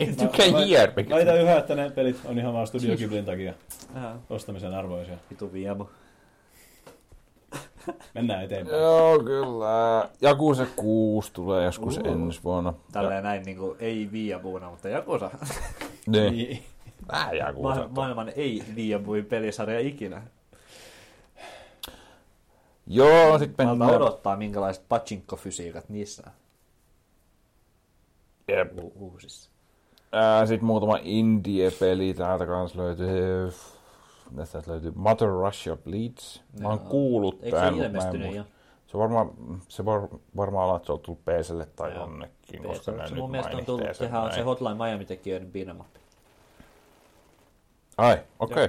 En tykkää JRPGtä. Laitan yhä, että ne pelit on ihan vaan Studio Ghiblin takia ostamisen arvoisia. Vitu viemo. Mennään eteenpäin. Joo, kyllä. Yakuza 6 tulee joskus ensi vuonna. Tälleen näin niinku ei viiapuuna, mutta Yakuza. Niin. Vähän Yakuza. Maailman ei viiapuin pelisarja ikinä. Joo, sit mennään. Mä odottaa minkälaiset pachinko-fysiikat niissä. Jep. Uusissa. Sit muutama indie-peli täältä kans löytyy. Tästä löytyy Mother Russia Bleeds. Mä oon kuullut tämän. Eikö se ilmestynyt jo? Se varmaan ala, että se on tullut PC:lle tai jonnekin, koska näin nyt mainitteeseen. Sehän on se Hotline Miami-tekijöiden beat'em-up. Ai, okei. Okay.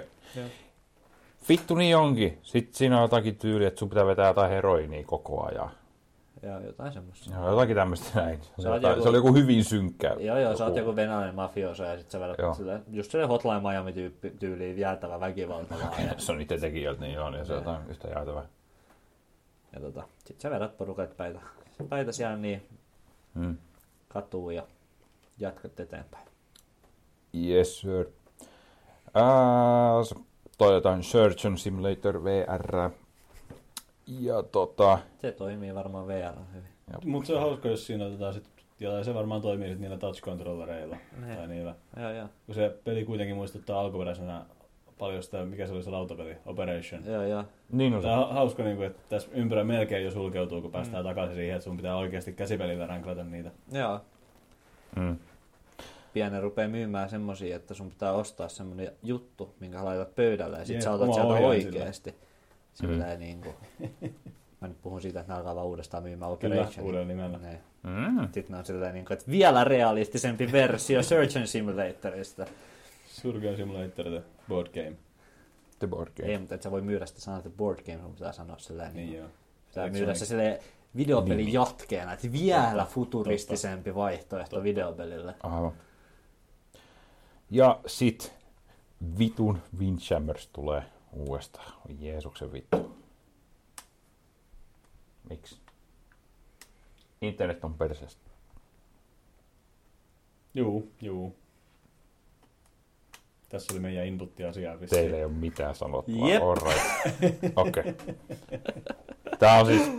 Vittu niin onkin. Sitten siinä on jotakin tyyliä, että sun pitää vetää jotain heroinia koko ajan. Joo, jotain semmoista. Joo, jotakin tämmöistä näin. Se oli joku hyvin synkkä. Joo, sä oot joku venäläinen mafioso ja sit sä vedät silleen, just silleen Hotline Miami-tyyliin jäätävä väkivalta. Se on itse tekijöiltä, niin joo, niin se on jotain yhtä jäätävää. Ja sit sä vedät porukat päitä siellä niin katuu ja jatkat eteenpäin. Yes, sir. Toi jotain Surgeon Simulator VR. Ja se toimii varmaan VR hyvin. Mutta se on hauska, jos siinä jotain, se varmaan toimii nyt niillä touch-controllereilla tai niillä. Joo. Kun se peli kuitenkin muistuttaa alkuperäisenä paljon sitä, mikä se oli se lautapeli, Operation. Joo. Niin on se. Tämä on hauska, että tässä ympyrä melkein jo sulkeutuu, kun päästään takaisin siihen, että sun pitää oikeasti käsipelillä ranklata niitä. Joo. Mm. Pian ne rupeaa myymään semmosia, että sun pitää ostaa semmonen juttu, minkä laitat pöydälle ja sit sä otat sieltä oikeesti. Sillä ei niinku... Mä nyt puhun siitä, että ne alkaa vaan uudestaan myymään Operation. Kyllä, uudella nimellä. Sitten ne on sillä niinku, että vielä realistisempi versio Surgeon Simulatorista. Surgeon Simulator, the board game. The board game. Ei, mutta et sä voi myydä sitä sanaa, the board game, sun pitää sanoa sillä niin niinku... Pitää myydä se silleen... videopelin jatkeena, että vielä futuristisempi vaihtoehto videopelille. Aivan. Ja sit vitun Windjammers tulee uudestaan. Oi Jeesuksen vittu. Miksi? Internet on perseestä. Juu. Tässä oli meidän inputti asiaa. Teillä ei ole mitään sanottavaa. Jep. Okei. Okay. Tää on siis...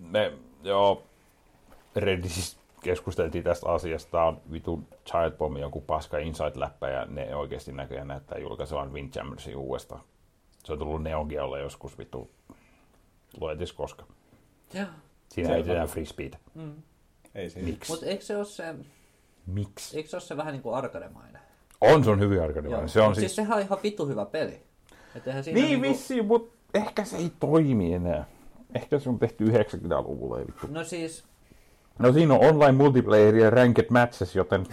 Me, joo, Redditissä keskusteltiin tästä asiasta. Tää on vitun Child Bomb, joku paska Inside-läppä, ja ne oikeesti näköjään näyttää julkaisevan Windjammersin uudestaan. Se on tullut Neo Geolle joskus vitun. Luetis koska. Joo. Siinä ei tehdä frisbeitä. Mm. Ei siinä. Miksi? Mut eikö se ole se... Miksi? Eikö se ole se vähän niinku arkademainen? On, se on hyvin arkademainen. Se on siis sehän on ihan vitu hyvä peli. Niin vissiin, mut ehkä se ei toimi enää. Ehkä se on tehty 90-luvulla. Vittu. No siis... No siinä on online multiplayer ja ranked matches, joten...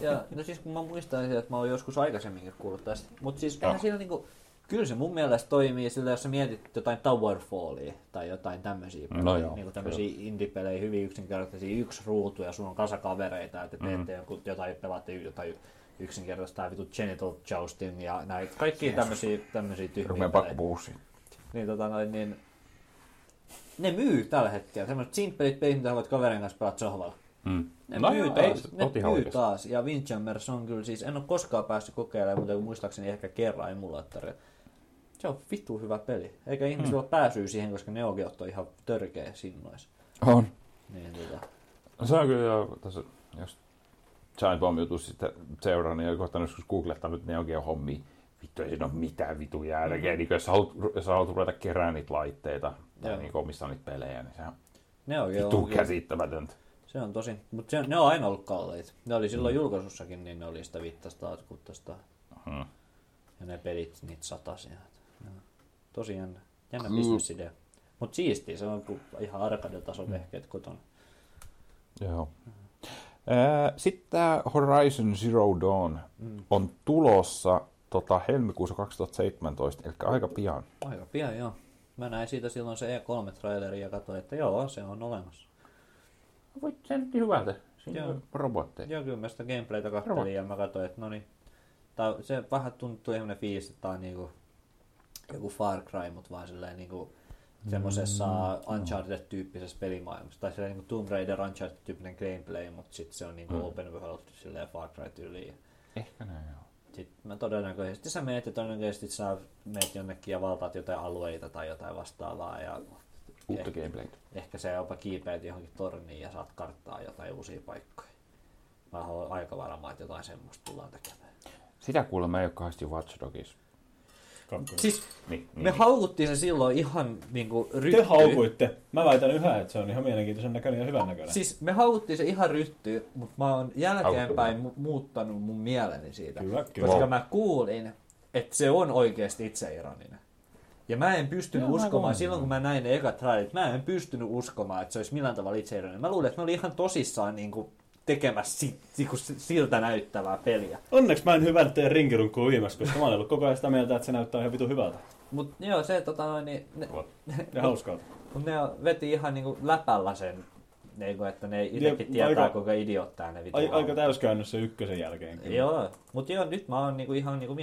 ja, no siis kun mä muistan sen, että mä oon joskus aikaisemminkin kuullut tästä. Mut siis eihän siinä niinku... Kyllä se mun mielestä toimii sillä, jos sä mietit jotain Towerfallia tai jotain tämmöisiä pelejä, no joo, niin tämmöisiä indie-pelejä, hyvin yksinkertaisia, yksi ruutu ja sun on kasakavereita, että teette jotain, pelaatte jotain yksinkertaista, vitu Genital Joustin ja näin, kaikkia tämmöisiä tyhmiä pelejä. Rupean pakkopuussiin. Niin niin ne myy tällä hetkellä, semmoiset simppelit pelit, mitä haluat kaverin kanssa pelata sohvalla. Mm. Ne myy taas, ja Windjammers on kyllä siis, en ole koskaan päässyt kokeilemaan, mutta muistaakseni ehkä kerran emulaattorilla. Se on vittu hyvä peli. Eikä ihmisillä ole pääsyä siihen, koska Neo Geot on ihan törkeä sinnoissa. On. Niin, se on kyllä tässä, jos Giant Bomb jutussa sitten seuraan, niin olen kohtanut joskus googlettaa nyt Neo Geo-hommia. Vittu, ei siinä ole mitään vitu järkeä. Niin, jos haluat ruveta keräämään niitä laitteita tai niin, omistaa niitä pelejä, niin se on vittu käsittämätöntä. Se on tosi, mutta ne on aina ollut kalliit. Ne oli silloin julkaisussakin, niin ne oli sitä 500-600. Ja ne pelit niitä satasia. Tosi jännä bisnesidea. Mut siistiä, se on ihan arcade-tason vehkeet kotona. Joo. Sitten tää Horizon Zero Dawn on tulossa helmikuussa 2017, eli aika pian. Aika pian, joo. Mä näin siitä silloin se E3-traileri ja katsoin, että joo, se on olemassa. Voit se nyt hyvältä. Siinä on robotteja. Joo, kyllä mä sitä gameplaytä kattelin ja mä katsoin, että noniin. Se vähän tuntuu semmoinen fiilis, että tää on niinku joku Far Cry, mutta vaan silleen niinku semmosessa Uncharted-tyyppisessä pelimaailmassa. Tai silleen niinku Tomb Raider Uncharted-tyyppinen gameplay, mutta sit se on niinku open world silleen Far Cry-tyyliin. Ehkä näin, joo. Sitten mä todennäköisesti sä menet ja todennäköisesti sä menet jonnekin ja valtaat jotain alueita tai jotain vastaavaa. Ja uutta gameplaytä. Ehkä sä jopa kiipeät johonkin torniin ja saat karttaa jotain uusia paikkoja. Mä oon aika varmaa, että jotain semmoista tullaan tekemään. Sitä kuulla mä ei ole kauheasti Watch Dogs. Siis niin. Me haukuttiin se silloin ihan niinku ryttyyn. Te haukuitte. Mä väitän yhä, että se on ihan mielenkiintoisen näköinen ja hyvän näköinen. Siis me haukuttiin se ihan ryttyyn, mutta mä oon jälkeenpäin muuttanut mun mieleni siitä. Kyllä. Koska mä kuulin, että se on oikeasti itseironinen. Ja mä en pystynyt uskomaan, silloin kun mä näin ne ekat trailit, mä en pystynyt uskomaan, että se olisi millään tavalla itseironinen. Mä luulen, että mä olin ihan tosissaan niinku tekemässä siltä näyttävää peliä. Onneksi mä en hyvältä tee rinkirunkkuu viimeksi, koska mä oon ollut koko ajan sitä mieltä, että se näyttää ihan vitu hyvältä. Mut joo, se ne hauskalta. Mut ne veti ihan niinku läpällä sen, niinku, että ne itsekin tietää, kuinka idiottaa ne vitu. Aika täyskäännös se ykkösen jälkeen. Kyllä. Joo, mut joo, nyt mä oon niinku ihan niinku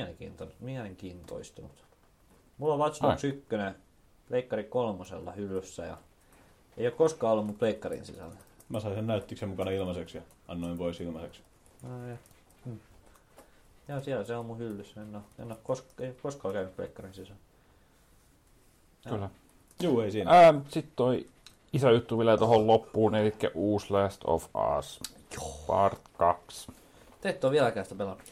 mielenkiintoistunut. Mulla on Watch Dogs 1, pleikkari 3 hyllyssä ja ei ole koskaan ollut mun pleikkarin sisällä. Mä sain sen näyttiksen mukana ilmaiseksi ja annoin pois ilmaiseksi. Joo, siellä se on mun hyllyssä. En ole koskaan käynyt pleikkarin sisään. Kyllä. Juu, ei siinä. Sitten toi iso juttu vielä tohon loppuun, eli uusi Last of Us. Joo. Part 2. Te et ole vieläkään sitä pelannut.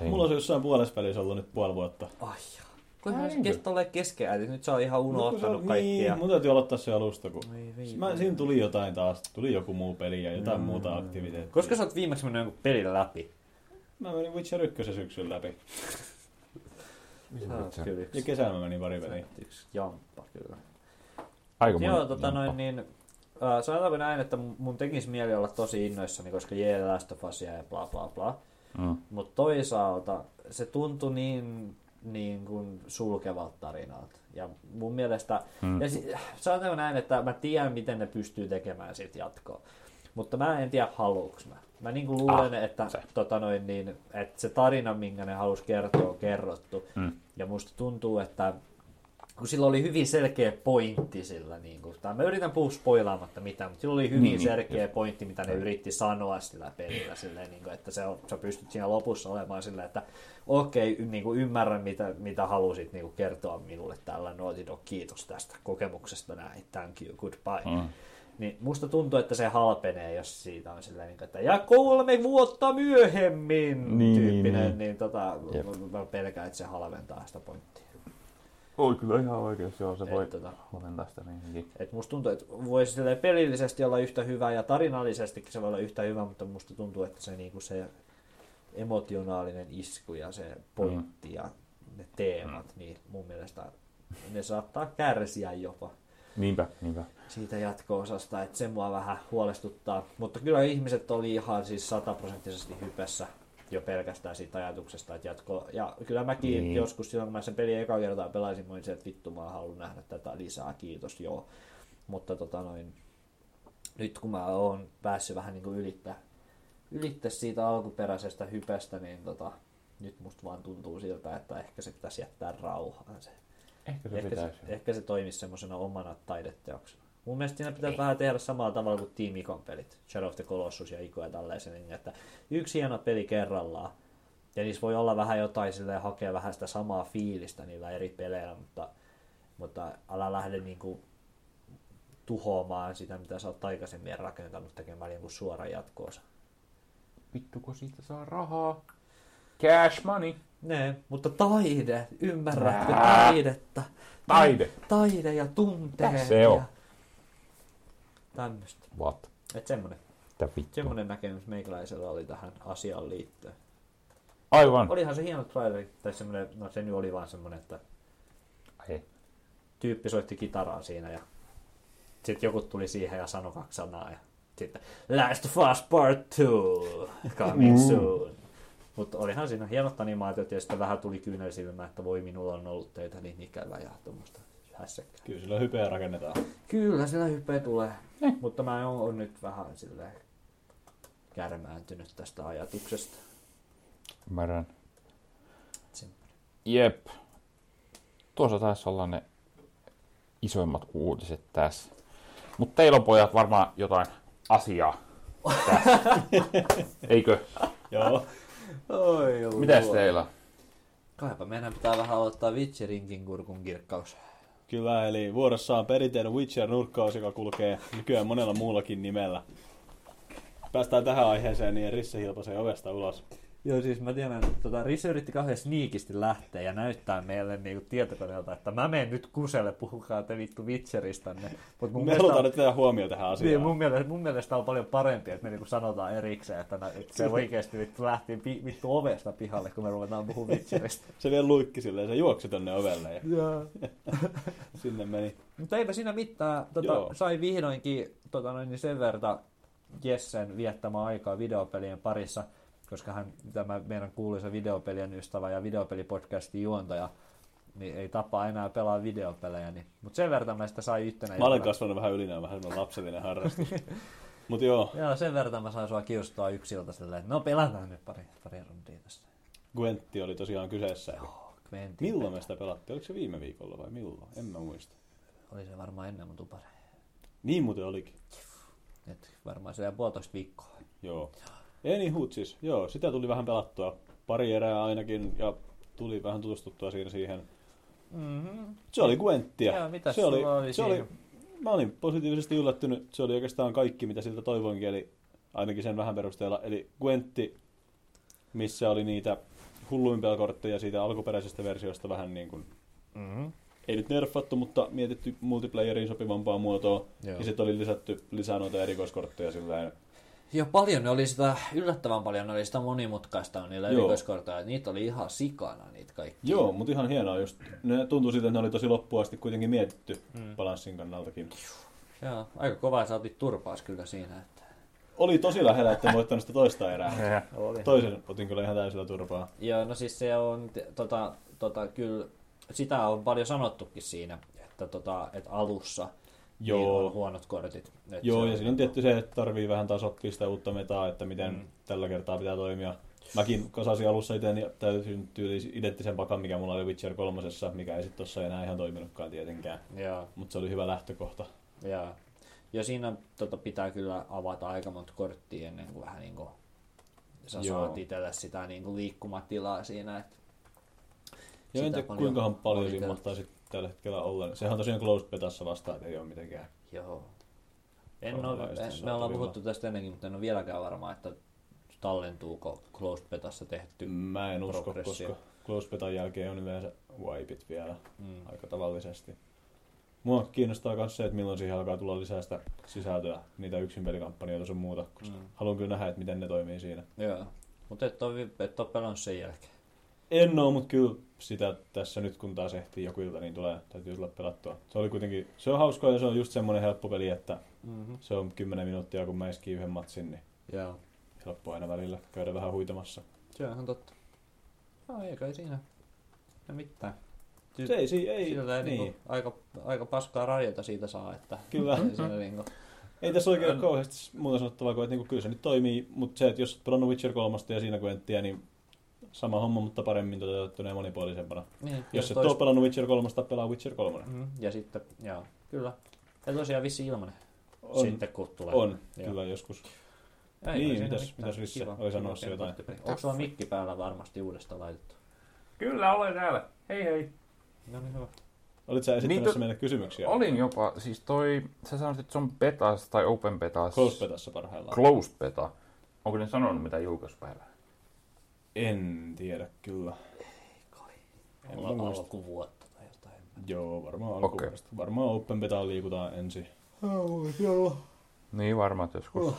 Mulla on se jossain puolessa välissä ollut nyt puoli vuotta. Ai jaa. Kuinka se kestolleen keskeä, eli nyt sä oot ihan unohtanut kaikkia. Niin, mun täytyy aloittaa se alusta, kun siinä tuli jotain taas, tuli joku muu peli ja jotain muuta aktiviteettia. Koska sä oot viimeksi mennyt jonkun pelin läpi? Mä menin Witcher 1 syksyn läpi. Ja kesällä mä menin pari peliä. Jamppa, kyllä. Aika moni jamppa. Sanotaanko näin, että mun tekisi mieli olla tosi innoissani, koska jee Last of Us ja bla bla bla. Mut toisaalta se tuntui niin kuin sulkevalta tarinalta. Ja mun mielestä, sanotaan näin, että mä tiedän, miten ne pystyy tekemään siitä jatkoa. Mutta mä en tiedä, haluuks mä. Mä niin kuin luulen, että, se. Että se tarina, minkä ne halusi kertoa, on kerrottu. Ja musta tuntuu, että kun sillä oli hyvin selkeä pointti sillä, niin kuin, tai mä yritän puhua spoilaamatta mitään, mutta sillä oli hyvin selkeä pointti, mitä ne yritti sanoa sillä pelillä, silleen, niin kuin, että sä pystyt siinä lopussa olemaan silleen, että okei, niin kuin ymmärrän, mitä halusit niin kuin kertoa minulle tällä Naughty Dog, kiitos tästä kokemuksesta, näin, thank you, goodbye. Mm. Niin musta tuntuu, että se halpenee, jos siitä on silleen, niin että ja 3 vuotta myöhemmin niin, tyyppinen, niin mä pelkään, että se halventaa sitä pointtia. Oi, kyllä ihan oikeasti joo, se voi halventaa sitä niinkin. Et musta tuntuu, että voisi pelillisesti olla yhtä hyvä ja tarinallisestikin se voi olla yhtä hyvä, mutta musta tuntuu, että se, niin kuin se emotionaalinen isku ja se pointti ja ne teemat, niin mun mielestä ne saattaa kärsiä jopa. Niinpä. Siitä jatko-osasta, että se mua vähän huolestuttaa. Mutta kyllä ihmiset oli ihan siis 100% hypessä jo pelkästään siitä ajatuksesta, että jatko. Ja kyllä mäkin joskus silloin, kun mä sen pelin eka kertaa pelasin, mä olin se, että vittu mä haluan nähdä tätä lisää, kiitos joo. Mutta nyt kun mä oon päässyt vähän niin kuin ylittää siitä alkuperäisestä hypestä, niin nyt musta vaan tuntuu siltä, että ehkä se pitäisi jättää rauhaan se. Ehkä se toimisi semmoisena omana taideteoksena. Mun mielestä siinä pitää vähän tehdä samalla tavalla kuin Team Icon pelit. Shadow of the Colossus ja Ico ja tällaisen. Että yksi hieno peli kerrallaan. Ja niissä voi olla vähän jotain silleen, hakea vähän sitä samaa fiilistä niillä eri peleillä, mutta älä lähde niinku tuhoamaan sitä, mitä sä oot aikaisemmin rakentanut tekemään jonkun suoran jatko-osa. Vittuko siitä saa rahaa? Cash money! Ne, mutta taide, ymmärrätkö taidetta? Taide ja tunteet. Se on. Tämmöistä. What? Et semmonen näkemys meikäläisellä oli tähän asiaan liittyen. Aivan. Olihan se hieno traileri, tai semmonen, no se nyt oli vaan semmonen, että tyyppi soitti kitaraa siinä ja sit joku tuli siihen ja sanoi 2 sanaa ja sitten Last of Us Part 2 coming soon. Mutta olihan siinä hienot animaatiot ja sitten vähän tuli kyynelsilmä, että voi minulla on ollut teitä niin ikävä ja tuommoista hässäkkää. Kyllä sillä hypeä rakennetaan. Kyllä sillä hypeä tulee, mutta mä oon nyt vähän silleen kärmääntynyt tästä ajatuksesta. Ymmärrän. Jep. Tuossa taisi olla ne isoimmat uutiset tässä. Mutta teillä on pojat varmaan jotain asiaa tässä. Eikö? Joo. Oi, mitäs teillä on? Kaipa meidän pitää vähän aloittaa Witcherinkin kurkun kirkkaus. Kyllä, eli vuorossa on perinteinen Witcher-nurkkaus, joka kulkee nykyään monella muullakin nimellä. Päästään tähän aiheeseen, niin Risse hilpaisee ovesta ulos. Joo, siis mä tiedän, että Risse yritti kauhean sniikisti lähteä ja näyttää meille niinku tietokoneelta, että mä menen nyt kuselle, puhukaa te vittu Witcheristanne. Mut mun me halutaan nyt tehdä huomioon tähän asiaan. Niin, mun mielestä on paljon parempi, että me niinku sanotaan erikseen, että se oikeesti vittu lähtee vittu ovesta pihalle, kun me ruvetaan puhua Witcherista. Se vielä luikki silleen, se juoksi tonne ovelle. Joo. Sinne meni. Mutta eipä siinä mitään. Sai vihdoinkin sen verran Jessen viettämään aikaa videopelien parissa, koska hän, tämä meidän kuuluisa videopelien ystävä ja videopelipodcastin juontaja, niin ei tapaa enää pelaa videopelejä. Niin. Mutta sen verran mä sitä sain yhtenä. Mä olen kasvanut vähän ylinä, vähän lapsellinen harrastus. Mut joo. Joo, sen verran mä sain sua kiustaa yksiltä silleen, että no pelataan nyt pari rundia tässä. Gwentti oli tosiaan kyseessä. Joo, Gwentti. Milloin me sitä pelattiin? Oliko se viime viikolla vai milloin? En mä muista. Oli se varmaan ennen mun tuparia. Niin muuten olikin. Et varmaan se vielä 1,5 viikkoa. Joo. Anywho, siis, joo, sitä tuli vähän pelattua, pari erää ainakin, ja tuli vähän tutustuttua siinä siihen. Mm-hmm. Se oli Gwenttiä. Joo, mitä se oli siinä? Mä olin positiivisesti yllättynyt, se oli oikeastaan kaikki, mitä siltä toivoinkin, eli ainakin sen vähän perusteella. Eli Gwentti, missä oli niitä hulluimpia kortteja siitä alkuperäisestä versiosta vähän niin kuin, ei nyt nerfattu, mutta mietitty multiplayeriin sopivampaa muotoa, joo. Ja sitten oli lisää noita erikoiskortteja sillä. Joo, yllättävän paljon oli sitä monimutkaista niillä erikoiskortteja, että niitä oli ihan sikana niitä kaikki. Joo, mutta ihan hienoa just, ne tuntui siltä, että ne oli tosi loppuun asti kuitenkin mietitty balanssin kannaltakin. Joo, aika kovaa sä otit turpaas kyllä siinä, että. Oli tosi lähellä, että en voittanut sitä toista erää. Toisen otin kyllä ihan täysillä turpaa. Joo, no siis se on, kyllä sitä on paljon sanottukin siinä, että alussa. Joo. Niin on huonot kortit. Joo, ja siinä on tietty se, että tarvii vähän taas oppia sitä uutta metaa, että miten tällä kertaa pitää toimia. Mäkin kasasin alussa itse, niin täysin identtisen pakan, mikä mulla oli Witcher 3:ssa, mikä ei sitten tuossa enää ihan toiminutkaan tietenkään. Mutta se oli hyvä lähtökohta. Ja siinä pitää kyllä avata aika monta korttia ennen kuin vähän niin kuin sä saat itselle sitä niin kuin liikkumatilaa siinä. Että joo, en tiedä kuinkahan paljon siinä mahtaa sitten tällä hetkellä olla. Sehän on tosiaan closed betassa vasta, että ei ole mitenkään. Joo. Me ollaan puhuttu tästä ennenkin, mutta en ole vieläkään varma, että tallentuuko closed betassa tehty. Mä en usko, koska closed betan jälkeen on yleensä wipeit vielä aika tavallisesti. Mua kiinnostaa myös se, että milloin siihen alkaa tulla lisää sitä sisältöä, niitä yksinpelikampanjoita sun muuta, koska haluan kyllä nähdä, että miten ne toimii siinä. Joo, mutta et ole pelannut sen jälkeen. En oo, mutta kyllä sitä tässä nyt kun taas ehtii joku ilta, niin täytyy tulla pelattua. Se oli kuitenkin, se on hauskaa ja se on just semmoinen helppo peli, että se on 10 minuuttia, kun mä iskin yhden matsin, niin helppo aina välillä käydä vähän huitamassa. Se on ihan totta. No ei kai siinä. No mitään. Ei niin. Niinku aika paskaa radiota siitä saa, että kyllä. Ei tässä oikein ole kauheasti muuta sanottavaa kuin, että niinku, kyllä se nyt toimii, mutta se, että jos olet pelannut Witcher 3 ja siinä kun en tiedä, niin sama homma, mutta paremmin toteutettuna ja monipuolisempana. Niin, jos et ole pelannut Witcher 3, pelaa Witcher 3. Ja sitten, joo, kyllä. Ja tosiaan vissi ilmanen sitten, kun tulee. On, kyllä joskus. Niin, mitäs Risse oli sanomassa jotain? Onko sulla mikki päällä varmasti uudestaan laitettu? Kyllä, olen täällä. Hei hei. No niin, hyvä. Olitko sä esittämässä meille kysymyksiä? Olin jopa. Siis sä sanoit, että se on betas tai open betas. Closed betassa parhaillaan. Closed beta. Onko ne sanonut mitä julkaisupäivää? En tiedä kyllä. Ei kai. En mä muista. Alkuvuotta tai jotain. Joo, varmaan alkuvuodesta. Okay. Varmaan open betaan liikutaan ensi. Joo. Niin varmaan joskus.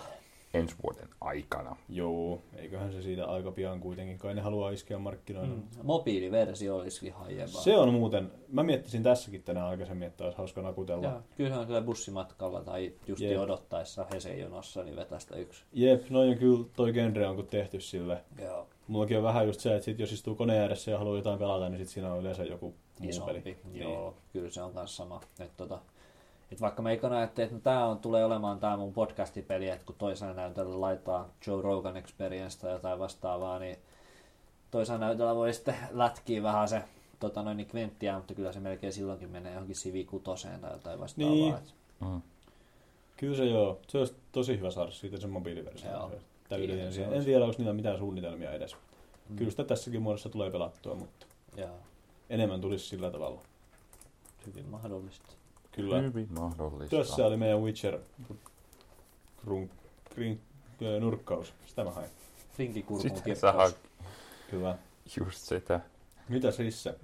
Ensi vuoden aikana. Joo, eiköhän se siitä aika pian kuitenkin, kai ne haluaa iskeä markkinoille. Mobiiliversio olisi ihan jevaa. Se on muuten, mä miettisin tässäkin tänään aikaisemmin, että olisi hauska nakutella. Joo, kyllähän kyllä bussimatkalla tai just odottaessa Hesen jonossa, niin vetästä yksi. Jep, noin on kyllä, toi genre on kun tehty sille. Joo. Mullakin on vähän just se, että sit jos istuu koneen ääressä ja haluaa jotain pelata, niin sit siinä on yleensä joku isompi muu peli. Joo, niin. Kyllä se on kans sama. Et vaikka mä ikona ajattelin, että tulee olemaan tää mun podcastipeli, että kun toisella näytöllä laitetaan Joe Rogan Experience tai jotain vastaavaa, niin toisella näytöllä voi sitten lätkiä vähän se kventtiä, mutta kyllä se melkein silloinkin menee johonkin CV6 tai jotain vastaavaa. Niin. Kyllä se joo. Se olisi tosi hyvä saada siitä sen mobiiliversioon. En tiedä, onko niillä mitään suunnitelmia edes. Kyllä sitä tässäkin muodossa tulee pelattua, mutta enemmän tulisi sillä tavalla. Hyvin mahdollista. Kyllä. Hyvin mahdollista. Tässä oli meidän Witcher nurkkaus. Sitä mä hain. Rinkikurkun kirkkaus. Hyvä. Just sitä. Mitäs Risse?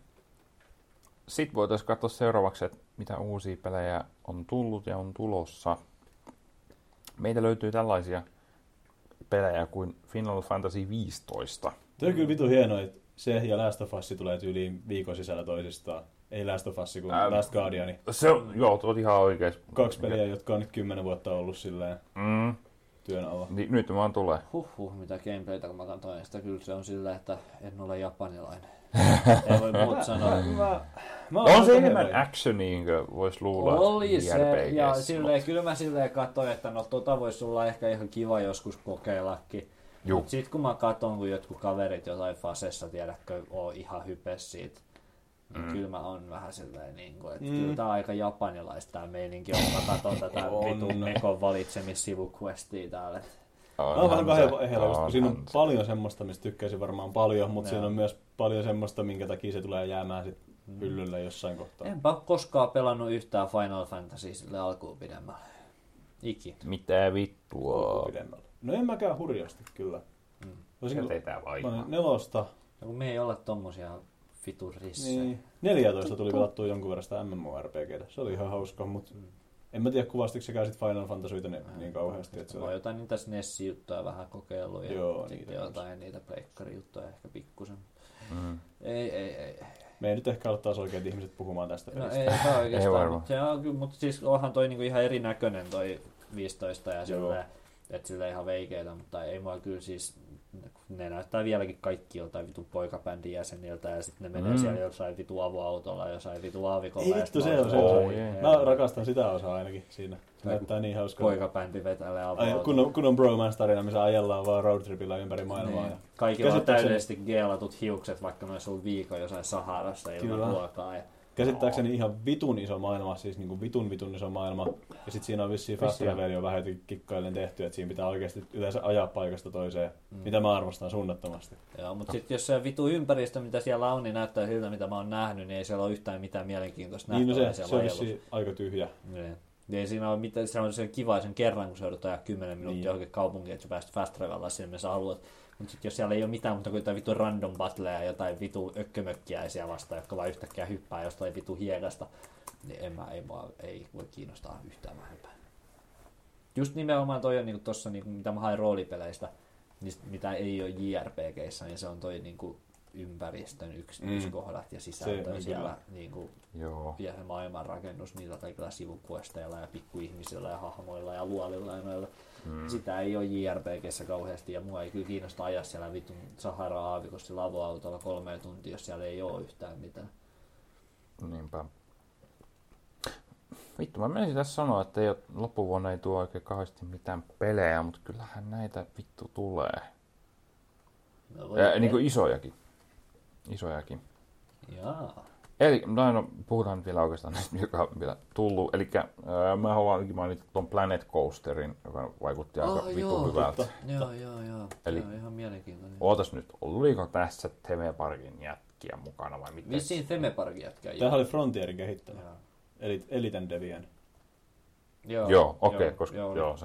Sitten voitaisiin katsoa seuraavaksi, että mitä uusia pelejä on tullut ja on tulossa. Meitä löytyy tällaisia pelejä kuin Final Fantasy 15. Tuo on kyllä vitu hieno, että se ja Last of Us tulee tyyliin viikon sisällä toisistaan. Ei Last of Us, kun Last Guardiani. Se on, joo, olet ihan oikein. Kaksi peliä, jotka on nyt 10 vuotta ollut silleen työn alla. Nyt vaan tulee. Huhhuh, mitä gameplaytä, kun mä katsoin sitä. Kyllä se on silleen, että en ole japanilainen. Ei voi muut sanoa. On se enemmän actioniin, kun voisi luulla. Oli se, ja silleen, kyllä mä silleen katsoin, että no voisi olla ehkä ihan kiva joskus kokeillakin. Sitten kun mä katson, kun jotkut kaverit jotain fasessa, tiedätkö, on ihan hypes siitä. Niin kyllä mä on vähän silleen niinku, että kyllä tää on aika japanilaista tää meininki, kun mä katon tätä vitun mekon valitsemissivukvestia täällä. Mä oon vähän kahden koska siinä on paljon semmoista, mistä tykkäisin varmaan paljon, mutta siinä on myös paljon semmoista, minkä takia se tulee jäämään sit hyllylle jossain kohtaa. Enpä ole koskaan pelannut yhtään Final Fantasy sille alkuun pidemmälle. Ikin. Mitä vittua? No en mäkään hurjasti kyllä. Se teetään vaivaa. 4. Me ei olla tommosia... Vitu Risse. Niin. 14 tuli pelattua jonkun verran sitä MMORPGtä. Se oli ihan hauska, mutta en mä tiedä kuvastiko sekään sit Final Fantasyita niin kauheasti. Että mä oon jotain niitä SNES-juttuja vähän kokeillut ja joo, niitä jotain niitä pleikkari-juttuja ehkä pikkusen. Ei. Me ei nyt ehkä ole taas oikeat ihmiset puhumaan tästä pelistä. No ei oikeastaan, mutta siis onhan toi niinku ihan erinäköinen toi 15 ja silleen. Että sillä ihan veikeitä, mutta ei mua kyllä siis ne näyttää vieläkin kaikki jotain vitun poikabändin jäseniltä ja sitten ne menee siellä jossain vitu avoautolla ja jossain vitu aavikolla. Ei vittu, se on se. Mä rakastan sitä osaa ainakin siinä. Se näyttää niin hauskaa. Poikabändi vetälee avoautolla. Kun on Bromance-tarina, missä ajellaan vaan roadtripillä ympäri maailmaa. Niin. Kaikilla on täydellisesti geelatut hiukset, vaikka ne olisi ollut viikon jossain Saharassa ilman ruokaa. Käsittääkseni ihan vitun iso maailma, siis niin kuin vitun iso maailma. Ja sitten siinä on vissiin fast travelia on vähän jotenkin kikkaillen tehty, että siinä pitää oikeasti yleensä ajaa paikasta toiseen, mitä mä arvostan suunnattomasti. Joo, mutta sitten jos se vitu ympäristö, mitä siellä on, niin näyttää siltä, mitä mä oon nähnyt, niin ei siellä ole yhtään mitään mielenkiintoista nähtävää siellä ajelussa. Niin, no se on vissiin aika tyhjä. Niin. Ei siinä ole mitään, se on kiva sen kerran, kun se joudut ajaa 10 minuuttia johonkin kaupunkiin, että sä pääset fast travelilla sinne, missä haluat. Mutta jos siellä ei ole mitään muuta kuin jotain vitu random battleja ja jotain vitu ökkömökkiäisiä vastaan, jotka vaan yhtäkkiä hyppää jostain vitu hiekasta, niin ei voi kiinnostaa yhtään vähempää. Just nimenomaan toi on niinku tossa, niinku, mitä mä hain roolipeleistä, niin mitä ei ole JRPGissä, niin se on toi niinku ympäristön yksityiskohdat ja sisältö se, siellä niinku pienen maailmanrakennus niillä kaikilla sivukuesteilla ja pikkuihmisillä ja hahmoilla ja luolilla ja noilla. Sitä ei ole JRPG:ssä kauheasti ja mua ei kyllä kiinnosta ajaa siellä vitun Sahara-aavikossa lavoautolla 3 tuntia, jos siellä ei ole yhtään mitään. Niinpä. Vittu, mä menisin tässä sanoa, että loppuvuonna ei tule oikein kauheasti mitään pelejä, mutta kyllähän näitä vittu tulee. No, niin kuin isojakin. Jaa. Eli puhutaan vielä oikeastaan näistä, joka on vielä tullut. Eli mä haluan mainita tuon Planet Coasterin, joka vaikutti aika vitun hyvältä. Joo. Eli ihan mielenkiintoinen. Ootas nyt, oliko tässä Theme Parkin jätkiä mukana vai miten? Vissiin Theme Parkin jätkiä. Tämähän oli Frontierin kehittämä. Eli tämän Devian. Joo, okei.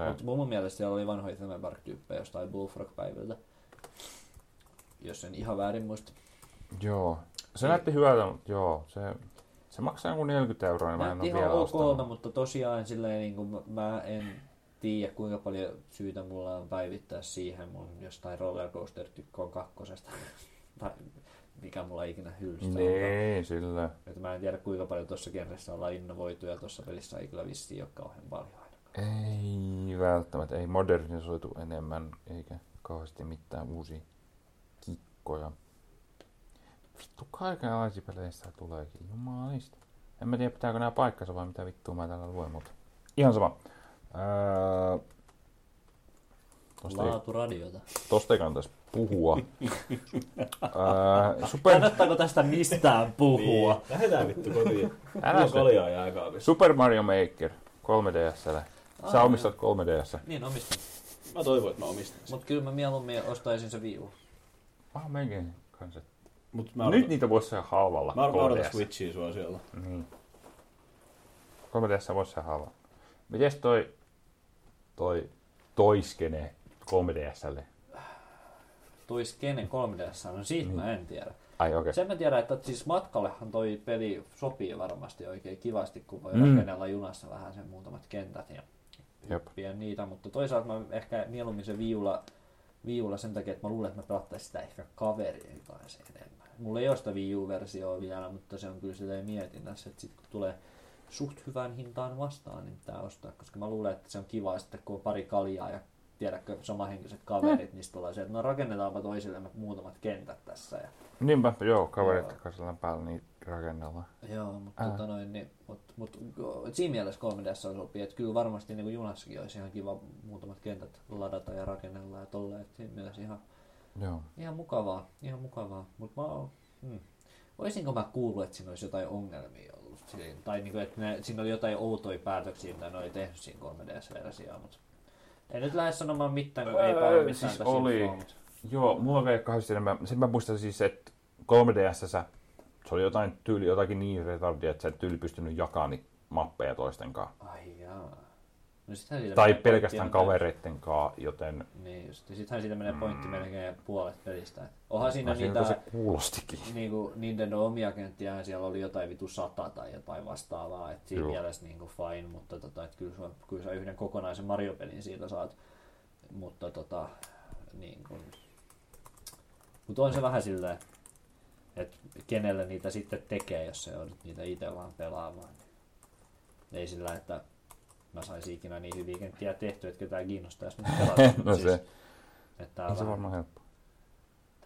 Mutta mun mielestä siellä oli vanhoja Theme Park-tyyppejä jostain Bullfrog-päiviltä. Jos en ihan väärin muista. Joo. Se näytti hyvältä, mutta se maksaa joku 40 €, niin mä en ole vielä ostanut. Okolta, mutta tosiaan silleen, niin kuin mä en tiedä kuinka paljon syytä mulla on päivittää siihen mun jostain Rollercoaster-tykkoon 2. Mikä mulla ikinä hyllystä on. Sillä. Että mä en tiedä kuinka paljon tuossa genressä ollaan innovoitu ja tuossa pelissä ei kyllä vissiin ole kauhean paljon ainakaan. Ei välttämättä, ei modernisoitu enemmän eikä kauheasti mitään uusia kikkoja. Vittu, kaikenlaisia peleistä tuleekin, jumalista. En mä tiedä, pitääkö nää paikkansa vai mitä vittua mä täällä luen, mutta ihan sama. Laaturadiota. Tosta ei kannattaisi puhua. Kannattaako tästä mistään puhua? Niin. Lähdetään vittu kotiin. Koljaa ja aikaapissa. Super Mario Maker 3DS:lle. Sä omistat 3DS. Niin, omistan. Mä toivon, että mä omistan. Mut kyllä mä mieluummin ostaisin se viivu. Melkein kanssa. Nyt niitä voisi saada halvalla. Mä odotan Switchiä sua siellä. 3DS voisi saada halvalla. Mites toi toiskene 3DS:lle? Toiskene 3DS:lle? No siitä mä en tiedä. Ai okei. Okay. Sen mä tiedän, että siis matkallehan toi peli sopii varmasti oikein kivasti, kun voi rakennella junassa vähän sen muutamat kentät ja hyppiä niitä. Mutta toisaalta mä ehkä mieluummin se viiulla sen takia, että mä luulen, että mä pelattaisin sitä ehkä kaverien kanssa enemmän. Mulla ei ole sitä Wii U-versioa vielä, mutta se on kyllä silleen mietinnässä, että sitten kun tulee suht hyvään hintaan vastaan, niin pitää ostaa, koska mä luulen, että se on kiva sitten, kun on pari kaljaa ja tiedätkö samanhenkiset kaverit, niin sitten ollaan se, että no rakennetaanpa toisillemme muutamat kentät tässä. Ja... Niinpä, joo, kaverit kanssa päällä niin rakennellaan. Joo, mutta siinä mielessä 3DS on sopii, että kyllä varmasti niin kuin junassakin olisi ihan kiva muutamat kentät ladata ja rakennella ja tolleen, että siinä mielessä ihan mukavaa. Mutta mä olisinko mä kuullut, että siinä olisi jotain ongelmia ollut, tai niin kuin, että siinä oli jotain outoja päätöksiä, mitä ne oli tehnyt siinä 3DS-versioon, mutta... Ei nyt lähde sanomaan mitään, kun ei paljon mitään siis oli. Joo, mulla vei kahdesti enemmän. Sen mä muistan siis, että 3DS:ssä se oli jotain tyyli, jotakin niin retardia, että sä et tyyli pystynyt jakamaan niitä mappeja toistenkaan. Ai jaa. No, tai pelkästään kavereitten kanssa, joten... Niin just, ja sittenhän siitä menee pointti melkein puolet pelistä. Onhan siinä niitä... Se kuulostikin. Niinku Nintendo omia kenttiähän siellä oli jotain vitu 100 tai jotain vastaavaa, et siinä mielessä niinku fine, mutta et kyllä sä yhden kokonaisen Mario-pelin siitä saat. Mutta niinku... Mut on se vähän silleen, että kenelle niitä sitten tekee, jos se on niitä itse vaan pelaamaan. Ei sillä, että... Mä saisin ikinä niin hyviä kenttiä tehtyä, että ketään kiinnostaisi nyt pelata. No se. Siis, että on se varmaan helppo.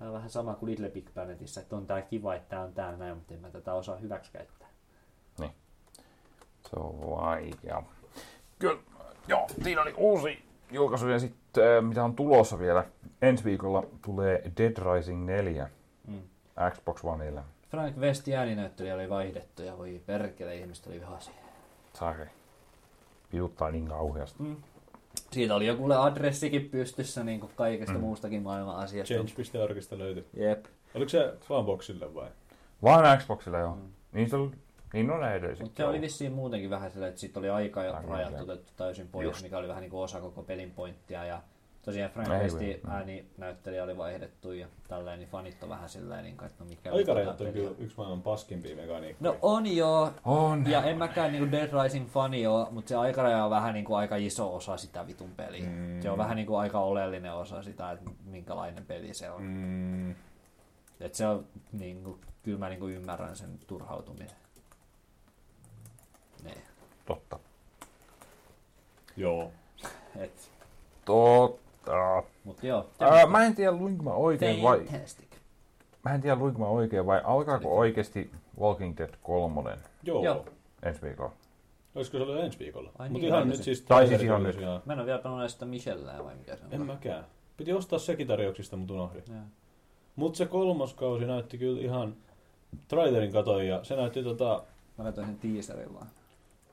Tämä on vähän sama kuin Little Big Planetissä, että on tää kiva, että tää on tää näin, mutta en mä tätä osaa hyväksikäyttää. Niin. Se on vaikea. Kyllä, joo, siinä oli uusi julkaisu ja sitten mitä on tulossa vielä. Ensi viikolla tulee Dead Rising 4 Xbox Oneille. Frank Westin ääninäyttelijä oli vaihdettu ja voi perkele, ihmiset oli vihaisia. Sari. Piduttaa niin kauheasti. Mm. Siitä oli joku adressikin pystyssä niin kuin kaikesta muustakin maailman asiasta. Change.orgista löytyi. Jep. Oliko se vaan boxille vai? Vaan Xboxille joo. Mm. Niin on edelliset. Mutta se oli vissiin muutenkin vähän sellainen, että siitä oli aika ja rajat otettu täysin pois, just, mikä oli vähän niin kuin osa koko pelin pointtia. Ja tosiaan Frank Westin ääninäyttelijä oli vaihdettu ja tällainen, niin fanit on vähän silleen, niin että no mikä... Aikarajat on kyllä yksi maailman paskimpia mekaniikkoja. No on joo, ja en mäkään niin kuin Dead Rising-fani ole, mutta se aikaraja on vähän niin kuin aika iso osa sitä vitun peliä. Mm. Se on vähän niin kuin aika oleellinen osa sitä, että minkälainen peli se on. Mm. Että se on, niin kuin, kyllä mä niin kuin ymmärrän sen turhautuminen. Ne. Totta. Joo. Et. Totta. Mut joo. Mä en tiedä luinko mä oikein vai... alkaako oikeesti Walking Dead 3? Joo. Ensi viikolla. Olisiko se ollut ensi viikolla? Ai mut niin, ihan nyt siis... Tai siis ihan nyt. Mä en oo vielä pannut sitä Michellää vai mikä se on. En mäkään. Piti ostaa sekin tarjouksista, mut unohdin. Ja. Mut se kolmoskausi näytti kyllä ihan... Trailerin katoin ja se näytti tota... Mä katsoin sen teaserin vaan.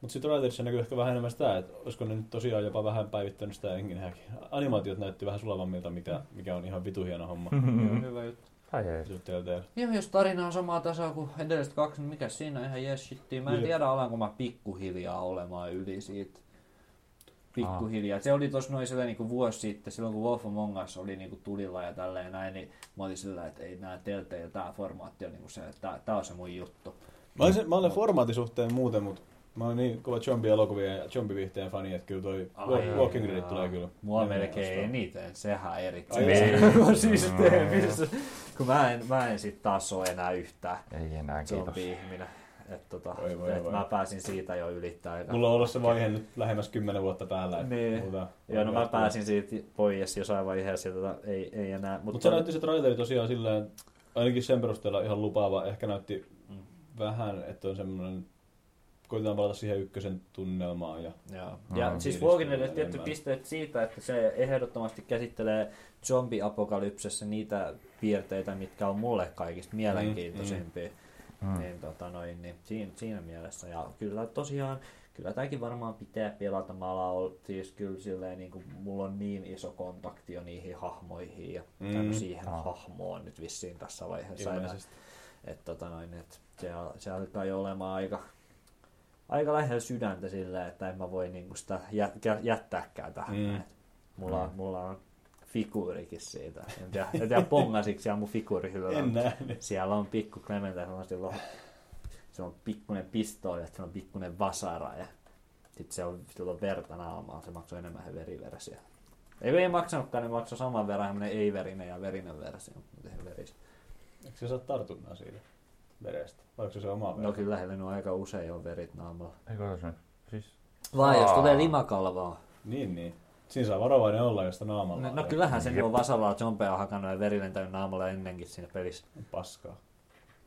Mut sit Riderissa näkyy ehkä vähän enemmän sitä, että olisiko ne nyt tosiaan jopa vähän päivittänyt sitä hengenhäkin. Animaatiot näytti vähän sulavammilta, mikä on ihan vitu hieno homma. Joo, hyvä juttu. Joo, jos tarina on samaa tasoa kuin edelliset kaksi, niin mikä siinä ihan yes shittiin. Mä en tiedä, alanko mä pikkuhiljaa olemaan yli siitä. Pikkuhiljaa. Se oli tossa noin niinku vuosi sitten, silloin kun Wolf Among Us oli niinku tulilla ja tälleen näin, niin mä olin sillä, että ei nää teltejä ja tää formaatti on niinku se, että tää on se mun juttu. Mä olen formaatin suhteen muuten, mutta mä olen niin kova zombie-elokuvien ja zombie-viihteen fani, että kyllä toi Walking Dead tulee kyllä. Mua melkein eniten, sehän erittäin. Kun mä en sit taas ole enää yhtään zombie-ihminen. Että mä pääsin siitä jo ylittää. Mulla on ollut se vaihe nyt lähemmäs 10 vuotta päällä. Niin. Joo, no mä pääsin siitä pois jossain vaiheessa, ei enää. Mutta se näytti se traileri tosiaan silleen, ainakin sen perusteella ihan lupaava, ehkä näytti vähän, että on semmoinen... Koitetaan palata siihen ykkösen tunnelmaan. Ja siis Walking Dead tietty pisteet siitä, että se ehdottomasti käsittelee zombi-apokalypsessa niitä piirteitä, mitkä on mulle kaikista mielenkiintoisempia. Niin, siinä mielessä. Ja kyllä tosiaan, kyllä tämäkin varmaan pitää pelata. Siis kyllä silleen, niin kuin, mulla on niin iso kontakti jo niihin hahmoihin ja siihen hahmoon nyt vissiin tässä vaiheessa. Että se alkaa jo olemaan aika lähellä sydäntä sillä, että en mä voi niinku sitä jättääkään tähän. Mulla on figuurikin siitä. En tiedä pongasiksi siellä mun figuurihyllyllä. Siellä on pikku Clementa, siellä on pikkuinen pistooli, siellä on pikkuinen vasara ja sitten siellä on verta naamaa. Se maksoi enemmän veriversiä. Ei maksanutkaan, ne maksoi saman verran, hämmönen ei-verinen ja verinen versio. Eikö sä saa tartunnaa siitä? Verestä. Vaikka se oma veri? No kyllä lähellä on aika usein on verit naamalla. Eikö se? Siis... Vai jos tulee limakalvaa. Niin. Siinä saa varovainen olla, josta naamalla. No kyllähän se on vasavaa zombea hakannut ja veri lentänyt naamalla ennenkin siinä pelissä. Paskaa.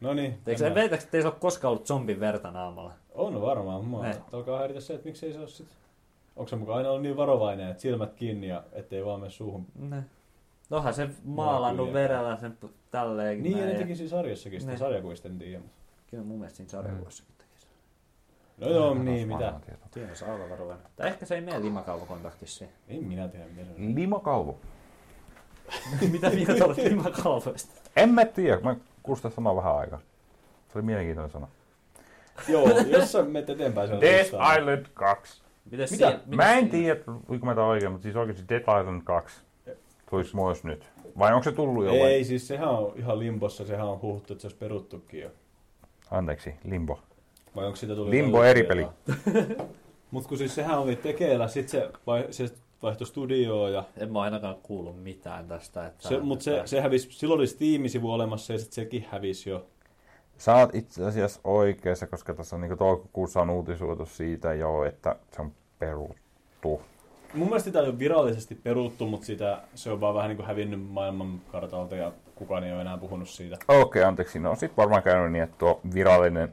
No niin. Veitäks, ettei se ole koskaan ollut zombin verta naamalla? On varmaan. Alkaa häiritä se, että miksei se ole sit... Onko se mukaan aina ollut niin varovainen, että silmät kiinni ja ettei vaan mene suuhun? Ne. Onhan se maalannut verellä sen tälleenkin. Niin, ja ne teki siinä sarjassakin sitä. Sarjakuvista en tiedä. Kyllä mun mielestä siinä sarjakuvassakin tekisi. No joo, niin mitä? Tiedän, se aivan varovainen. Tai ehkä se ei mene limakalvokontaktissa siihen. En minä tiedä, mitä se on. Limakalvo. Mitä mieltä olet limakalvoista? En mä tiedä, mä kuulostan samaa vähän aikaa. Se oli mielenkiintoinen sana. Joo, jos sä menet eteenpäin sen... Death Island 2. Mitä? Mä en tiedä, oliko mä tää oikein, mutta siis oikeesti Death Island 2. Tulisi myös nyt. Vai onko se tullut jo? Ei, siis sehän on ihan limbossa. Sehän on huhuttu, että se olisi peruttukin jo. Anteeksi, limbo. Vai onko siitä tullut... Limbo eri peli. Mut kun siis sehän oli tekeillä, sit se vaihtoi studioon ja... En mä ainakaan kuullut mitään tästä. Että se hävisi, silloin oli Steam-sivu olemassa ja sit sekin hävisi jo. Sä oot itse asiassa oikeassa, koska tässä on niinku toukokuussa on uutisoitu siitä jo, että se on peruttu. Mun mielestä sitä on virallisesti peruttu, mutta se on vaan vähän niin kuin hävinnyt maailmankartalta ja kukaan ei ole enää puhunut siitä. Okei, anteeksi. No sit varmaan käynyt niin, että tuo virallinen,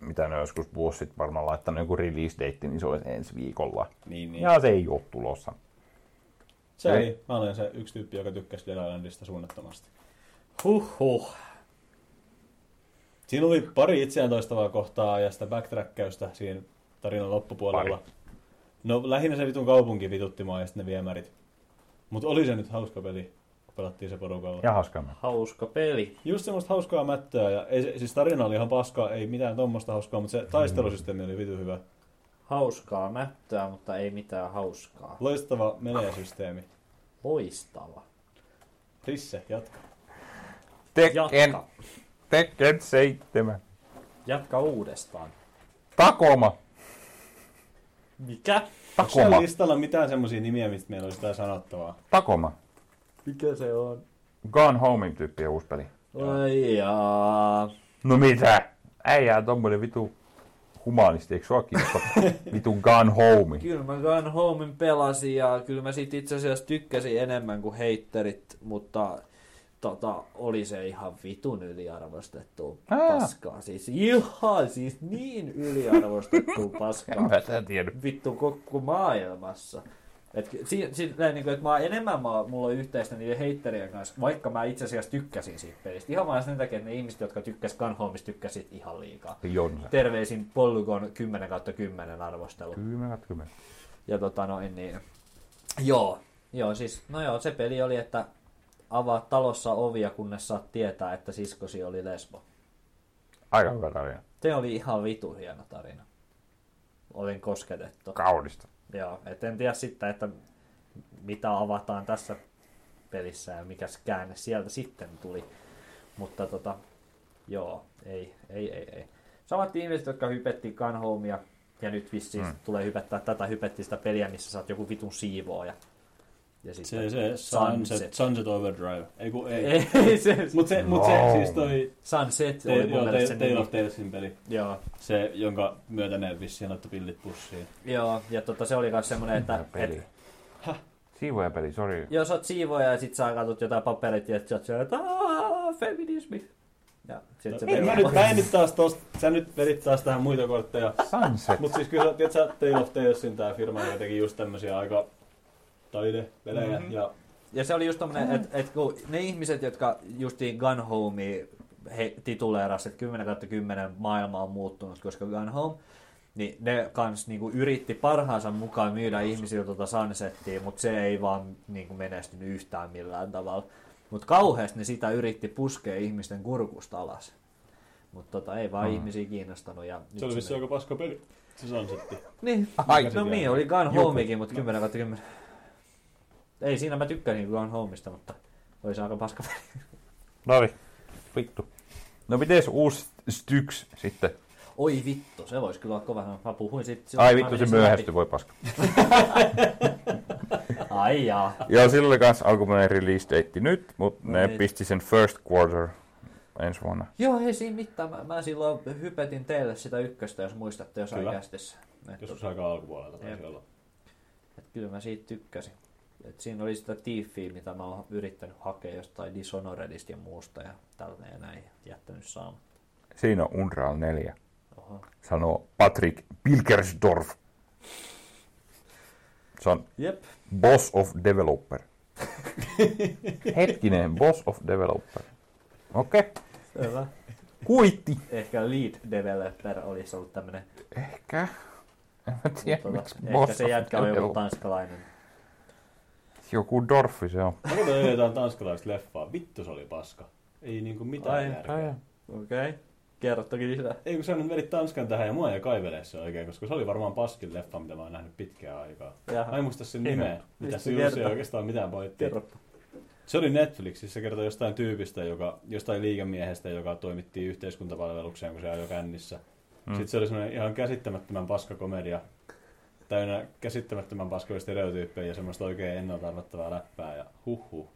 mitä ne on joskus vuosi sitten varmaan laittanut joku release date, niin se olisi ensi viikolla. Niin. Ja se ei ole tulossa. Se ei. Mä olen se yksi tyyppi, joka tykkäsi Dead Islandista suunnattomasti. Huhhuh. Siinä oli pari itseään toistavaa kohtaa ja sitä backtrackkausta siinä tarinan loppupuolella. Pari. No lähinnä se vitun kaupunki vitutti mua ja sitten ne viemärit. Mut oli se nyt hauska peli, kun pelattiin se porukalla. Ja hauska mättä. Hauska peli. Just semmoista hauskaa mättöä. Ja ei, siis tarina oli ihan paskaa, ei mitään tommoista hauskaa, mutta se taistelusysteemi oli vitu hyvä. Hauskaa mättöä, mutta ei mitään hauskaa. Loistava meneesysteemi. Loistava. Risse, jatka. Tekken 7. Jatka uudestaan. Takoma. Mikä? Takoma. Onko listalla mitään semmoisia nimiä, mistä meillä olisi jotain sanottavaa? Takoma. Mikä se on? Gone Homein tyyppiä uusi peli. Ai jaa. No mitä? Äijää tommoinen vitu humanisti, eikö sua kiinnostaa? Vitu Gone Home. Kyllä mä Gone Homein pelasin ja kyllä mä siitä itse asiassa tykkäsin enemmän kuin heitterit, mutta... oli se ihan vitun yliarvostettu paskaa. Siis ihan siis niin yliarvostettu paskaa. Vittu koko maailmassa. Et niinku, et mä enemmän mulla on yhteistä niiden heitterien kanssa, vaikka mä itse asiassa tykkäsin siitä pelistä. Ihan vaan sen takia, että ne ihmiset, jotka tykkäsivät Gone Homesta, tykkäsivät ihan liikaa. Jonne. Terveisin Polygon 10/10 arvostelu. 10/10. Ja niin. Joo, siis, no joo, se peli oli, että avaa talossa ovia, kunnes saat tietää, että siskosi oli lesbo. Aika hyvä tarina. Se oli ihan vitu hieno tarina. Olin kosketettu. Kaunista. Joo, et en tiedä sitten, että mitä avataan tässä pelissä ja mikäs käänne sieltä sitten tuli. Mutta joo, ei. Samat ihmiset, jotka hypettiin Gone Homea, ja nyt vissiin tulee hypettää tätä hypettistä peliä, missä saat joku vitun siivooja. Ja se Sunset Overdrive. Siis toi Sunset oli mun mielestä Tale of Talesin peli. Joo. Se, jonka myötä ne vissiin ottoi pillit pussiin. Joo, ja se oli myös semmoinen, että... Siivoja peli, sori. Joo, sä oot siivoja ja sit sä katsot jotain paperit ja sä oot feminismi. Ja sit sä nyt vedit taas tähän muita kortteja. Sunset. Mut siis kyllä sä oot Tale of Talesin tää firma, joka teki just tämmösiä aika... taidepelejä. Mm-hmm. Ja se oli just tommonen, että kun ne ihmiset, jotka justiin Gone Homea tituleerasi, että 10/10 maailma on muuttunut, koska Gone Home, niin ne kans niinku yritti parhaansa mukaan myydä ihmisille Sunsettia, mutta se ei vaan niinku menestynyt yhtään millään tavalla. Mutta kauheasti ne sitä yritti puskea ihmisten kurkusta alas. Mutta ei vaan ihmisiä kiinnostanut. Ja se oli vissi aika paska peli, se Sunsetti. Niin, oli Gone Homeikin, mutta 10/10. Ei, siinä mä tykkäsin Gone Homesta, mutta olisi aika paska peli. Nari, vittu. No mites uusi Styx sitten? Oi vittu, se voisi kyllä olla kova. Mä puhuin sitten. Ai vittu, se myöhästyi, voi paska. Ai jaa. Joo, sillä oli kans alkuperäinen release date nyt, mutta ne pisti sen first quarter ensi vuonna. Joo, ei siinä mitään. Mä silloin hypetin teille sitä ykköstä, jos muistatte jossain kästissä. Joskus aika alkupuolelta taisi olla. Kyllä mä siitä tykkäsin. Et siinä oli sitä tiiffiä, mitä mä oon yrittänyt hakea jostain Dishonoredista ja muusta ja tälleen näin jättänyt saamatta. Siinä on Unreal 4, sanoo Patrick Pilkersdorf. Se on boss of developer. Hetkinen, boss of developer. Okei. Okay. Kuitti. Ehkä lead developer olisi ollut tämmönen. Ehkä. En mä tiedä, ehkä se jätkä on joku tanskalainen. Joku Dorfi se on. Mulla ei jotain tanskalaista leffaa. Vittu se oli paska. Ei niinku mitään järkeä. Okei. Kerro toki sitä. Ei kun sä nyt vedit Tanskan tähän ja mua ei kaivele se oikein, koska se oli varmaan paskin leffa, mitä mä oon nähnyt pitkään aikaa. Jaha. Mä en muista sen nimeä. Mitä se juuri ei oikeastaan mitään pointtia. Se oli Netflixissä, se kertoi jostain tyypistä, jostain liikemiehestä, joka toimittiin yhteiskuntapalvelukseen, kun se ajoi kännissä. Sitten se oli semmoinen ihan käsittämättömän paskakomedia. Täynnä käsittämättömän paskoja stereotyyppejä ja semmoista oikein ennalta arvattavaa läppää ja huhhuh.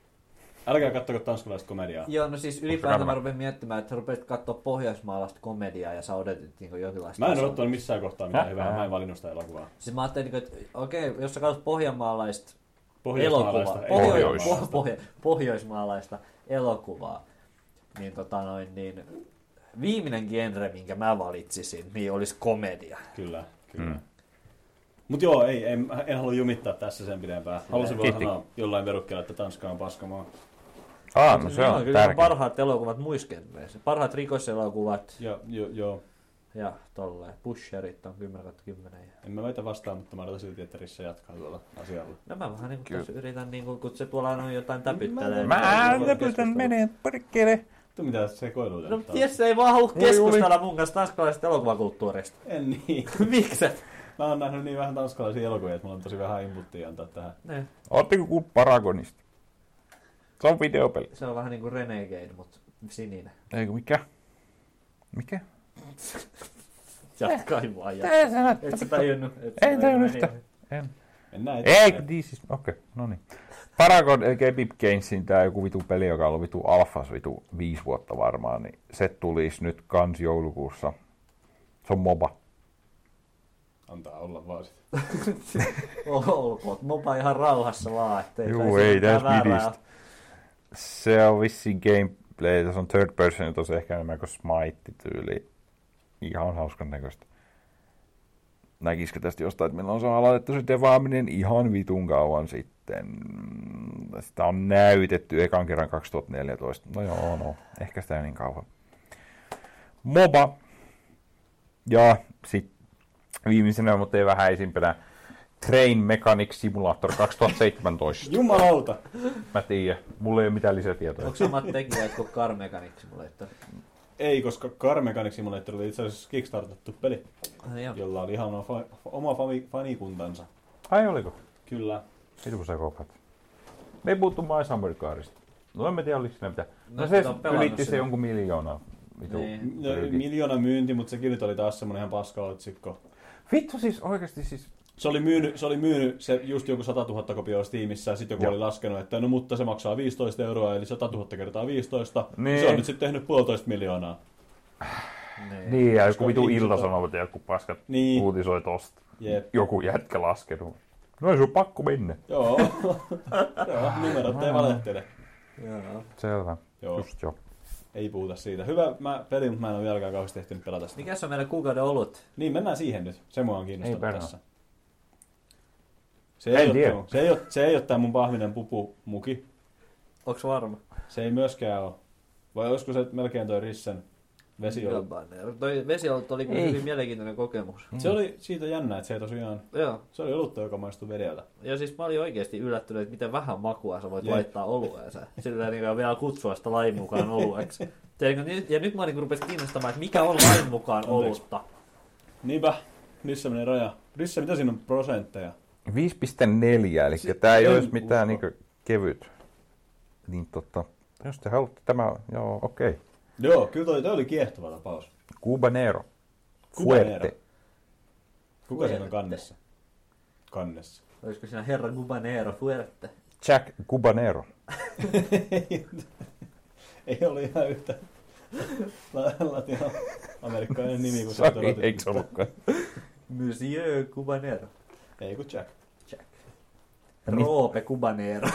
Älkää kattoko tanskalaista komediaa. Joo, no siis ylipäätään mä rupesin miettimään, että rupesit katsoa pohjoismaalaista komediaa ja sä odotit niin jonkinlaista. Mä en odottanut missään kohtaa mitään hyvää, mä en valinnut sitä elokuvaa. Siis mä ajattelin, että okei, jos sä katsot pohjanmaalaista elokuvaa, pohjoismaalaista. elokuvaa, niin, niin viimeinen genre, minkä mä valitsisin, niin olisi komedia. Kyllä, kyllä. Mm. Mutta joo, en halua jumittaa tässä sen pidempään. Halusin vaan sanoa jollain verukkeella, että Tanska on paskamaa. No se on kyllä tärkeä. Parhaat elokuvat muiskenneissa. Parhaat rikoselokuvat. Joo. Ja tolleen. Pusherit on 10/10. En mä väitä vastaan, mutta mä odotan silti, että Risse jatkaa tuolla asialla. No mä vähän niinku tässä yritän niinku, kun se tuolla on jotain täpyttelee. Mä täpytän menee perkele. Tuu mitä se koilu. No ties ei vaan halua keskustella mun kanssa tanskalaisesta elokuvakulttuurista. En niin. Miksi? Mä oon nähnyt niin vähän tanskalaisia elokuvia, että mulla on tosi vähän inputtia antaa tähän. Ootteko ku Paragonista? Se on videopeli. Se on vähän niinku Renegade, mutta sininen. Eikö mikä? Mikä? Jatkai vaan. Et sä tajunnut. En tajunnut yhtä. En. Mennään eteenpäin. Okei, no niin. Paragon eli Epic Gamesin tää joku vitu peli, joka on vitu alfas vitu 5 vuotta varmaan, niin se tulisi nyt kans joulukuussa. Se on MOBA. Antaa olla vaan sit. Olkoot MOBA ihan rauhassa vaan, ettei ei tässä mitään. Se on vissiin gameplay, tässä on third person, jota se ehkä enemmän kuin Smite-tyyli. Ihan hauskan näköistä. Näkisikö tästä jostain, että milloin se on aloitettu se devaaminen ihan vitun kauan sitten. Sitä on näytetty ekan kerran 2014. No joo, no. Ehkä sitä ei niin kauan. MOBA. Ja sitten viimeisenä, mutta ei vähäisimpänä. Train Mechanic Simulator 2017. Jumalauta! Mä tiedän, mulla ei ole mitään lisätietoja. Onko samat tekijät kuin Car Mechanic Simulator? Ei, koska Car Mechanic Simulator oli itse asiassa kickstartattu peli, jolla oli ihan oma fanikuntansa. Ai oliko? Kyllä. Hitu sä kopat. Me ei puhuttu My Summer Carista. No en tiedä, oliko siinä mitään. No se ylitti se jonkun miljoonaa. Niin. No, miljoona myynti, mutta sekin nyt oli taas semmonen ihan paska otsikko. Vittu siis oikeesti siis. Se oli myynyt se just joku 100 000 kopioa Steamissa ja sitten joku oli laskenut, että no mutta se maksaa 15 euroa, eli 100 000 kertaa 15. Niin. Se on nyt sitten tehnyt 1,5 miljoonaa. Niin, ja joku vitu ilta sanoo, että joku paskat uutisoi tosta. Jep. Joku jätkä laskenut. No ei sun pakko mennä. Joo, numerot ei valehtele. Selvä, just joo. Ei puhuta siitä. Hyvä peli, mutta mä en ole vieläkään kauheasti ehtinyt pelata sitä. Mikäs on meidän kuukauden olut? Niin, mennään siihen nyt. Se mua on kiinnostanut tässä. Se ei ole tää mun pahvinen pupumuki. Onks varma? Se ei myöskään oo. Vai olisiko se melkein toi Rissen vesiolut? Toi vesiolut oli hyvin mielenkiintoinen kokemus. Se oli siitä jännä, että se ei tosiaan. Joo. Se oli olutta, joka maistui vedellä. Ja siis mä olin oikeesti yllättynyt, että miten vähän makua sä voit laittaa olueeseen. Sillä ei vielä kutsua sitä lain mukaan olueeksi. Ja nyt mä rupes kiinnostamaan, että mikä on lain mukaan olutta. Niinpä. Missä menee raja? Risse, mitä siinä on prosentteja? 5,4, eli tää ei olisi mitään niinku kevyt. Niin jos te haluatte tämä, joo, okei. Joo, kyllä toi oli kiehtova tapaus. Cubanero. Fuerte. Kuka siinä on kannessa? Kannessa. Olisiko siinä herra Cubanero Fuerte? Jack Cubanero. Ei ole ihan yhtä latino-amerikkalainen nimi kuin se on. Ei se ollutkaan. Monsieur Cubanero. Ei kun Jack. Roope Cubanero.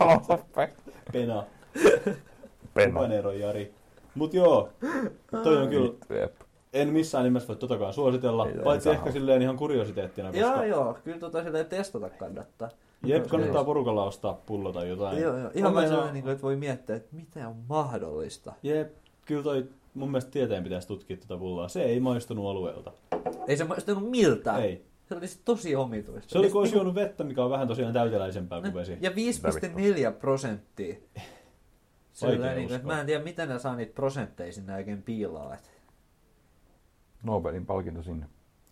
Roope. Pena. Cubanero Jari. Mut joo, toi on kyllä. En missään nimessä voi totakaan suositella, paitsi ehkä silleen ihan kuriositeettina. Koska joo, kyllä silleen testata kannattaa. Jep, kannattaa porukalla ostaa pullo tai jotain. Joo, ihan vaan sellainen, että voi miettiä, että mitä on mahdollista. Jep, kyllä toi mun mielestä tieteen pitäisi tutkia tätä pulloa. Se ei maistunut alueelta. Ei se maistunut miltään. Ei. Se oli tosi omituista. Se oli kuin olisi juonut vettä, mikä on vähän tosiaan täyteläisempää kuin vesi. Ja 5,4%. Mä en tiedä, miten ne saa niitä prosentteja sinne oikein piilaa. Nobelin palkinto sinne.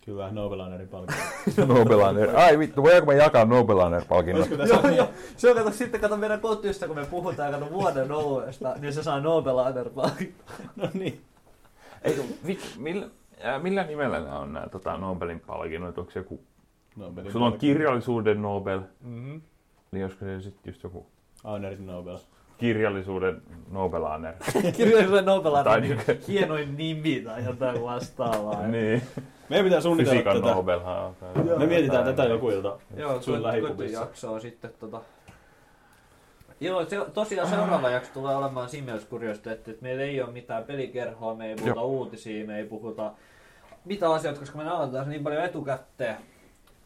Kyllä, Nobel-palkinto. Nobel-palkinto. Ai vittu, voiko me jakaa Nobel-palkinto? Joo. Se on, kato meidän kotiissa, kun me puhutaan vuoden oluesta, niin se saa Nobel-palkinto. No niin. Ei, vittu, millä nimellä nämä on nämä Nobelin palkinnot? Onko se joku? Sulla on kirjallisuuden Nobel. Mm-hmm. Niin joskus se sitten just joku. Aunerin Nobel. Kirjallisuuden Nobel-Aner. Kirjallisuuden Nobel-Aner. Hienoin nimi tai jotain vastaavaa. Niin. Meidän pitää suunnitella fysiikan tätä. Fysiikan Nobelhan. Me mietitään tätä joku ilta. Joo, kun jaksoa sitten Joo, se, tosiaan seuraava jakso tulee olemaan siinä mielessä kuriosta, että meillä ei ole mitään pelikerhoa, me ei puhuta uutisia, me ei puhuta mitä asioita, koska me aloitetaan niin paljon etukäteen.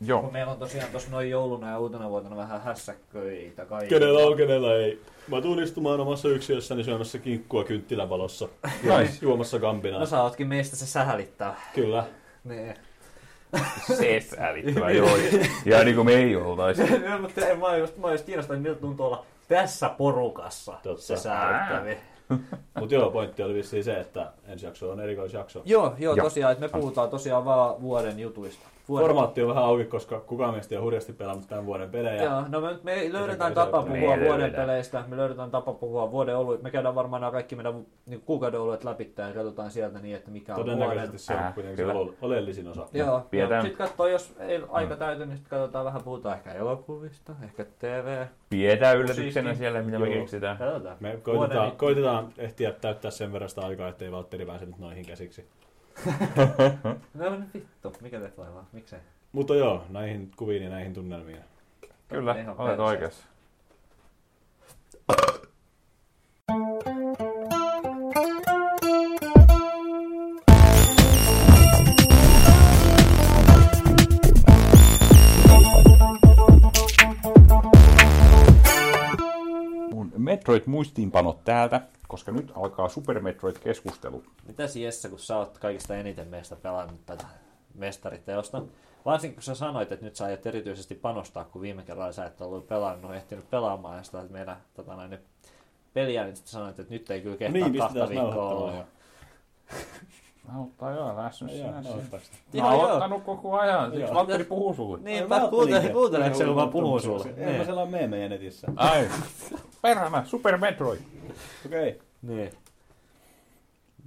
Joo. Kun meillä on tosiaan tuossa noin jouluna ja uutena vuotena vähän hässäköitä kaikki. Kenellä on, kenellä ei. Mä tuun istumaan omassa yksiössäni syömässä kinkkua kynttilänvalossa ja juomassa kampinaa. No sä ootkin meistä se sähälittää. Kyllä. Nee. Se sähälittävä, joo. Ja niin kuin me ei oltaisi. Mä oon just kiinnostanut, miltä tuntuu olla tässä porukassa se sähälittävi. Mutta joo, pointti oli vissiin se, että ensi jakso on erikoisjakso. Joo, tosiaan, että me puhutaan tosiaan vaan vuoden jutuista. Formaatti on vähän auki, koska kukaan meistä ei ole hurjasti pelannut tämän vuoden pelejä. Joo, no me löydetään tapa puhua vuoden peleistä, me löydetään tapa puhua vuoden oluista. Me käydään varmaan nämä kaikki meidän kuukauden oluet läpittää ja katsotaan sieltä niin, että mikä on vuoden. Todennäköisesti se on kuitenkin se oleellisin osa. Joo, sitten katsotaan, jos ei aika täyty, niin sitten katsotaan vähän, puhutaan ehkä elokuvista, ehkä TV. Pidetään yllätyksenä siellä, mitä me keksitään. Me koitetaan ehtiä täyttää sen verran sitä aikaa, ettei Valtteri pääse nyt noihin käsiksi. No on vittu, mikä teet vaivaa, miksei? Mutta joo, näihin kuviin ja näihin tunnelmiin. Kyllä, olet oikeassa. Mun Metroid-muistiinpanot täältä. Koska nyt alkaa Super Metroid-keskustelu. Mitäs Jesse, kun sä oot kaikista eniten meistä pelannut tätä mestariteosta? Varsinkin kun sä sanoit, että nyt sä aiot erityisesti panostaa, kun viime kerralla sä et ollut pelannut, ehtinyt pelaamaan sitä meidän peliä, niin sitten sanoit, että nyt ei kyllä kehtaa niin, kahta viikkoa olla. Mä ottaa joo, lässyt sinä. Mä oon ottanut koko ajan, siksi Valtteri puhuu sulle. Niin, mä kuunteleeko se, kun mä puhun sulle? Ei, mä siellä on meemejä netissä. Ai, perhana, Super Metroid. Okei. Niin.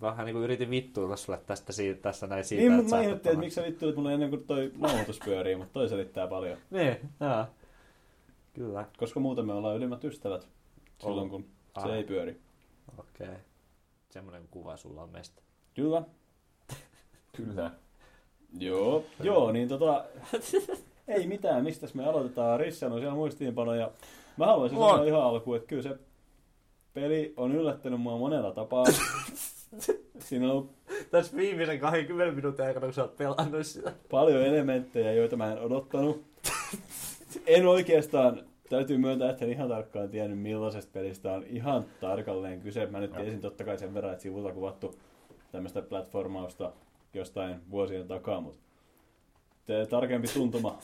Vähän niinku yritin vittuilla sulle tästä näin siitä, niin, että sä ajattelet. Niin, mä miksi sä vittuilit mulle ennen kuin toi nauhoitus pyörii, mutta toi selittää paljon. Niin, joo. Kyllä. Koska muuten me ollaan ylimmät ystävät silloin, kun se ei pyöri. Okei. Semmoinen kuva sulla on meistä. Kyllä. Kyllä. Joo. Joo, niin ei mitään, mistäs me aloitetaan. Risse on siellä muistiinpanoja. Mä haluaisin sanoa ihan alkuun, että kyllä se peli on yllättänyt mua monella tapaa. Siinä on ollut tässä viimeisen 20 minuutin aikana, kun sä oot pelannut sitä. Paljon elementtejä, joita mä en odottanut. En oikeastaan, täytyy myöntää, että en ihan tarkkaan tiennyt, millaisesta pelistä on ihan tarkalleen kyse. Mä nyt tiesin totta kai sen verran, että sivulta kuvattu tämmöistä platformausta jostain vuosien takaa, mutta tarkempi tuntuma.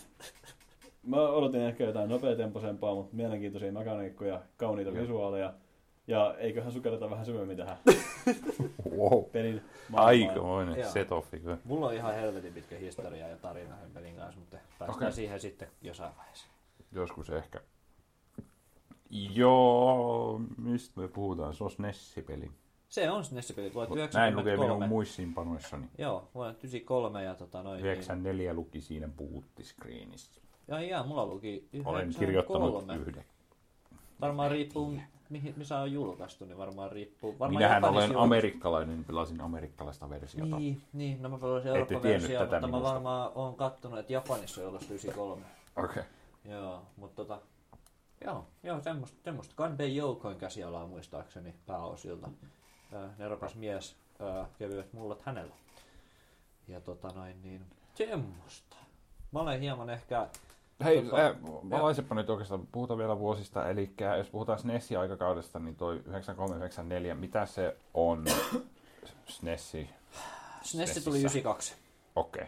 Mä odotin ehkä jotain nopeatempoisempaa, mutta mielenkiintoisia mekaniikkoja, kauniita visuaaleja. Ja eiköhän sukeleta vähän syvemmin tähän pelin maailmaan. Aikamoinen set-offi. Mulla on ihan helvetin pitkä historia ja tarina sen pelin kanssa, mutta päästään siihen sitten jossain vaiheessa. Joskus ehkä. Joo, mistä me puhutaan? Se on SNES-peli. Se on SNES-peli, vuodet 93. Näin lukee minun muistiinpanoissani. Joo, vuodet 93 ja 94 luki siinä puhutti-screenissä. Joo, mulla luki 93. Olen kirjoittanut yhden. Varmaan riippuu, missä on julkaistu, niin varmaan riippuu. Minähän olen amerikkalainen, pelasin amerikkalaista versiota. Niin, no mä pelasin eurooppaversiota, mutta minusta. Mä varmaan olen kattonut, että Japanissa on julkaistu 93. Okei. Joo, mutta Joo, semmoista. Kanbei Joukoin käsialaa muistaakseni pääosilta. Nerokas mies, kevyet mullat hänellä. Ja semmoista. Mä olen hieman ehkä... Hei, valaisepä nyt oikeastaan, puhutaan vielä vuosista, eli jos puhutaan SNES-aikakaudesta, niin toi 93-94, mitä se on SNES-i? SNES tuli 92. Okei,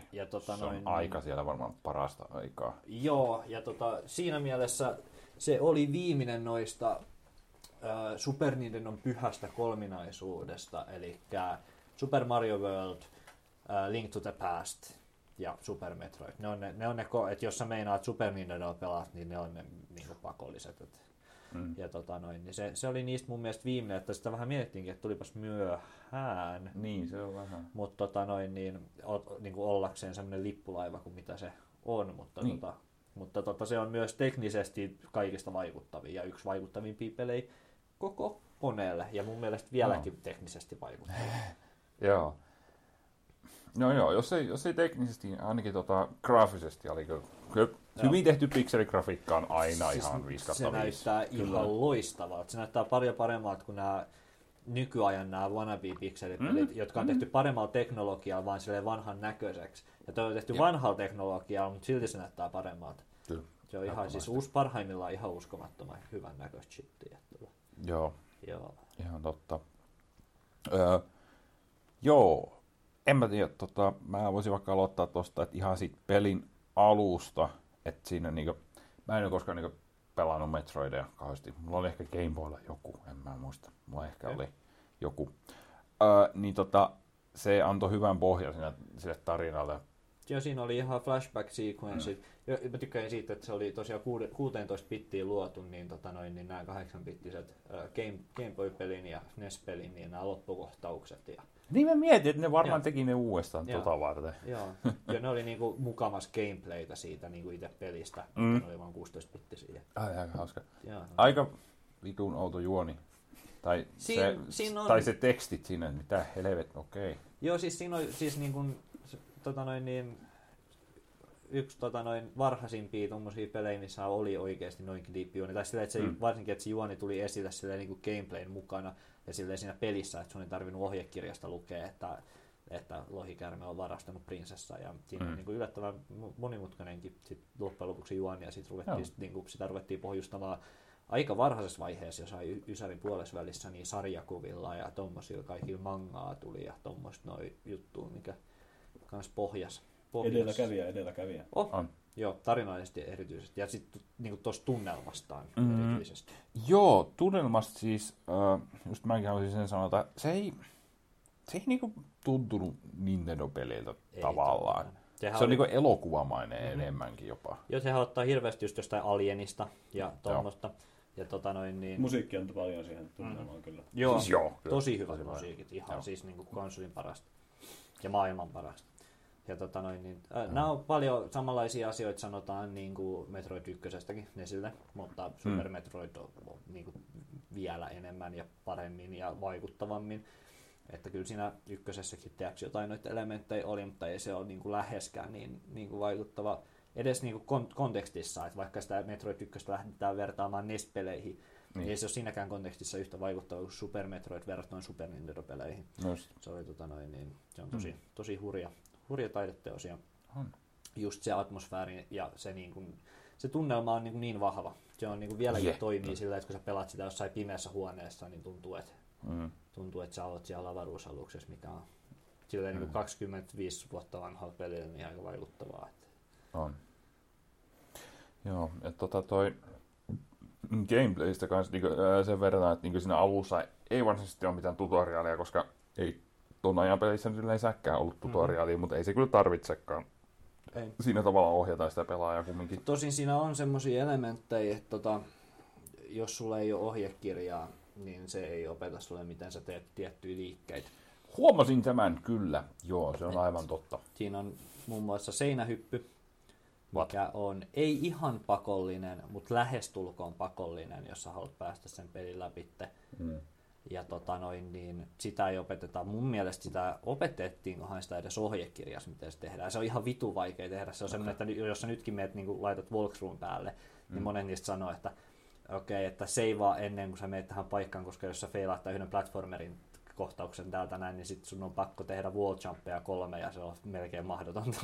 se on aika siellä varmaan parasta aikaa. Joo, ja siinä mielessä se oli viimeinen noista Super Nintendon pyhästä kolminaisuudesta, eli Super Mario World, Link to the Past ja Super Metroid. Ne on ne että jos sä meinaat Super Nintendoa pelaat, niin ne on ne niinku pakolliset. Ja niin se oli niistä mun mielestä viimeinen, että sitä vähän mietittiinkin, että tulipas myöhään. Niin, se on vähän. Mutta niin kuin ollakseen semmoinen lippulaiva kuin mitä se on, mutta niin. Se on myös teknisesti kaikista vaikuttavin ja yksi vaikuttavimpia pelejä koko koneelle ja mun mielestä vieläkin teknisesti vaikuttavia. Joo. No joo, jos ei teknisesti, ainakin graafisesti oli kyllä hyvin tehty pikseligrafiikka on aina siis ihan 5-5. Se näyttää ihan loistavaa. Se näyttää paljon paremmalta kuin nämä nykyajan nämä wannabe-pikselipelit, jotka on tehty paremmalla teknologialla, vaan silleen vanhan näköiseksi. Ja toi on tehty vanhalla teknologialla, mutta silti se näyttää paremmalta. Kyllä. Se on ihan siis parhaimmillaan ihan uskomattoman hyvän näköistä shittiä. Joo, ihan totta. Joo, en mä tiedä, mä voisin vaikka aloittaa tosta, että ihan siitä pelin alusta, että siinä niinku, mä en ole koskaan niinku pelannut Metroidia kauheasti, mulla oli ehkä Game Boylla joku, en mä muista, mulla ehkä oli joku, niin se antoi hyvän pohjan sille tarinalle. Joo, siinä oli ihan flashback-sequenssit. Mm. Mä tykkäin siitä, että se oli tosiaan 16 bittiä luotu, niin, niin nämä 8-bittiset Game Boy-pelin ja SNES-pelin, niin nämä loppukohtaukset. Ja... Niin mä mietin, että ne varmaan teki ne uudestaan varten. Joo, ja ne oli niinku mukamas gameplaytä siitä niinku itse pelistä, mutta ne oli vaan 16-bittisiä. Ai, aika hauska. Joo. Aika vitun outo juoni. Tai, se tekstit siinä, mitä helvet, okei. Joo, siis siinä on siis niinku... yksi varhaisimpia tommosia pelejä, missä oli oikeasti noinkin deep juoni. Tai silleen, että se, varsinkin, että se juoni tuli esille silleen niin kuin gameplayn mukana ja silleen siinä pelissä, että sun ei tarvinnut ohjekirjasta lukea, että lohikäärme on varastanut prinsessaa. Ja siinä on niin kuin yllättävän monimutkainenkin sit loppujen lopuksi juoni ja sit niin kuin, sitä ruvettiin pohjustamaan aika varhaisessa vaiheessa, jos sai Ysärin puolesvälissä, niin sarjakuvilla ja tommosilla kaikilla mangaa tuli ja tommoista noin juttuja, mikä... Kans pohjas. Edelläkävijä. On. Joo, tarinallisesti erityisesti. Ja sitten niinku tuosta tunnelmastaan erityisesti. Joo, tunnelmasta siis, just mäkin haluaisin sen sanoa, että se ei niinku tuntunut Nintendo-peleiltä tavallaan. Se on niinku elokuvamainen enemmänkin jopa. Joo, sehän ottaa hirveästi just jostain Alienista ja tuommoista. Ja niin... Musiikki on paljon siihen tunnelmaan kyllä. Joo, siis kyllä. Tosi hyvät musiikit. Ihan siis niinku konsolin parasta. Ja maailman parasta. Ja niin, nämä on paljon samanlaisia asioita, sanotaan niin kuin Metroid 1:stäkin esille, mutta Super Metroid on niin kuin vielä enemmän ja paremmin ja vaikuttavammin. Että kyllä siinä ykkösessäkin teoksi jotain noita elementtejä oli, mutta ei se ole niin kuin läheskään niin kuin vaikuttava edes niin kuin kontekstissa. Että vaikka sitä Metroid 1:stä lähdetään vertaamaan NES-peleihin, niin ei se ole siinäkään kontekstissa yhtä vaikuttava kuin Super Metroid verrattuna Super Nintendo-peleihin. Se oli, se on tosi hurja taideteosia. Just se atmosfääri ja se, niin kuin, se tunnelma on niin vahva. Se on niin vieläkin toimii sillä, että kun sä pelaat sitä jossain pimeässä huoneessa, niin tuntuu, että sä olet siellä avaruusaluksessa, mikä on silleen niin 25 vuotta vanhalla pelillä niin aika vaikuttavaa. Että. On. Joo, että toi... Gameplaystä kanssa niin sen verran, että niin siinä alussa ei varsinaisesti ole mitään tutoriaalia, koska ei ton ajan pelissä yleensäkään ollut tutoriaalia, mutta ei se kyllä tarvitsekaan. Ei. Siinä tavalla ohjataan sitä pelaajaa kumminkin. Tosin siinä on semmoisia elementtejä, että jos sulla ei ole ohjekirjaa, niin se ei opeta sulle, miten sä teet tiettyjä liikkeitä. Huomasin tämän kyllä. Joo, se on aivan totta. Siinä on muun muassa seinähyppy. Mikä on ei ihan pakollinen, mutta lähestulkoon pakollinen, jos sä haluat päästä sen pelin läpi. Ja niin sitä ei opeteta. Mun mielestä sitä opetettiinkohan sitä edes ohjekirjassa, miten se tehdään. Se on ihan vitu vaikea tehdä. Se on semmoinen, että jos sä nytkin menet, niin laitat walkthroughin päälle, niin monet niistä sanoo, että että seivaa ennen kuin sä menet tähän paikkaan, koska jos sä feilaat yhden platformerin kohtauksen täältä näin, niin sit sun on pakko tehdä wall jumpeja 3 ja se on melkein mahdotonta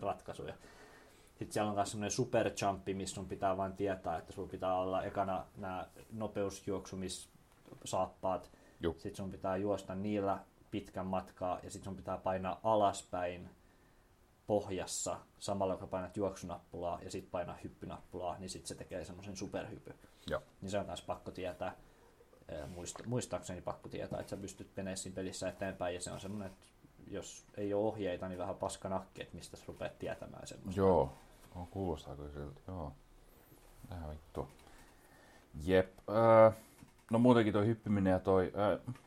ratkaisuja. Sitten siellä on taas semmoinen super jumpi, missä sun pitää vain tietää, että sun pitää olla ekana nämä nopeusjuoksumissaappaat, sitten sun pitää juosta niillä pitkän matkaa ja sitten sun pitää painaa alaspäin pohjassa samalla, kun painat juoksunappulaa ja sitten painaa hyppynappulaa, niin sitten se tekee semmoisen superhypyn. Niin se on taas pakko tietää. Muistaakseni pakko tietää, että sä pystyt menemään siinä pelissä eteenpäin, ja se on semmoinen, että jos ei ole ohjeita, niin vähän paskanakki, että mistä sä rupeat tietämään semmoista. Joo, kuulostaa kyllä siltä, joo. Tähän vittu. Jep. No muutenkin toi hyppiminen ja toi,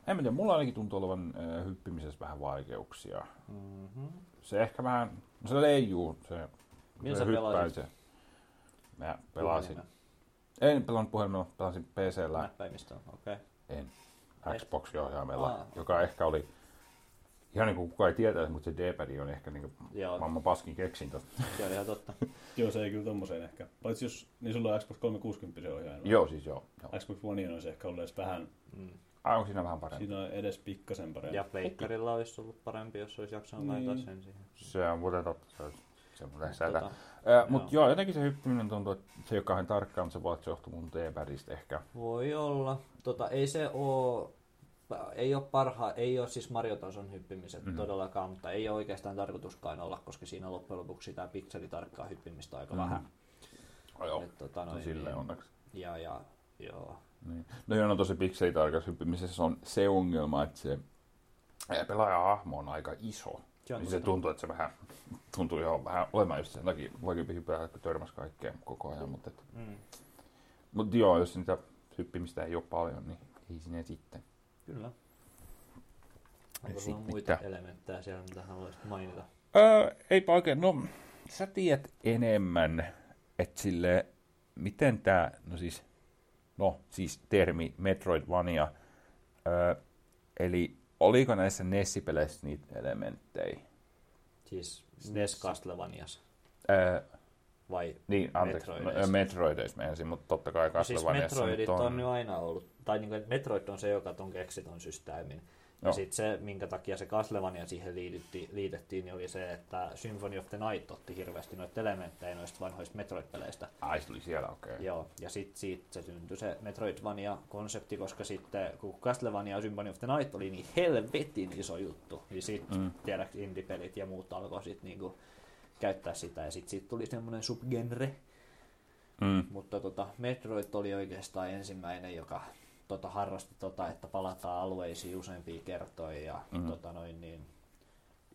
en tiedä, mulla ainakin tuntuu olevan hyppimisessä vähän vaikeuksia. Se ehkä vähän, se leijuu, se hyppää se. Mä pelasin. En pelannut puhelimella, pelasin PC:llä. Näppäimistö, okei. En. Xbox-ohjaimella, joka ehkä oli ihan niin kuin kukaan ei tietäisi, mutta se D-pad on ehkä niin maailman paskin keksintö. Se on ihan totta. Joo, se ei kyllä tommoseen ehkä. Paitsi jos, niin sulla on Xbox 360 ohjaajan. Joo, siis joo. Xbox One olisi ehkä ollut edes vähän... Onko siinä vähän parempi? Siinä on edes pikkasen parempi. Ja pleikkarilla olisi ollut parempi, jos olisi jaksanut laittaa sen siihen. Se on muuten totta. Mutta joo, jotenkin se hyppiminen tuntuu, että se ei ole kauhean tarkkaan, mutta se voi johtua mun D-padista ehkä. Voi olla. Ei se ole... ei ole siis mariotason hyppimiset todellakaan, mutta ei ole oikeastaan tarkoituskaan olla, koska siinä loppujen lopuksi sitä pikselitarkkaa hyppimistä aika vähän. Joo, silleen onneksi. Joo. Niin. No joo, tosi pikselitarkassa hyppimisessä on se ongelma, että se pelaaja-hahmo on aika iso. Se tuntuu, että se vähän tuntuu ihan vähän olemaan just sen takia. Vaikempi hyppää, kun törmäsi kaikkea koko ajan, mutta mut joo, jos niitä hyppimistä ei ole paljon, niin ei sinne sitten. Kyllä. Onko on muita elementtejä siellä, mitä haluaisit mainita? Eipä oikein. No, sä tiedät enemmän, että sille, miten tämä, no siis termi Metroidvania, eli oliko näissä NES-peleissä niitä elementtejä? Siis SNES Castlevaniassa? Vai niin, Metroideissa me ensin, mutta totta kai Castlevaniassa. Siis Metroidit on jo aina ollut, tai niin kuin, Metroid on se, joka ton keksi ton systeemin. Ja sitten se, minkä takia se Castlevania siihen liitettiin, niin oli se, että Symphony of the Night otti hirveästi noita elementtejä noista vanhoista Metroid-peleistä. Ai, se oli siellä, okei. Joo, ja sitten siitä se syntyi se Metroidvania-konsepti, koska sitten kun Castlevania ja Symphony of the Night oli niin helvetin iso juttu, niin sitten tiedäks indie-pelit ja muut alkoi sitten niinku käyttää sitä, ja sitten siitä tuli semmoinen subgenre. Mutta Metroid oli oikeastaan ensimmäinen, joka harrasti että palataan alueisiin useampia kertoja ja niin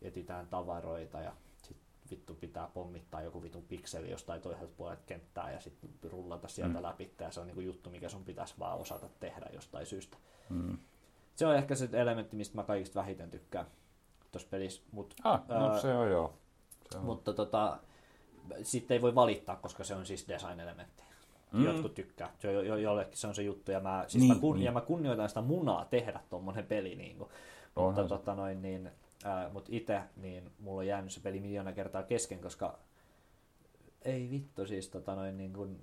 etsitään tavaroita ja sit vittu pitää pommittaa joku vitun pikseli jostain toiselta puolelta kenttää ja sitten rullata sieltä läpi. Ja se on niinku juttu, mikä sun pitäisi vaan osata tehdä jostain syystä. Se on ehkä se elementti, mistä mä kaikista vähiten tykkään tuossa pelissä. Se on joo. Mutta sitten ei voi valittaa, koska se on siis design-elementti. Jotkut tykkää. Jollekin se on se juttu. Ja mä kunnioitan sitä munaa tehdä tuommoinen peli. Niin kuin. Mutta itse niin mulla on jäänyt se peli miljoona kertaa kesken, koska ei vittu siis niin kuin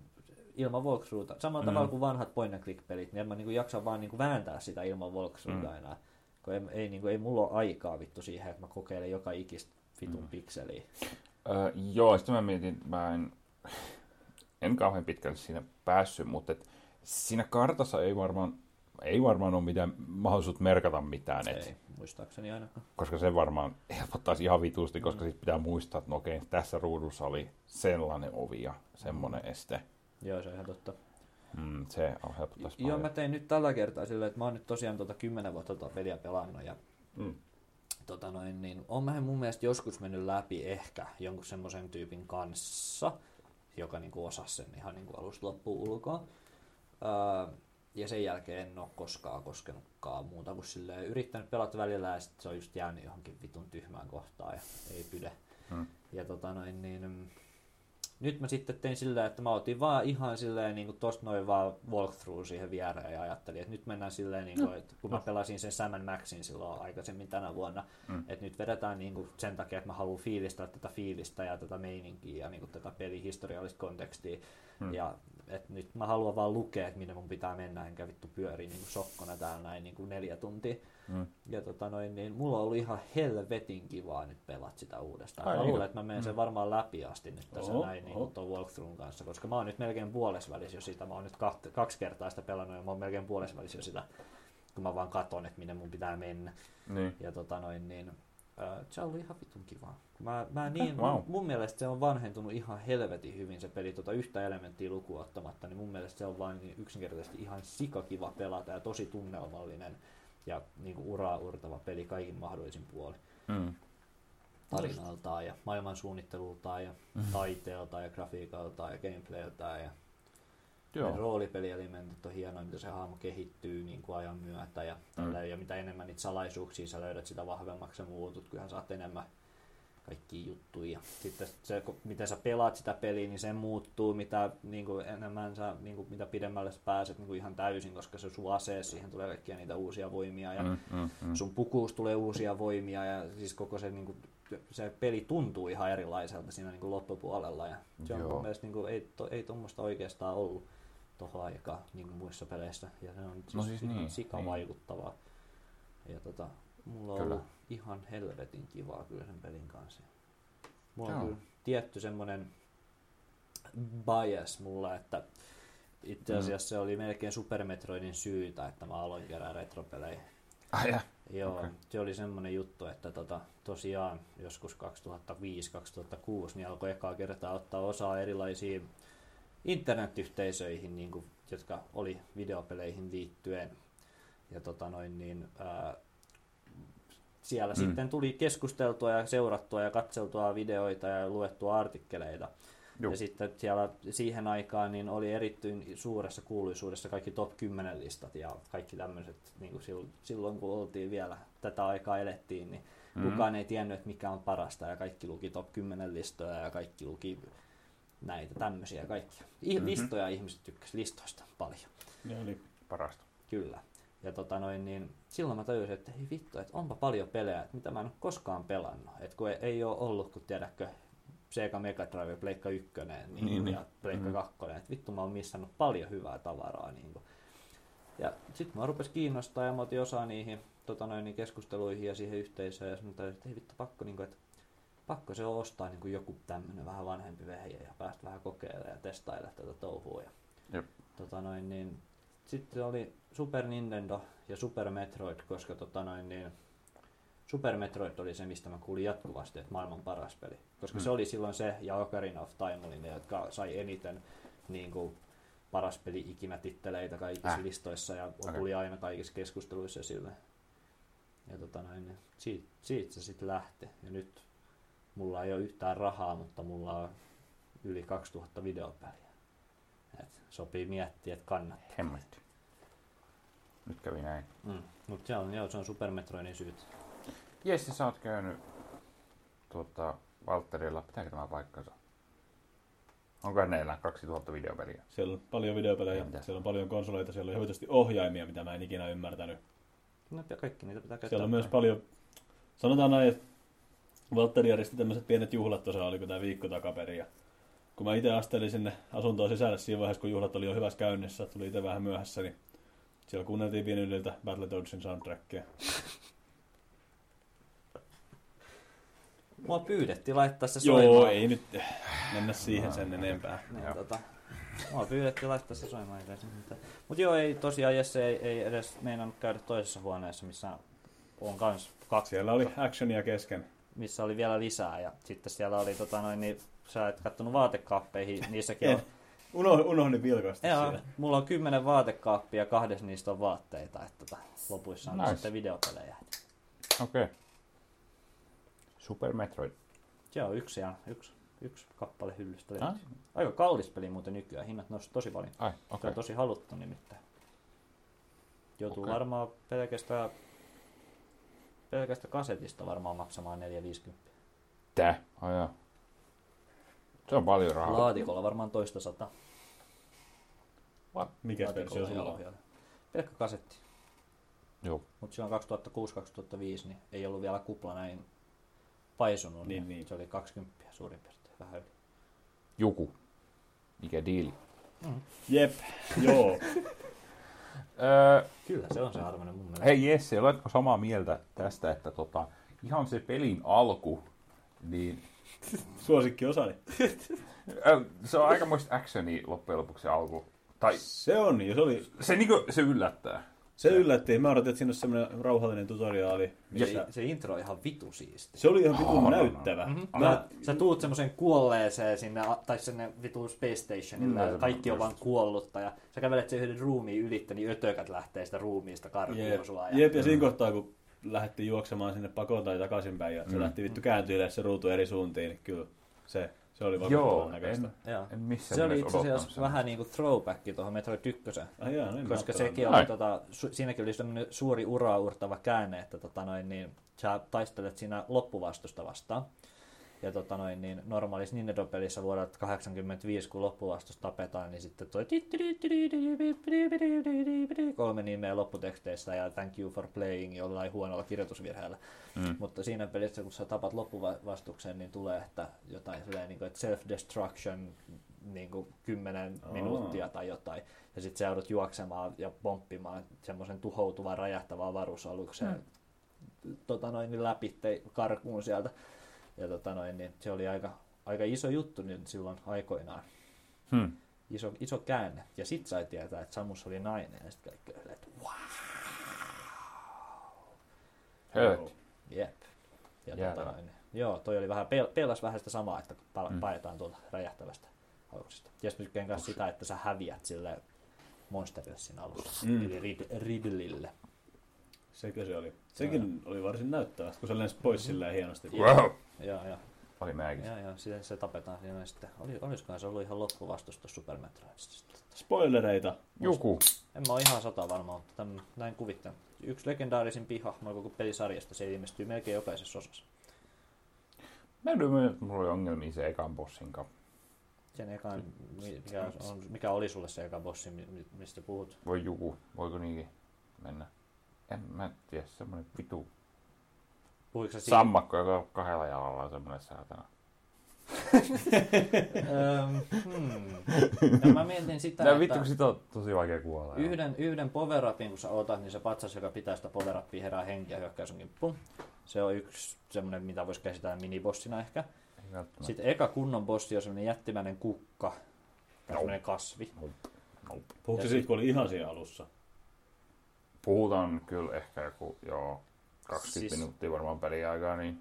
ilman walkthroughta. Samalla tavalla kuin vanhat point and click pelit, niin en mä niin kuin jaksa vaan niin kuin vääntää sitä ilman walkthroughta enää. Kun ei mulla ole aikaa vittu siihen, että mä kokeilen joka ikistä vitun pikseliä. Joo, sitten mä mietin, en kauhean pitkälle siinä päässyt, mutta siinä kartassa ei varmaan ole mitään mahdollisuutta merkata mitään. Ei, muistaakseni ainakaan. Koska se varmaan helpottaisi ihan vitusti, koska sitten pitää muistaa, että tässä ruudussa oli sellainen ovi ja semmoinen este. Joo, se on ihan totta. Se on helpottaisi paljon. Joo, mä tein nyt tällä kertaa silleen, että mä oon nyt tosiaan 10 vuotta peliä pelannut ja... niin on mä mun mielestä joskus mennyt läpi ehkä jonkun semmoisen tyypin kanssa, joka niinku osasi sen ihan niinku alusta loppuun ulkoa. Ja sen jälkeen en ole koskaan koskenutkaan muuta kuin silleen yrittänyt pelata välillä ja sitten se on just jäänyt johonkin vitun tyhmään kohtaan ja ei pidä. Ja nyt mä sitten tein silleen, että mä otin vaan ihan silleen niinku tosta noin vaan walkthrough siihen viereen ja ajattelin, että nyt mennään silleen niinku, että kun mä pelasin sen Sam & Maxin silloin aikaisemmin tänä vuonna, että nyt vedetään niinku sen takia, että mä haluan fiilistää tätä fiilistä ja tätä meininkiä ja niinku tätä pelihistoriallista kontekstia. Ja että nyt mä haluan vaan lukea, että minne mun pitää mennä, enkä vittu pyörii niinku sokkona täällä näin niinku 4 tuntia. Ja niin mulla oli ihan helvetin kivaa nyt pelata sitä uudestaan. Mä luulen, että mä menen sen varmaan läpi asti nyt tässä näin niin tuon walkthroughin kanssa, koska mä oon nyt melkein puolesvälis jo sitä. Mä oon nyt 2 kertaa sitä pelannut ja mä oon melkein puolesvälis jo sitä, kun mä vaan katon, että minne mun pitää mennä. Ja se on ollut ihan vitun kivaa. Mun mielestä se on vanhentunut ihan helvetin hyvin se peli, yhtä elementtiä lukuun ottamatta, niin mun mielestä se on vain niin yksinkertaisesti ihan sikakiva pelata ja tosi tunnelmallinen ja niin kuin uraa uurtava peli kaikin mahdollisin puolin. Tarinaltaan ja maailman suunnittelultaan ja taiteeltaan ja grafiikaltaan ja gameplayltaan ja roolipelielementit on hienoja, mitä se hahmo kehittyy niin kuin ajan myötä ja mitä enemmän niitä salaisuuksia sä löydät, sitä vahvemmaksi sä muutut, kyllähän sä oot enemmän kaikkia juttuja. Sitten se, miten sä pelaat sitä peliä, niin se muuttuu, mitä niin kuin enemmän sä, niin kuin, mitä pidemmälle sä pääset niin kuin ihan täysin, koska se sun ase, siihen tulee kaikkia niitä uusia voimia ja sun pukuus tulee uusia voimia ja siis koko se, niin kuin, se peli tuntuu ihan erilaiselta siinä niin kuin loppupuolella ja se on mun mielestä, niin kuin, ei tuommoista oikeastaan ollut tohon aikaan niin kuin muissa peleissä ja se on sikavaikuttavaa. Ja mulla on ollut ihan helvetin kivaa kyllä sen pelin kanssa. Mulla on kyllä tietty semmonen bias mulla, että itse asiassa se oli melkein Super Metroidin syytä, että mä aloin kerää retropelejä. Ah, yeah. Joo, okay. Se oli semmonen juttu, että tosiaan joskus 2005-2006 niin alkoi ekaa kertaa ottaa osaa erilaisiin internetyhteisöihin, niin kuin, jotka oli videopeleihin liittyen. Ja siellä sitten tuli keskusteltua ja seurattua ja katseltua videoita ja luettua artikkeleita. Juh. Ja sitten siellä siihen aikaan niin oli erittäin suuressa kuuluisuudessa kaikki top 10 listat ja kaikki tämmöiset, niin silloin kun oltiin vielä, tätä aikaa elettiin, niin kukaan ei tiennyt, että mikä on parasta ja kaikki luki top 10 listoja ja kaikki luki näitä tämmöisiä kaikkia. Listoja ihmiset tykkäsivät listoista paljon. Ne oli parasta. Kyllä. Ja niin silloin mä tajusin, että hei vittu, että onpa paljon pelejä, että mitä mä en ole koskaan pelannut. Että kun ei ole ollut, kun tiedätkö, Sega Mega Drive, Pleikka 1 ja Pleikka 2, että vittu mä oon missannut paljon hyvää tavaraa. Niin ja sit mä rupes kiinnostaa ja mä otin osaa niihin keskusteluihin ja siihen yhteisöön ja sanoin, että hei vittu, pakko se on ostaa niin joku tämmönen vähän vanhempi vehje ja päästä vähän kokeilemaan ja testailemaan tätä touhua. Jep. Sitten oli Super Nintendo ja Super Metroid, koska Super Metroid oli se, mistä mä kuulin jatkuvasti, että maailman paras peli. Koska se oli silloin se ja Ocarina of Time oli ne, jotka sai eniten niin kuin, paras peli ikinä titteleitä kaikissa listoissa ja tuli aina kaikissa keskusteluissa esille. Ja siitä se sitten lähti. Ja nyt mulla ei ole yhtään rahaa, mutta mulla on yli 2000 videopeliä. Et sopii miettiä, että kannattaa. Hemmet. Nyt kävi näin. Mutta se on Super Metroidin syytä. Jesse, sä oot käynyt Valtterilla. Pitääkö tämä paikkansa? Onko hänellä 2000 videopeliä? Siellä on paljon videopelejä, siellä on paljon konsoleita, siellä on hyvin ohjaimia, mitä mä en ikinä ymmärtänyt. No kaikki niitä pitää käyttää. Siellä on myös paljon, sanotaan näin, että Valtteri järjesti tämmöiset pienet juhlat tuossa, oliko tää viikko takaperin. Ja kun mä itse astelin sinne asuntoon sisälle siinä vaiheessa, kun juhlat oli jo hyvässä käynnissä, tuli itse vähän myöhässä, niin siellä kuunneltiin pienyydeltä Battletoadsin soundtrackia. Mua pyydettiin laittaa se soimaan. Joo, ei nyt mennä siihen sen enempää. Niin, mua pyydettiin laittaa se soimaan. Mutta joo, ei tosiaan Jesse ei edes meinannut käydä toisessa huoneessa, missä on kans kaksi. Siellä oli actionia kesken. Missä oli vielä lisää ja sitten siellä oli sä et kattonut vaatekaappeihin, niissäkin on... Unohdin vilkaista siellä. Mulla on 10 vaatekaappia ja 2 niistä on vaatteita, että lopuissa on sitten videopelejä. Okei. Super Metroid. Joo, yksi kappale hyllystä. Aika kallis peli muuten nykyään, hinnat nousi tosi paljon. Se on tosi haluttu nimittäin. Joutuu varmaan pelkästä kasetista varmaan maksamaan 4,50. Tää? Ajaa. Se on paljon rahaa. Laatikolla varmaan 100. Mikä versio sulla on? Pelkkä kasetti. Joo. Mutta silloin 2006-2005 niin ei ollut vielä kupla näin paisunut. Niin. Se oli 20 suurin piirtein. Vähän yli. Joku. Mikä diili? Jep. Joo. Kyllä se on se arvoinen mun mielestä. Hei Jesse, oletko samaa mieltä tästä, että ihan se pelin alku, niin... Suosikki osani. Se on aikamoista actionia loppujen lopuksi alku. Tai... Se on, ja se oli... Se yllättää. Se yllätti. Mä odotin, että siinä on semmoinen rauhallinen tutoriaali. Missä... Ja se intro on ihan vitu siisti. Se oli ihan vitun näyttävä. Sä tuut semmoisen kuolleeseen sinne, tai sinne vitun Space Stationille, kaikki on vaan kuollutta. Ja sä kävelet sen yhden ruumiin ylittä, niin ötökät lähtee sitä ruumiista karkuun sua. Jep, ja siinä kohtaa, kun lähdettiin juoksemaan sinne pakoon tai takaisinpäin, ja se lähti vittu kääntyille se ruutu eri suuntiin, niin kyllä se... Se oli vakuuttavan näköistä. Se oli itse asiassa vähän niin kuin throwback tuohon Metroid 1, koska sekin oli, siinäkin oli sellainen suuri uraa uurtava käänne, että sä taistelet siinä loppuvastausta vastaan. ja niin normaalissa Nintendo-pelissä vuodelta 1985, kun loppuvastus tapetaan, niin sitten toi 3 nimeä lopputeksteissä ja thank you for playing jollain huonolla kirjoitusvirheellä. Mm. Mutta siinä pelissä, kun sä tapat loppuvastuksen, niin tulee että jotain niin kuin, että self-destruction niin kuin 10 minuuttia tai jotain. Ja sitten sä joudut juoksemaan ja pomppimaan semmoisen tuhoutuvan, räjähtävän avaruusalukseen niin läpi karkuun sieltä. Ja niin se oli aika iso juttu niin silloin aikoinaan. Hmm. Iso käänne. Ja sit sai tietää, että Samus oli nainen. Ja sitten kaikki oli, että wow! Hurt. Jep. Ja joo, toi oli vähän, peilasi vähän sitä samaa, että paetaan tuolta räjähtävästä aluksesta. Ja sitten tykkään myös sitä, että sä häviät sille monsterille siinä alussa, eli Ridleylle. Sekö se oli? Sekin oli varsin näyttävästi, kun se lensi pois sillä hienosti. Wow! Joo. Oli määkin. Joo, sitten se tapetaan siinä sitten. Olisikohan se ollut ihan loppuvastus Super Metroidista? Spoilereita! Joku! En mä ole ihan 100 varma, mutta näin kuvittelen. Yksi legendaarisimpi hahmo koko pelisarjasta, se ilmestyy melkein jokaisessa osassa. Mä en tiedä, että mulla oli ongelmia sen ekan bossinkaan. Sen ekan, mikä oli sulle se eka bossi, mistä puhut? Voi joku, voiko niinkin mennä? Mä en tiedä, semmonen vitu sammakko, joka on kahdella jalalla on semmonen saatana. Mä mietin sitä, että... Vittu, kun sitä on tosi vaikea kuolla. Yhden power-upin, kun sä otat, niin se patsas, joka pitää sitä power-upia, herää henkiä hyökkäys kimppuun. Se on yksi semmonen, mitä voisi käsitellä minibossina ehkä. Sitten eka kunnon bossi on semmonen jättimäinen kukka. Tai semmonen kasvi. Puhutko siitä, kun oli ihan siinä alussa? Puhutaan kyllä ehkä joku, 20 minuuttia varmaan peliaikaa, niin...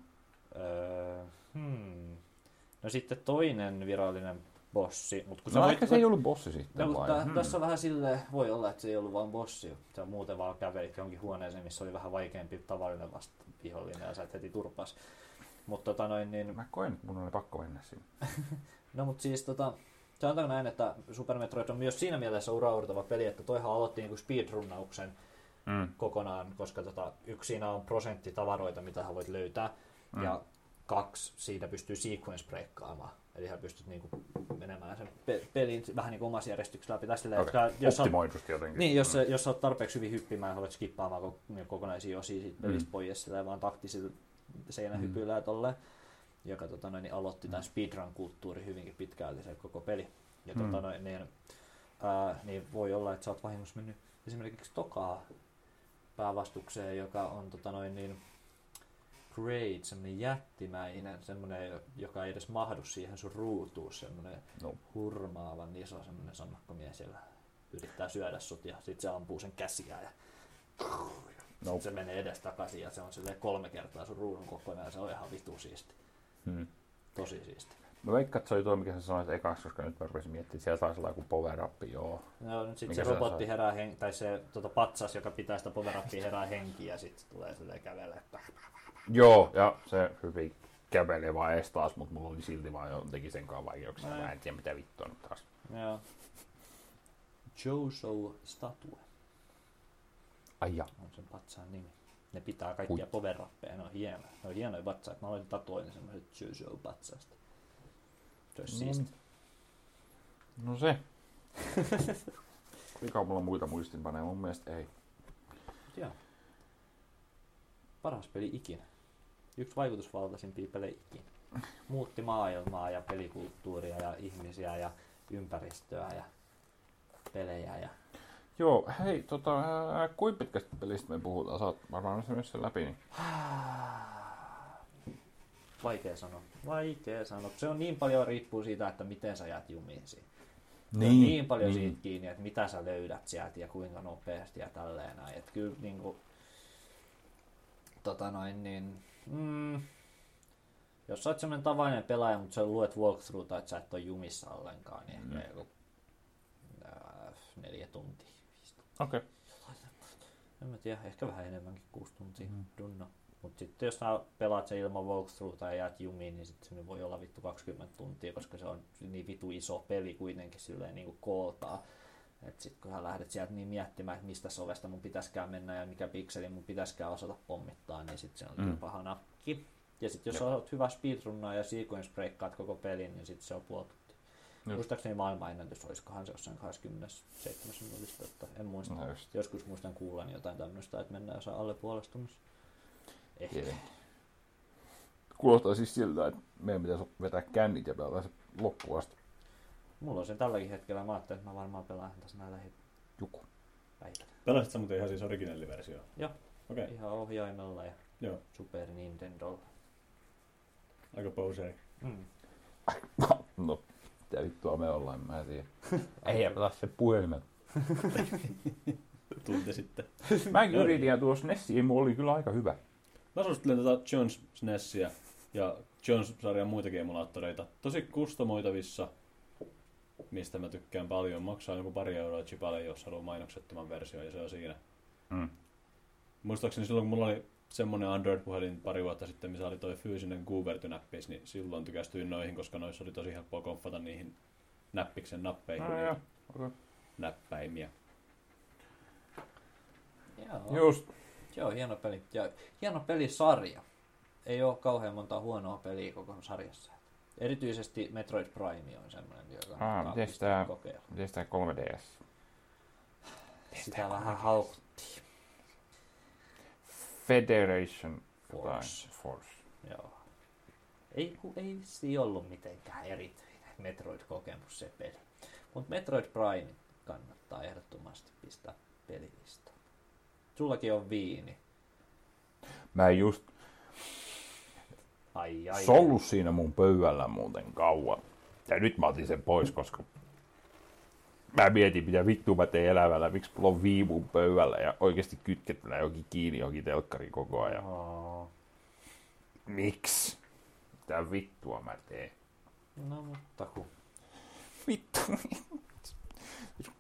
No sitten toinen virallinen bossi, mutta kun ehkä se ei ollut bossi sitten vai? Tässä on vähän silleen, voi olla, että se ei ollut vaan bossi. Sä muuten vaan kävelit jonkin huoneeseen, missä oli vähän vaikeampi tavallinen vihollinen ja sä et heti turpas. Mut, niin... Mä koen, että mun oli pakko mennä sinne. No mut siis sanotaanko näin, että Super Metroid on myös siinä mielessä uraurtava peli, että toihan aloitti niinku speedrunnauksen kokonaan, koska yksi siinä on prosentti tavaroita, mitä hän voit löytää, ja 2 siitä pystyy sequence breakkaamaan. Eli hän pystyy niinku menemään sen pelin vähän niin kuin omassa järjestyksessä läpi. Optimoidusti jotenkin. Niin, jos sä oot tarpeeksi hyvin hyppimään ja haluat skippaamaan kokonaisia osia siitä pelistä pois, sillä vaan taktisilla seinähypyillä ja tolleen, joka aloitti tämän speedrun-kulttuuri hyvinkin pitkälti se koko peli. Ja niin voi olla, että sä oot vahingossa mennyt esimerkiksi tokaa päävastukseen, joka on Great, semmoinen jättimäinen, semmoinen, joka ei edes mahdu siihen sun ruutuun, semmoinen hurmaavan iso semmoinen sammakkomies, siellä yrittää syödä sut ja sit se ampuu sen käsiä ja se menee edestakaisin ja se on silleen 3 kertaa sun ruudun kokonaan ja se on ihan vitu siisti. Tosi siisti. Mä veikkaan, että se oli tuo, mikä sä sanoit ekaksi, koska nyt mä rupesin miettimään, että siellä taisi olla joku power-up, No, nyt sit se robotti herää henki, tai se patsas, joka pitää sitä power-upia, herää henki ja sit tulee silleen kävelee. Joo, ja se hyvin kävelee vaan ees taas, mutta mulla oli silti vaan jotenkin senkaan vaikeuksia. Mä en tiedä, mitä vittua nyt taas. Joo. Joso-statue. Ai ja. On sen patsaan nimi. Ne pitää kaikkia power-uppeja, ne on hienoja. Ne on hienoja patsaita. Mä aloin tatoin semmoiset Joso-patsaista. Se olisi siisti. No se. Mikä mulla muita muistinpaneja? Mun mielestä ei. Joo. Paras peli ikinä. Yksi vaikutusvaltaisimpia pelejä ikinä. Muutti maailmaa ja pelikulttuuria ja ihmisiä ja ympäristöä ja pelejä ja... Joo, hei, kuinka pitkästä pelistä me puhutaan? Sä oot varmaan myös sen läpi, niin... Vaikea sanoa. Se on niin paljon riippuu siitä, että miten sä jäät jumiin siinä. Niin paljon siitä kiinni, että mitä sä löydät sieltä ja kuinka nopeasti ja tälleen näin. Että kyllä niinku... jos sä oot semmonen tavallinen pelaaja, mutta sä luet walkthroughta, että sä et ole jumissa ollenkaan, niin ehkä joku 4 tuntia. Okei. En mä tiedä, ehkä vähän enemmänkin 6 tuntia. Dunno. Mut sitten jos sä pelaat sen ilman walkthroughta ja jäät jumiin, niin sit se voi olla vittu 20 tuntia, koska se on niin vitu iso peli kuitenkin silleen niinku kooltaa. Et sit kun sä lähdet sieltä niin miettimään, että mistä sovesta mun pitäiskään mennä ja mikä pikseli mun pitäiskään osata pommittaa, niin sit se on kyllä paha nakki. Ja sitten jos olet hyvä speedrunnaa ja sequence breakkaat koko pelin, niin sitten se on puoltunti. Muistaakseni maailmanennätys, olisikohan se jossain 27. Että en muista. No joskus muistan kuulen jotain tämmöistä, että mennään saa alle puolestumassa. Ehkä. Kuulostaa siis siltä, että meidän pitäisi vetää kännit ja pelata se loppuun asti. Mulla on se tälläkin hetkellä. Mä ajattelin, että mä varmaan pelaan tässä näin lähipäivänä. Pelasit sä muuten ihan siis originaaliversio? Joo. Okay. Ihan ohjaimella ja joo. Super Nintendolla. Aika poseri. Mm. No, mitä vittua me ollaan, mä en tiedä. Ei pelaa se puhelimet. Tunti sitten. Mä en yritin ja tuossa SNESiin mulla oli kyllä aika hyvä. Mä suosittelen tätä Jones SNESiä ja Jones-sarjan muitakin emulaattoreita. Tosi kustomoitavissa, mistä mä tykkään paljon. Maksaa joku €2 chipalle, jos haluaa mainoksettoman version ja se on siinä. Mm. Muistaakseni silloin, kun mulla oli semmoinen Android-puhelin pari vuotta sitten, missä oli toi fyysinen Gooberty-näppis, niin silloin tykästyin noihin, koska noissa oli tosi helppoa komppata niihin näppiksen nappeihin. No, okay. Näppäimiä. Joo. Just. Joo, hieno peli. Ja hieno pelisarja. Ei ole kauhean monta huonoa peliä koko sarjassa. Erityisesti Metroid Prime on semmoinen, joka on kokea. Miten tämä 3DS? Sitä vähän haukuttiin. Federation Force. Joo. Ei se ollut mitenkään erityinen Metroid-kokemus se peli. Mutta Metroid Prime kannattaa ehdottomasti pistää pelilistä. Sullakin on viini. Mä en just... Se on ollut siinä mun pöydällä muuten kauan. Ja nyt mä otin sen pois, koska... Mä mietin, mitä vittua mä teen elämällä, miksi mulla on viimun pöydällä ja oikeesti kytkettynä johonkin kiinni johonkin telkkariin koko ajan. Oh. Miksi? Mitä vittua mä teen? No mutta kun... Vittu,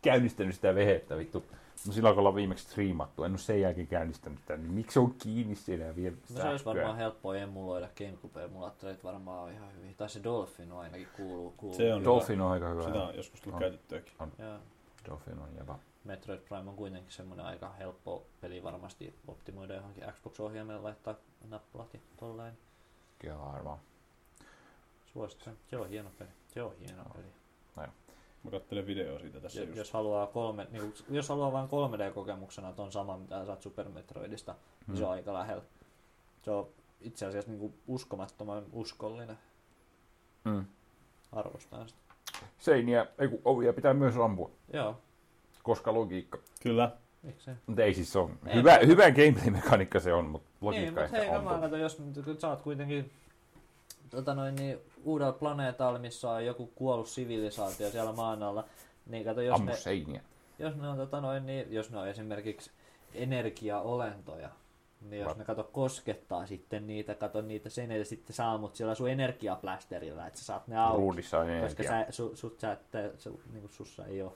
käynnistänyt sitä vehettä vittu. No silloin kun ollaan viimeksi striimattu, en ole sen jälkeen käynnistänyt sitä, niin miksi on kiinni siellä ja vielä sähköä? No se olisi varmaan helppoa emuloida GameCube-emulaattoreita, varmaan on ihan hyvin. Tai se Dolphin on ainakin kuuluu. Se on Dolphin hyvä. On aika hyvä. Sitä on joskus tullut käytettyäkin. Dolphin on jävä. Metroid Prime on kuitenkin semmoinen aika helppo peli varmasti optimoida johonkin Xbox-ohjaimeen, laittaa nappulat ja tollain. Kyllä harvaa. Suosittelen. Se on hieno peli. Näin. Mä katselen videoa siitä tässä just. Jos haluaa vain 3D-kokemuksena, että on sama mitä saat Super Metroidista, niin se on aika lähellä. Se on itse asiassa niinku uskomattoman uskollinen. Arvostan sitä. Ovia pitää myös ampua. Joo. Koska logiikka. Kyllä. Miksei? Mutta ei siis on. Hyvä gameplay-mekaniikka se on, mutta logiikka ei sitä ampua. Mutta jos saat kuitenkin... uudella planeetalla, missä on joku kuollut sivilisaatio siellä maan alla, niin kato, jos ne on esimerkiksi energiaolentoja, niin jos ne koskettaa sitten niitä, sen edes sitten saamut siellä sun energiaplästerillä, että sä saat ne auki. Ruudissa on energia. Koska sussa ei ole.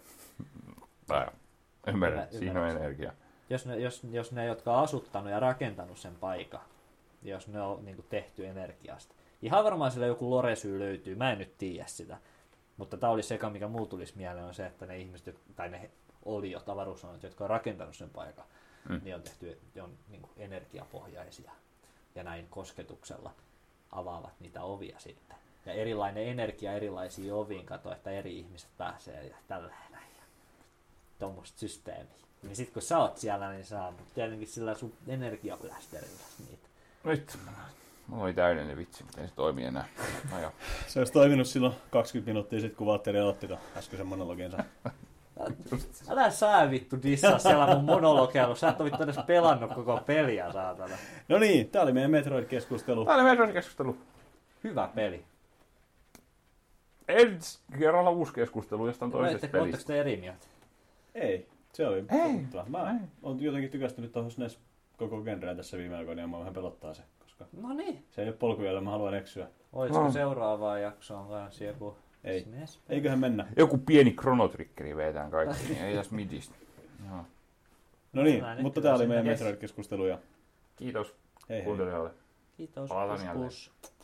Ymmärrän, siinä on energia. Jos ne, jotka on asuttanut ja rakentanut sen paikan, jos ne on tehty energiasta. Ihan varmaan sillä joku lore-syy löytyy, mä en nyt tiedä sitä. Mutta tää oli seka, mikä muu tulisi mieleen, on se, että ne ihmiset, tai ne oliot, avaruusonnot, jotka on rakentanut sen paikan, niin on tehty energiapohjaisia. Ja näin kosketuksella avaavat niitä ovia sitten. Ja erilainen energia erilaisiin oviin, että eri ihmiset pääsee ja tällä näin. Tuommoista systeemiä. Niin sit kun sä oot siellä, niin sä oot tietenkin sillä sun energiaplästerillä niitä. Nyt. Mulla oli täydellinen vitsi, miten se toimii enää. No se olisi toiminut silloin 20 minuuttia sitten, kun Valtteri aloitti ton äskeisen monologinsa. Älä sä vittu dissaa siellä mun monologeilla, sä et ole vittu edes pelannut koko peliä, saatana. No niin, tää oli meidän Metroid-keskustelu. Hyvä peli. Ensi kerralla uusi keskustelu jostain toisesta pelistä. Oletteko te eri mieltä? Ei, se oli puhuttava. Mä oon jotenkin tykästynyt tohon SNES koko genreen tässä viime aikoina ja mä vähän pelottaa se. No niin. Se ei ole polku, jolla mä haluan eksyä. Olisiko seuraavaan jaksoon kanssa joku SNES? Eiköhän mennä. Joku pieni kronotrikkeri vetään kaikki, niin ei tässä midistä. No niin, mutta tää oli meidän Metroid-keskustelu. Kiitos kuuntelijoille. Kiitos. Palataan jälleen.